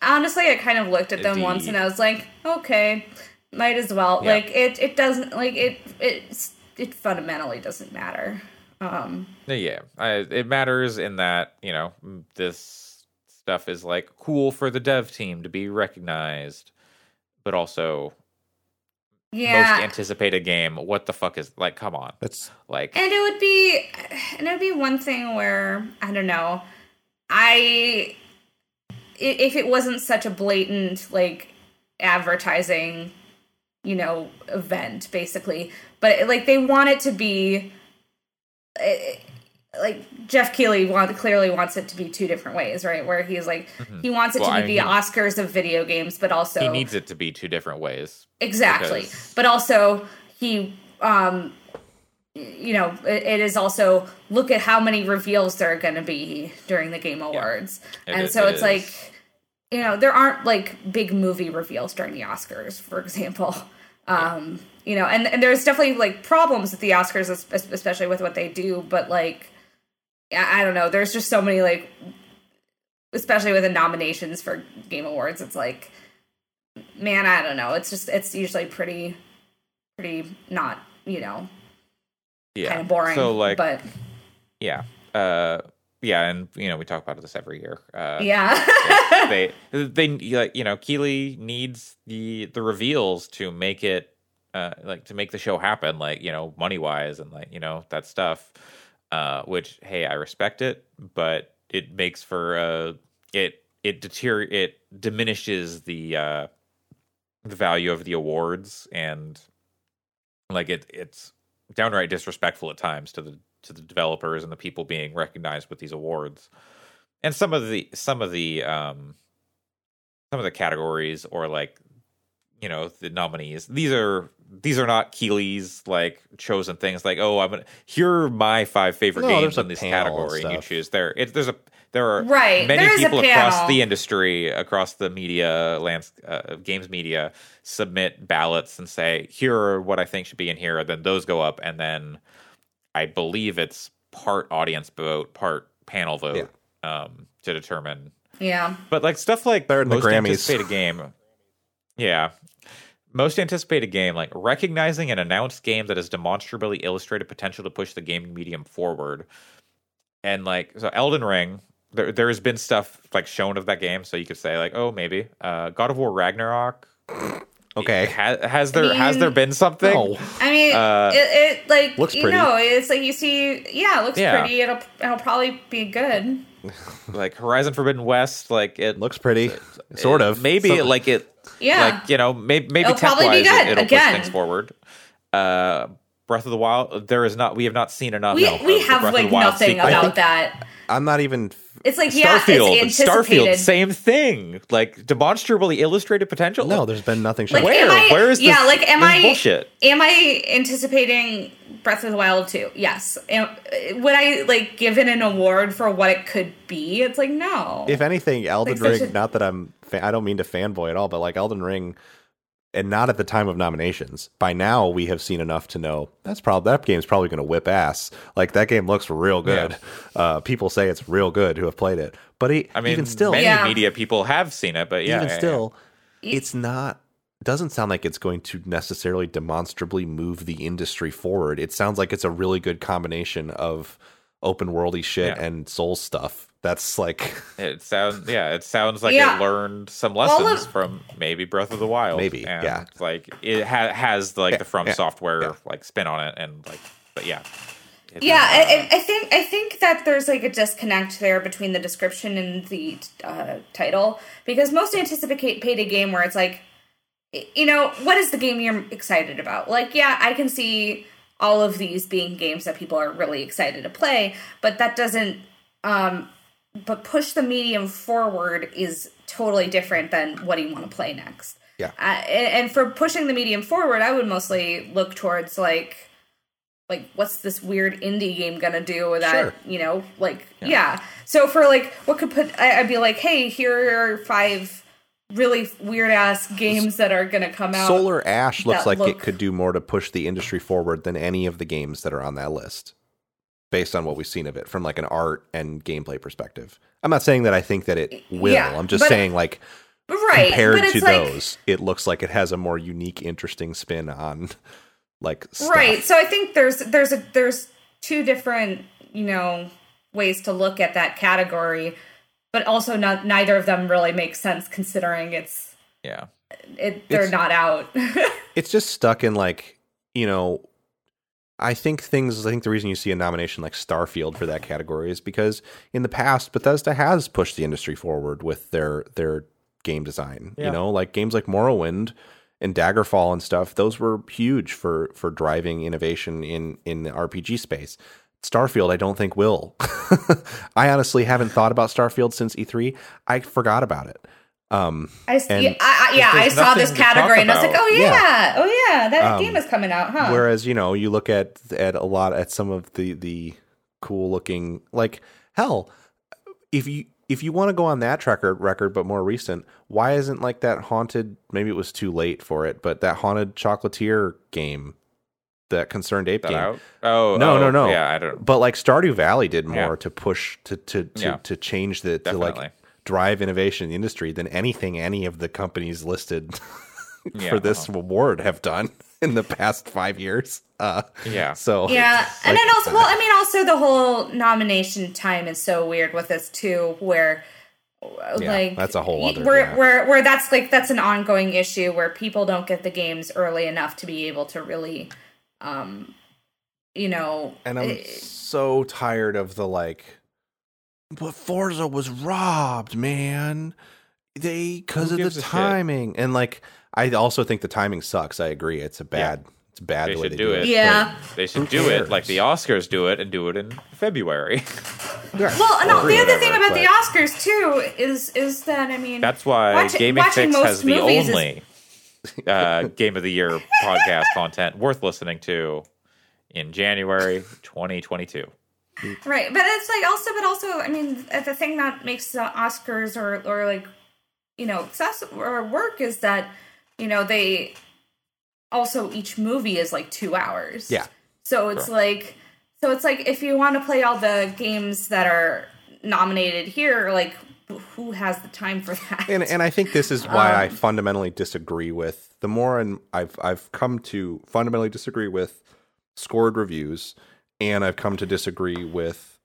Honestly, I kind of looked at them once and I was like, okay, might as well. Yeah. Like it doesn't like it fundamentally doesn't matter. It matters in that, you know, this stuff is like cool for the dev team to be recognized, but also most anticipated game. What the fuck is like? Come on, that's like, and it would be one thing where I don't know, if it wasn't such a blatant like advertising, you know, event basically. But it, like they want it to be, like Jeff Keighley clearly wants it to be two different ways, right? Where he's like he wants it to be Oscars of video games, but also he needs it to be two different ways. Exactly, because... but also he, you know, it is also look at how many reveals there are going to be during the Game Awards, so it's like. You know, there aren't, like, big movie reveals during the Oscars, for example. You know, and there's definitely, like, problems with the Oscars, especially with what they do. But, like, I don't know. There's just so many, like, especially with the nominations for Game Awards. It's like, man, I don't know. It's just, it's usually pretty not, you know, kind of boring. So, like, but... Yeah, and, you know, we talk about this every year. They you know, Keighley needs the reveals to make it, like, to make the show happen, like, you know, money-wise and, like, you know, that stuff, which, hey, I respect it, but it makes for, it diminishes the value of the awards, and, like, it's downright disrespectful at times to the developers and the people being recognized with these awards. And some of the categories or like, you know, the nominees, these are not Keighley's like chosen things like, oh, here are my five favorite games in this category. And you choose there are many people across the industry, across the media landscape, games media, submit ballots and say, here are what I think should be in here. And then those go up. And then, I believe it's part audience vote, part panel vote to determine. Yeah. But like stuff like they're in most the Grammys. Anticipated game. Yeah. Most anticipated game, like recognizing an announced game that has demonstrably illustrated potential to push the gaming medium forward. And like, so Elden Ring, there has been stuff like shown of that game. So you could say like, oh, maybe God of War Ragnarok. Okay. Has there been something? No. I mean, it like looks pretty. You know, it's like you see, it looks pretty. It'll probably be good. Like Horizon Forbidden West, like it looks pretty, sort of. Like you know, maybe it'll probably be good. It'll push things forward. Breath of the Wild, we have not seen enough. We have like nothing about that. I'm not even. It's like, Starfield, it's anticipated. Starfield, same thing. Like, demonstrably illustrated potential. No, there's been nothing. Like, where is this? Yeah, like, bullshit? Am I anticipating Breath of the Wild 2? Yes. Would I like give it an award for what it could be? It's like, no. If anything, Elden Ring. Not that I don't mean to fanboy at all, but like Elden Ring. And not at the time of nominations. By now, we have seen enough to know that game's probably going to whip ass. Like, that game looks real good. Yeah. People say it's real good who have played it. But even still, many media people have seen it. But it's not. Doesn't sound like it's going to necessarily demonstrably move the industry forward. It sounds like it's a really good combination of open worldy shit and Souls stuff. That's like it sounds like it learned some lessons from maybe Breath of the Wild. Maybe, and like it has like the From Software like spin on it, and like, but I think that there's like a disconnect there between the description and the title, because most anticipate a game where it's like, you know, what is the game you're excited about? Like, I can see all of these being games that people are really excited to play, but that doesn't. But push the medium forward is totally different than what do you want to play next. Yeah. And for pushing the medium forward, I would mostly look towards like what's this weird indie game going to do that, you know, like, So for like, what could put, I'd be like, hey, here are 5 really weird ass games that are going to come out. Solar Ash looks like it could do more to push the industry forward than any of the games that are on that list. Based on what we've seen of it from like an art and gameplay perspective. I'm not saying that I think that it will. I'm just saying like compared to those, it looks like it has a more unique, interesting spin on like stuff. Right. So I think there's 2 different, you know, ways to look at that category, but also neither of them really makes sense considering it's they're not out. It's just stuck in like, you know, I think the reason you see a nomination like Starfield for that category is because in the past, Bethesda has pushed the industry forward with their game design. Yeah. You know, like games like Morrowind and Daggerfall and stuff, those were huge for driving innovation in the RPG space. Starfield, I don't think will. I honestly haven't thought about Starfield since E3. I forgot about it. I saw this category and I was like, that game is coming out, huh? Whereas, you know, you look at some of the cool looking, like, hell, if you want to go on that track record, but more recent, why isn't like that haunted? Maybe it was too late for it, but that haunted chocolatier game, that Concerned Ape game. Out? Oh no, yeah, I don't. But like Stardew Valley did more to push to change the to like. Drive innovation in the industry than anything any of the companies listed for this award have done in the past 5 years. And then also, well, I mean, also the whole nomination time is so weird with this too, where like that's a whole other where that's like that's an ongoing issue where people don't get the games early enough to be able to really, you know. And I'm so tired of the like. But Forza was robbed, man. They because of the timing shit? And like I also think the timing sucks. I agree. It's a bad. Yeah. It's bad. They should do it. Yeah, they should do it like the Oscars do it and do it in February. Well, no, the other thing about the Oscars too is that I mean that's why Gaming Fix has the only Game of the Year podcast content worth listening to in January 2022. Right, but it's like also, I mean, the thing that makes the Oscars or like, you know, accessible or work is that, you know, they also each movie is like 2 hours. Yeah. So it's like if you want to play all the games that are nominated here, like who has the time for that? And I think this is why I fundamentally disagree with the more and I've come to fundamentally disagree with scored reviews. And I've come to disagree with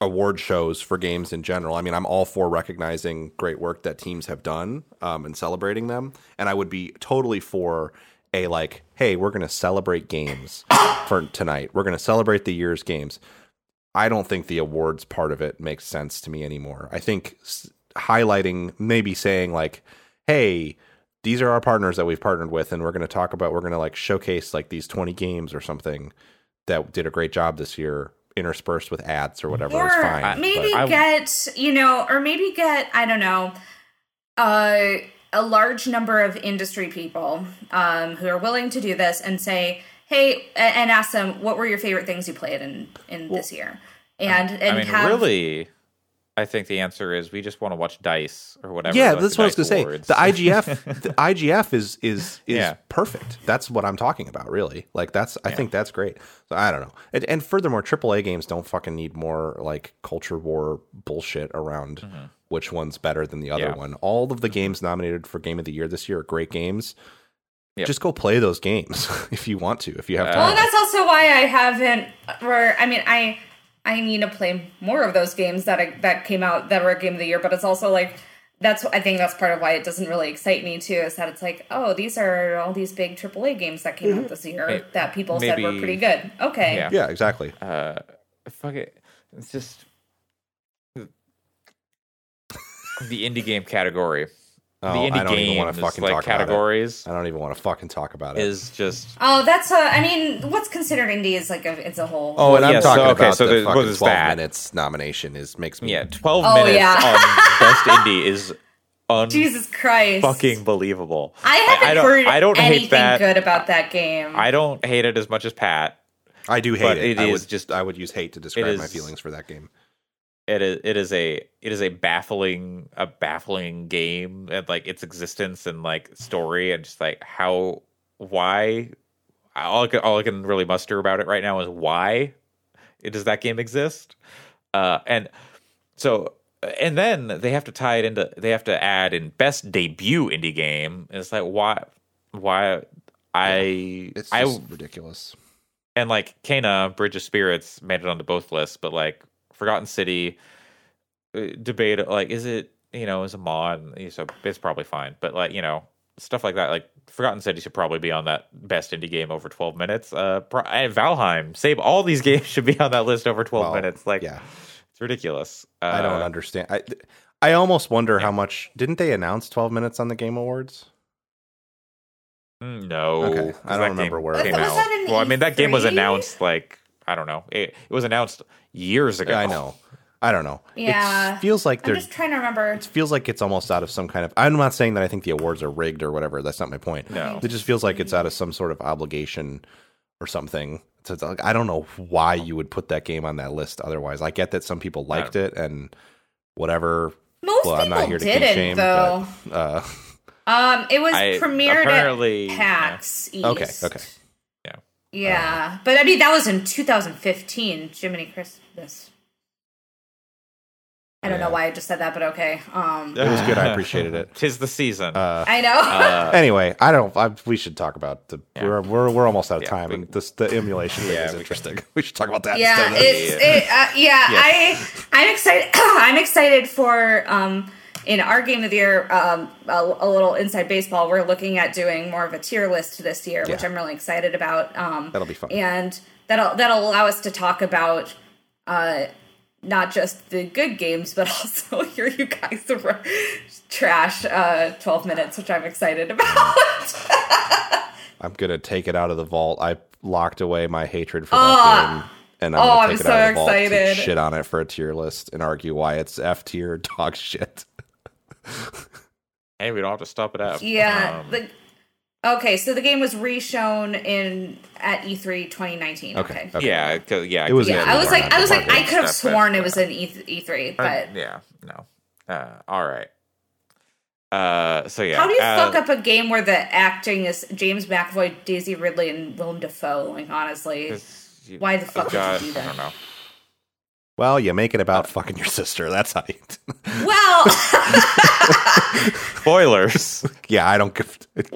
award shows for games in general. I mean, I'm all for recognizing great work that teams have done and celebrating them. And I would be totally for a like, hey, we're going to celebrate games for tonight. We're going to celebrate the year's games. I don't think the awards part of it makes sense to me anymore. I think highlighting, maybe saying like, hey, these are our partners that we've partnered with. And we're going to like showcase like these 20 games or something. That did a great job this year interspersed with ads or whatever is fine. Maybe get, I don't know, a large number of industry people who are willing to do this and say, hey, and ask them, what were your favorite things you played in this year? And I think the answer is we just want to watch DICE or whatever. Yeah, that's what I was going to say. The IGF, is perfect. That's what I'm talking about, really. Like I think that's great. So I don't know. And furthermore, AAA games don't fucking need more like culture war bullshit around which one's better than the other one. All of the games nominated for Game of the Year this year are great games. Yep. Just go play those games if you want to. If you have time. Well, that's also why I haven't. I need to play more of those games that came out that were Game of the Year, but it's also like I think that's part of why it doesn't really excite me too, is that it's like, oh, these are all these big AAA games that came out this year that people said were pretty good. Okay. Yeah, exactly. Fuck it. It's just the indie game category. I don't even want to fucking talk about it. Is just what's considered indie is like it's a whole. Oh, and I'm talking about the fucking 12 that? Minutes nomination is makes me 12 minutes on best indie is Jesus Christ fucking believable. I haven't heard anything good about that game. I don't hate it as much as Pat. I do hate it. I would use hate to describe my feelings for that game. It is a baffling game and like its existence and like story and just like how why all I can really muster about it right now is why does that game exist, and then they have to add in best debut indie game, and it's like why it's ridiculous. And like Kena, Bridge of Spirits made it onto both lists, but like Forgotten City debate, like, is it, you know, is a mod, so it's probably fine. But like, you know, stuff like that, like Forgotten City should probably be on that best indie game over 12 minutes. And Valheim, save all these games should be on that list over 12 minutes. Like, it's ridiculous. I don't understand. I almost wonder how much, didn't they announce 12 minutes on the Game Awards? No. Okay. I don't remember where it came out. Well, I mean, that game was announced like, I don't know. It was announced years ago. I know. I don't know. Yeah. It feels like I'm just trying to remember. It feels like it's almost out of some kind of... I'm not saying that I think the awards are rigged or whatever. That's not my point. No. It just feels like it's out of some sort of obligation or something. So it's like, I don't know why you would put that game on that list otherwise. I get that some people liked it and whatever. Most people I'm not here to didn't, shame, though. But, it was premiered at PAX East. Okay. Yeah, but I mean, that was in 2015, Jiminy Christmas. I don't know why I just said that, but okay. It was good. I appreciated it. 'Tis the season. I know. Anyway, I don't. We should talk about the. Yeah. We're almost out of time. The emulation thing is interesting. We should talk about that. Yeah, I'm excited. I'm excited for in our Game of the Year, a little inside baseball, we're looking at doing more of a tier list this year, which I'm really excited about. That'll be fun. And that'll allow us to talk about not just the good games, but also hear you guys trash 12 minutes, which I'm excited about. I'm going to take it out of the vault. I locked away my hatred for that game. And I'm going to take it out of the vault and shit on it for a tier list and argue why it's F tier dog shit. Hey, we don't have to stop it up. Yeah. So the game was reshown at E3 2019. Okay. It was. Yeah, I was like, I could have sworn it was in E3, but no. All right. How do you fuck up a game where the acting is James McAvoy, Daisy Ridley, and Willem Dafoe? Like, honestly, why the fuck would you do that? I don't know. Well, you make it about fucking your sister. That's how you... Spoilers. Yeah,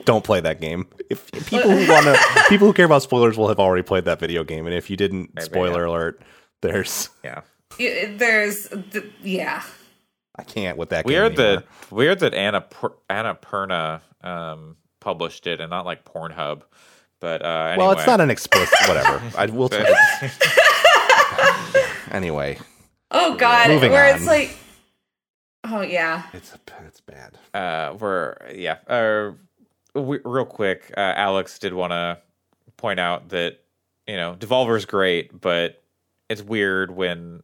Don't play that game. If people who care about spoilers will have already played that video game, and if you didn't, spoiler alert, there's... Yeah. I can't with that game anymore. Weird that Annapurna published it, and not like Pornhub, but anyway. Well, it's not an explicit... Whatever. I will tell you. Anyway. Oh God! It's like, oh yeah, it's bad. Real quick, Alex did want to point out that, you know, Devolver's great, but it's weird when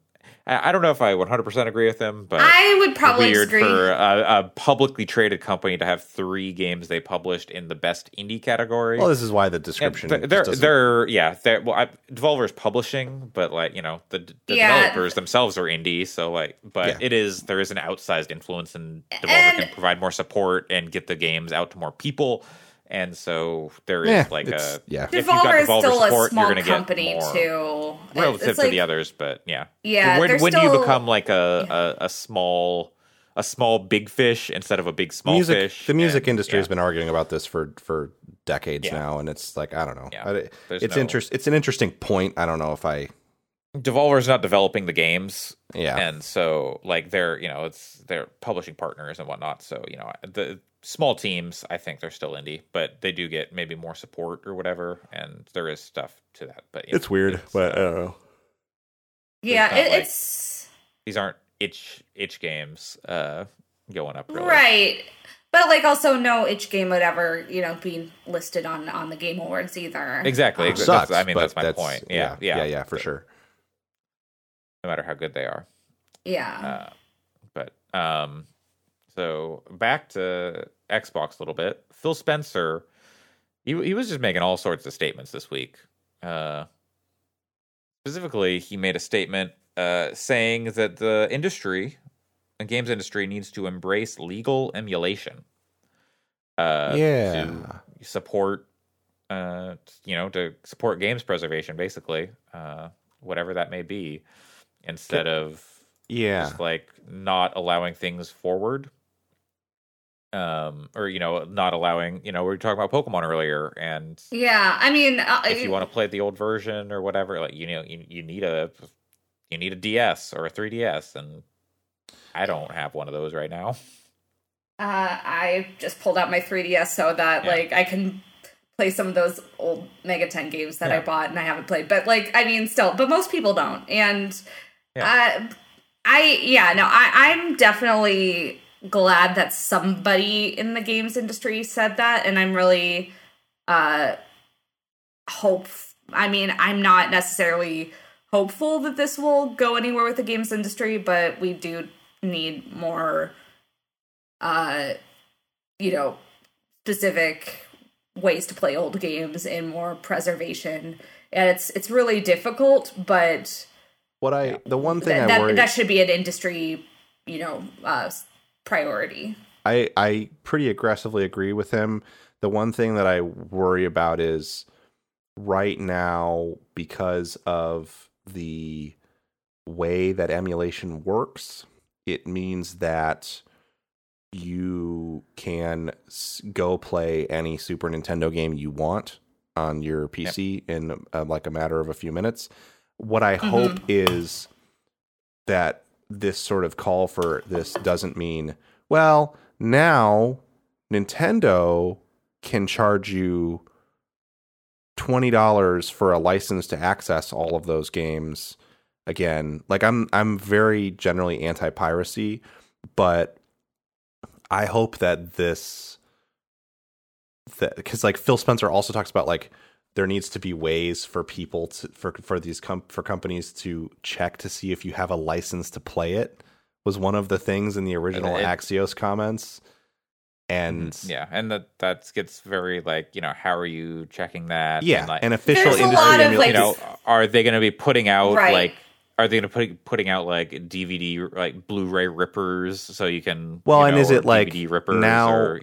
I don't know if I 100% agree with him, but I would probably weird agree for a publicly traded company to have three games they published in the best indie category. Well, this is why the description. Devolver's publishing, but like you know, the developers themselves are indie, so like, but it is there is an outsized influence, and Devolver can provide more support and get the games out to more people. And so there is Devolver is still support, a small company too, relative to the others. But when do you become like a small big fish instead of a big small fish? The music industry has been arguing about this for decades now, and it's like I don't know. It's an interesting point. I don't know if Devolver's not developing the games, and so like they're it's their publishing partners and whatnot. So the small teams, I think they're still indie, but they do get maybe more support or whatever, and there is stuff to that. But it's weird, but I don't know. Yeah, it's these aren't itch games going up, really. Right? But like, also, no itch game would ever be listed on the Game Awards either. Exactly. Sucks, that's my point. Yeah, for sure. No matter how good they are. Yeah. So back to Xbox a little bit. Phil Spencer, he was just making all sorts of statements this week. Specifically, he made a statement saying that the games industry needs to embrace legal emulation. To support, to support games preservation, basically, whatever that may be, instead of just like not allowing things forward. Or not allowing we were talking about Pokemon earlier, and if you want to play the old version or whatever, like you need a DS or a 3DS, and I don't have one of those right now. I just pulled out my 3DS so that I can play some of those old Mega 10 games that I bought and I haven't played, but still, but most people don't, and I'm definitely glad that somebody in the games industry said that, and I'm really I'm not necessarily hopeful that this will go anywhere with the games industry, but we do need more specific ways to play old games and more preservation, and it's really difficult, but the one thing I worry, that should be an industry priority. I pretty aggressively agree with him. The one thing that I worry about is right now, because of the way that emulation works, it means that you can go play any Super Nintendo game you want on your PC in a matter of a few minutes. What I hope is that this sort of call for this doesn't mean, well, now Nintendo can charge you $20 for a license to access all of those games again. Like I'm very generally anti-piracy, but I hope that because Phil Spencer also talks about there needs to be ways for people for companies to check to see if you have a license to play it, was one of the things in the original Axios comments. And that gets very how are you checking that? Yeah, an official industry are they going to be putting out are they going to putting out DVD Blu-ray rippers so you can is it DVD rippers now or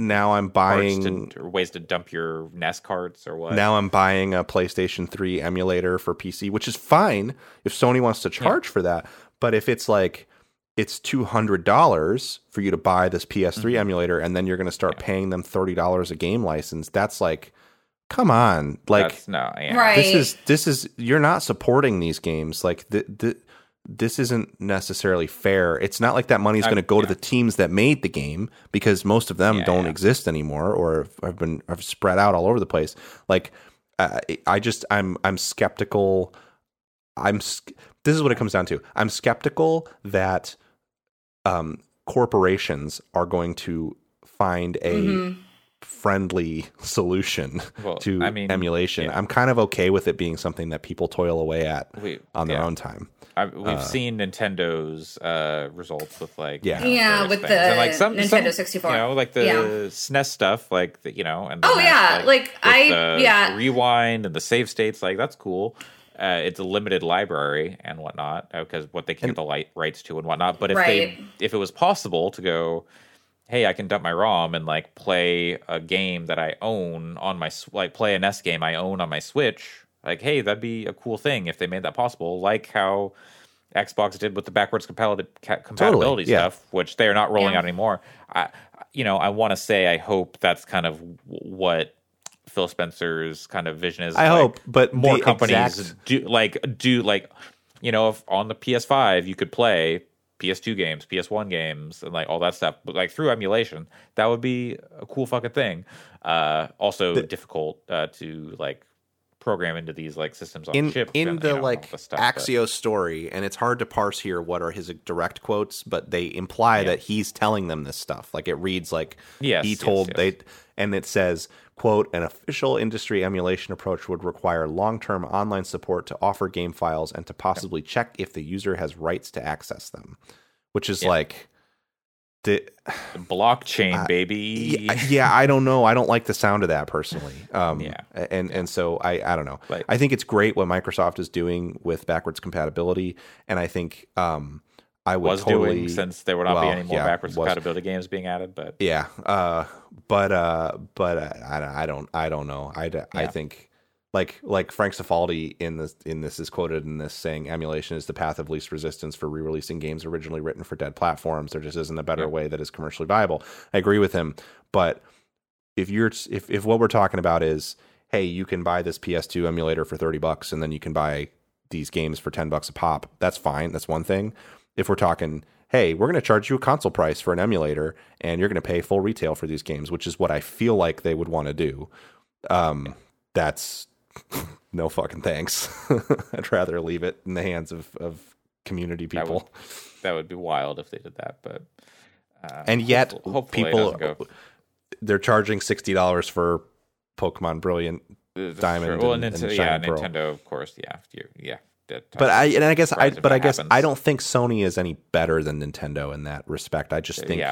now I'm buying ways to dump your NES carts or what? Now I'm buying a PlayStation 3 emulator for PC, which is fine if Sony wants to charge for that. But if it's it's $200 for you to buy this PS3 emulator, and then you're going to start paying them $30 a game license, that's come on, this is you're not supporting these games. This isn't necessarily fair. It's not like that money is going to go to the teams that made the game, because most of them don't exist anymore or have spread out all over the place. I'm skeptical. This is what it comes down to. I'm skeptical that corporations are going to find a friendly solution to emulation. Yeah. I'm kind of okay with it being something that people toil away at on their own time. We've seen Nintendo's results with with things. the Nintendo 64, the SNES stuff, and rewind and the save states, that's cool. It's a limited library and whatnot because what they can get the rights to and whatnot. But if it was possible to go, hey, I can dump my ROM and play a game that I own on my play a NES game I own on my Switch. Hey, that'd be a cool thing if they made that possible. How Xbox did with the backwards compatibility stuff, which they are not rolling out anymore. I want to say I hope that's kind of what Phil Spencer's kind of vision is. I hope, but more companies do if on the PS5 you could play PS2 games, PS1 games, and all that stuff, but through emulation, that would be a cool fucking thing. Also difficult to program into these systems on chip. Axios story, and it's hard to parse here what are his direct quotes, but they imply that he's telling them this stuff. It reads he told. And it says, quote, an official industry emulation approach would require long-term online support to offer game files and to possibly check if the user has rights to access them, which is the blockchain, baby. I don't know. I don't like the sound of that personally. And so I don't know. I think it's great what Microsoft is doing with backwards compatibility. And I think doing since there would not be any more backwards compatibility games being added, but I don't know. I think like Frank Cifaldi in this is quoted in this saying, emulation is the path of least resistance for re-releasing games originally written for dead platforms. There just isn't a better way that is commercially viable. I agree with him, but if what we're talking about is, hey, you can buy this PS2 emulator for $30 and then you can buy these games for $10 a pop, that's fine. That's one thing. If we're talking, hey, we're going to charge you a console price for an emulator and you're going to pay full retail for these games, which is what I feel like they would want to do. That's no fucking thanks. I'd rather leave it in the hands of community people. That would be wild if they did that. But and yet hopefully people, they're charging $60 for Pokemon Brilliant Diamond. Well, and Shining Pearl. Nintendo, of course. Yeah. But I guess I don't think Sony is any better than Nintendo in that respect. I just think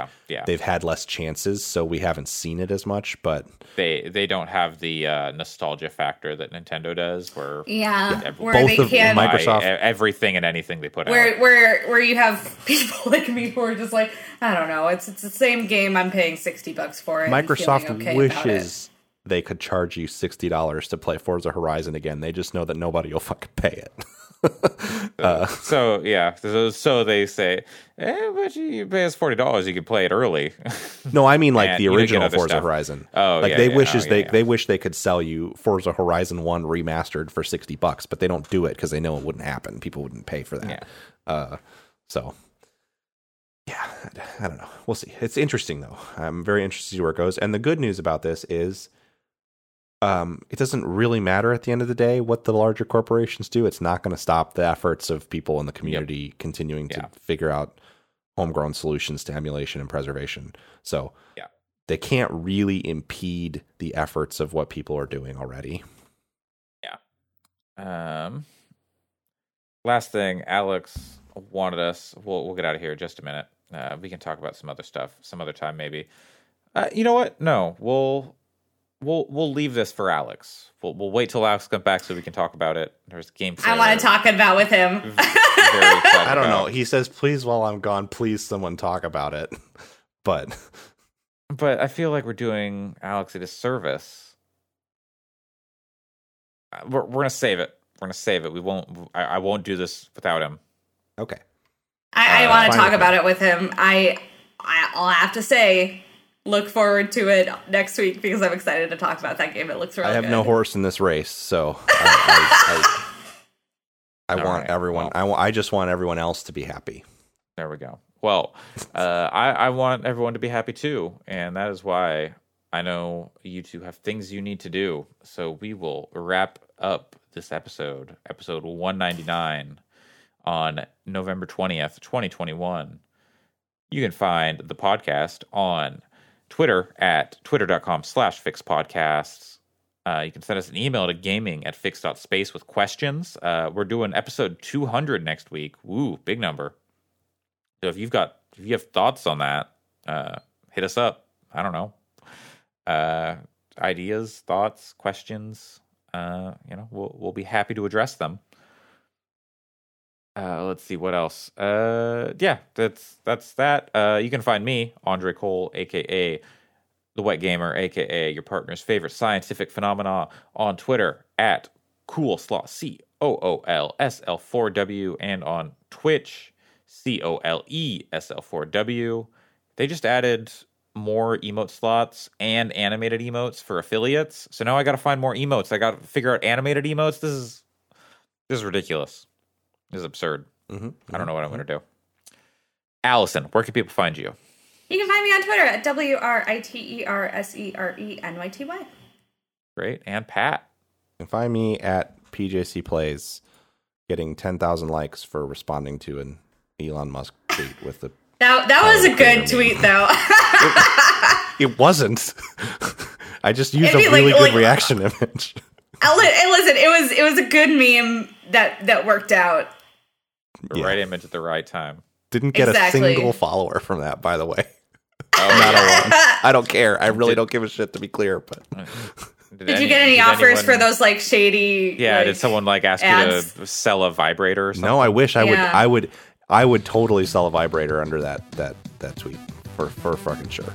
they've had less chances, so we haven't seen it as much. But they don't have the nostalgia factor that Nintendo does, where Microsoft everything and anything they put out. Where you have people like me who are just like, I don't know, it's the same game. I'm paying $60 for it. Microsoft wishes they could charge you $60 to play Forza Horizon again. They just know that nobody will fucking pay it. So they say, but you pay us $40, you can play it early. No, I mean the original Forza stuff. Horizon. Oh, they wish they could sell you Forza Horizon 1 remastered for $60, but they don't do it because they know it wouldn't happen. People wouldn't pay for that. Yeah. I don't know. We'll see. It's interesting though. I'm very interested to see where it goes. And the good news about this is, it doesn't really matter at the end of the day what the larger corporations do. It's not going to stop the efforts of people in the community continuing to figure out homegrown solutions to emulation and preservation. So they can't really impede the efforts of what people are doing already. Yeah. Last thing, Alex wanted us. We'll get out of here in just a minute. We can talk about some other stuff some other time, maybe. You know what? No, We'll leave this for Alex. We'll wait till Alex comes back so we can talk about it. There's game. I want to talk about with him. I don't know. He says, "Please, while I'm gone, please someone talk about it." But I feel like we're doing Alex a disservice. We're gonna save it. We won't. I won't do this without him. Okay. I want to talk about it with him. I'll have to say, look forward to it next week because I'm excited to talk about that game. It looks really good. I have no horse in this race, so I want everyone. I just want everyone else to be happy. There we go. Well, I want everyone to be happy too, and that is why I know you two have things you need to do. So we will wrap up this episode 199, on November 20th, 2021. You can find the podcast on Twitter at twitter.com/fixpodcasts. You can send us an email to gaming@fix.space with questions. We're doing episode 200 next week. Woo, big number. So if you have thoughts on that, hit us up. I don't know. Ideas, thoughts, questions. We'll be happy to address them. Let's see what else. That's that. You can find me, Andre Cole, aka The Wet Gamer, aka your partner's favorite scientific phenomena, on Twitter at CoolSlot, COOLSL4W, and on Twitch, COLESL4W. They just added more emote slots and animated emotes for affiliates. So now I got to find more emotes. I got to figure out animated emotes. This is ridiculous. This is absurd. Mm-hmm. I don't know what I'm going to do. Allison, where can people find you? You can find me on Twitter at WRITERSERENYTY. Great. And Pat? You can find me at PJC Plays, getting 10,000 likes for responding to an Elon Musk tweet with the... That was a good tweet, though. It wasn't. I just used a really good reaction image. Listen, it was a good meme that worked out. The right image at the right time. Didn't get a single follower from that, by the way. Oh, not a one. I don't care. I really don't give a shit, to be clear. But did you get any offers for those like shady? Yeah, did someone ask ads? You to sell a vibrator or something? No, I wish I would totally sell a vibrator under that tweet for fucking sure.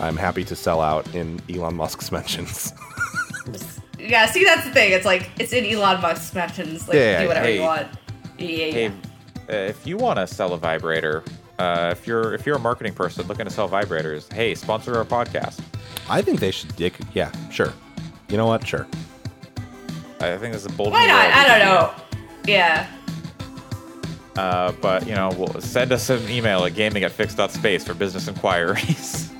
I'm happy to sell out in Elon Musk's mentions. Yeah, see, that's the thing. It's it's in Elon Musk's mentions. Do whatever you want. Yeah. Hey, if you want to sell a vibrator, if you're a marketing person looking to sell vibrators, hey, sponsor our podcast. I think they should. Yeah, sure. You know what? Sure. I think this is a bold. Why not? I don't know. Yeah. But, we'll send us an email at gaming@fix.space for business inquiries.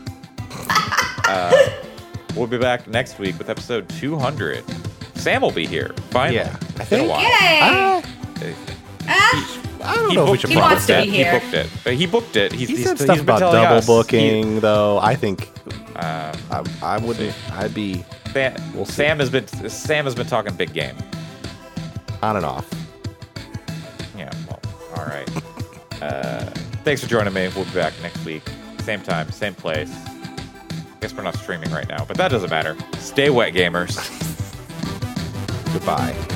We'll be back next week with episode 200. Sam will be here. Finally. Yeah, I think. Been a while. Yay! I don't know if we should promise that. He booked it. He booked it. He said stuff about double booking, though. I think I wouldn't. I'd be. Sam has been talking big game. On and off. Yeah, well, all right. Thanks for joining me. We'll be back next week. Same time, same place. I guess we're not streaming right now, but that doesn't matter. Stay wet, gamers. Goodbye.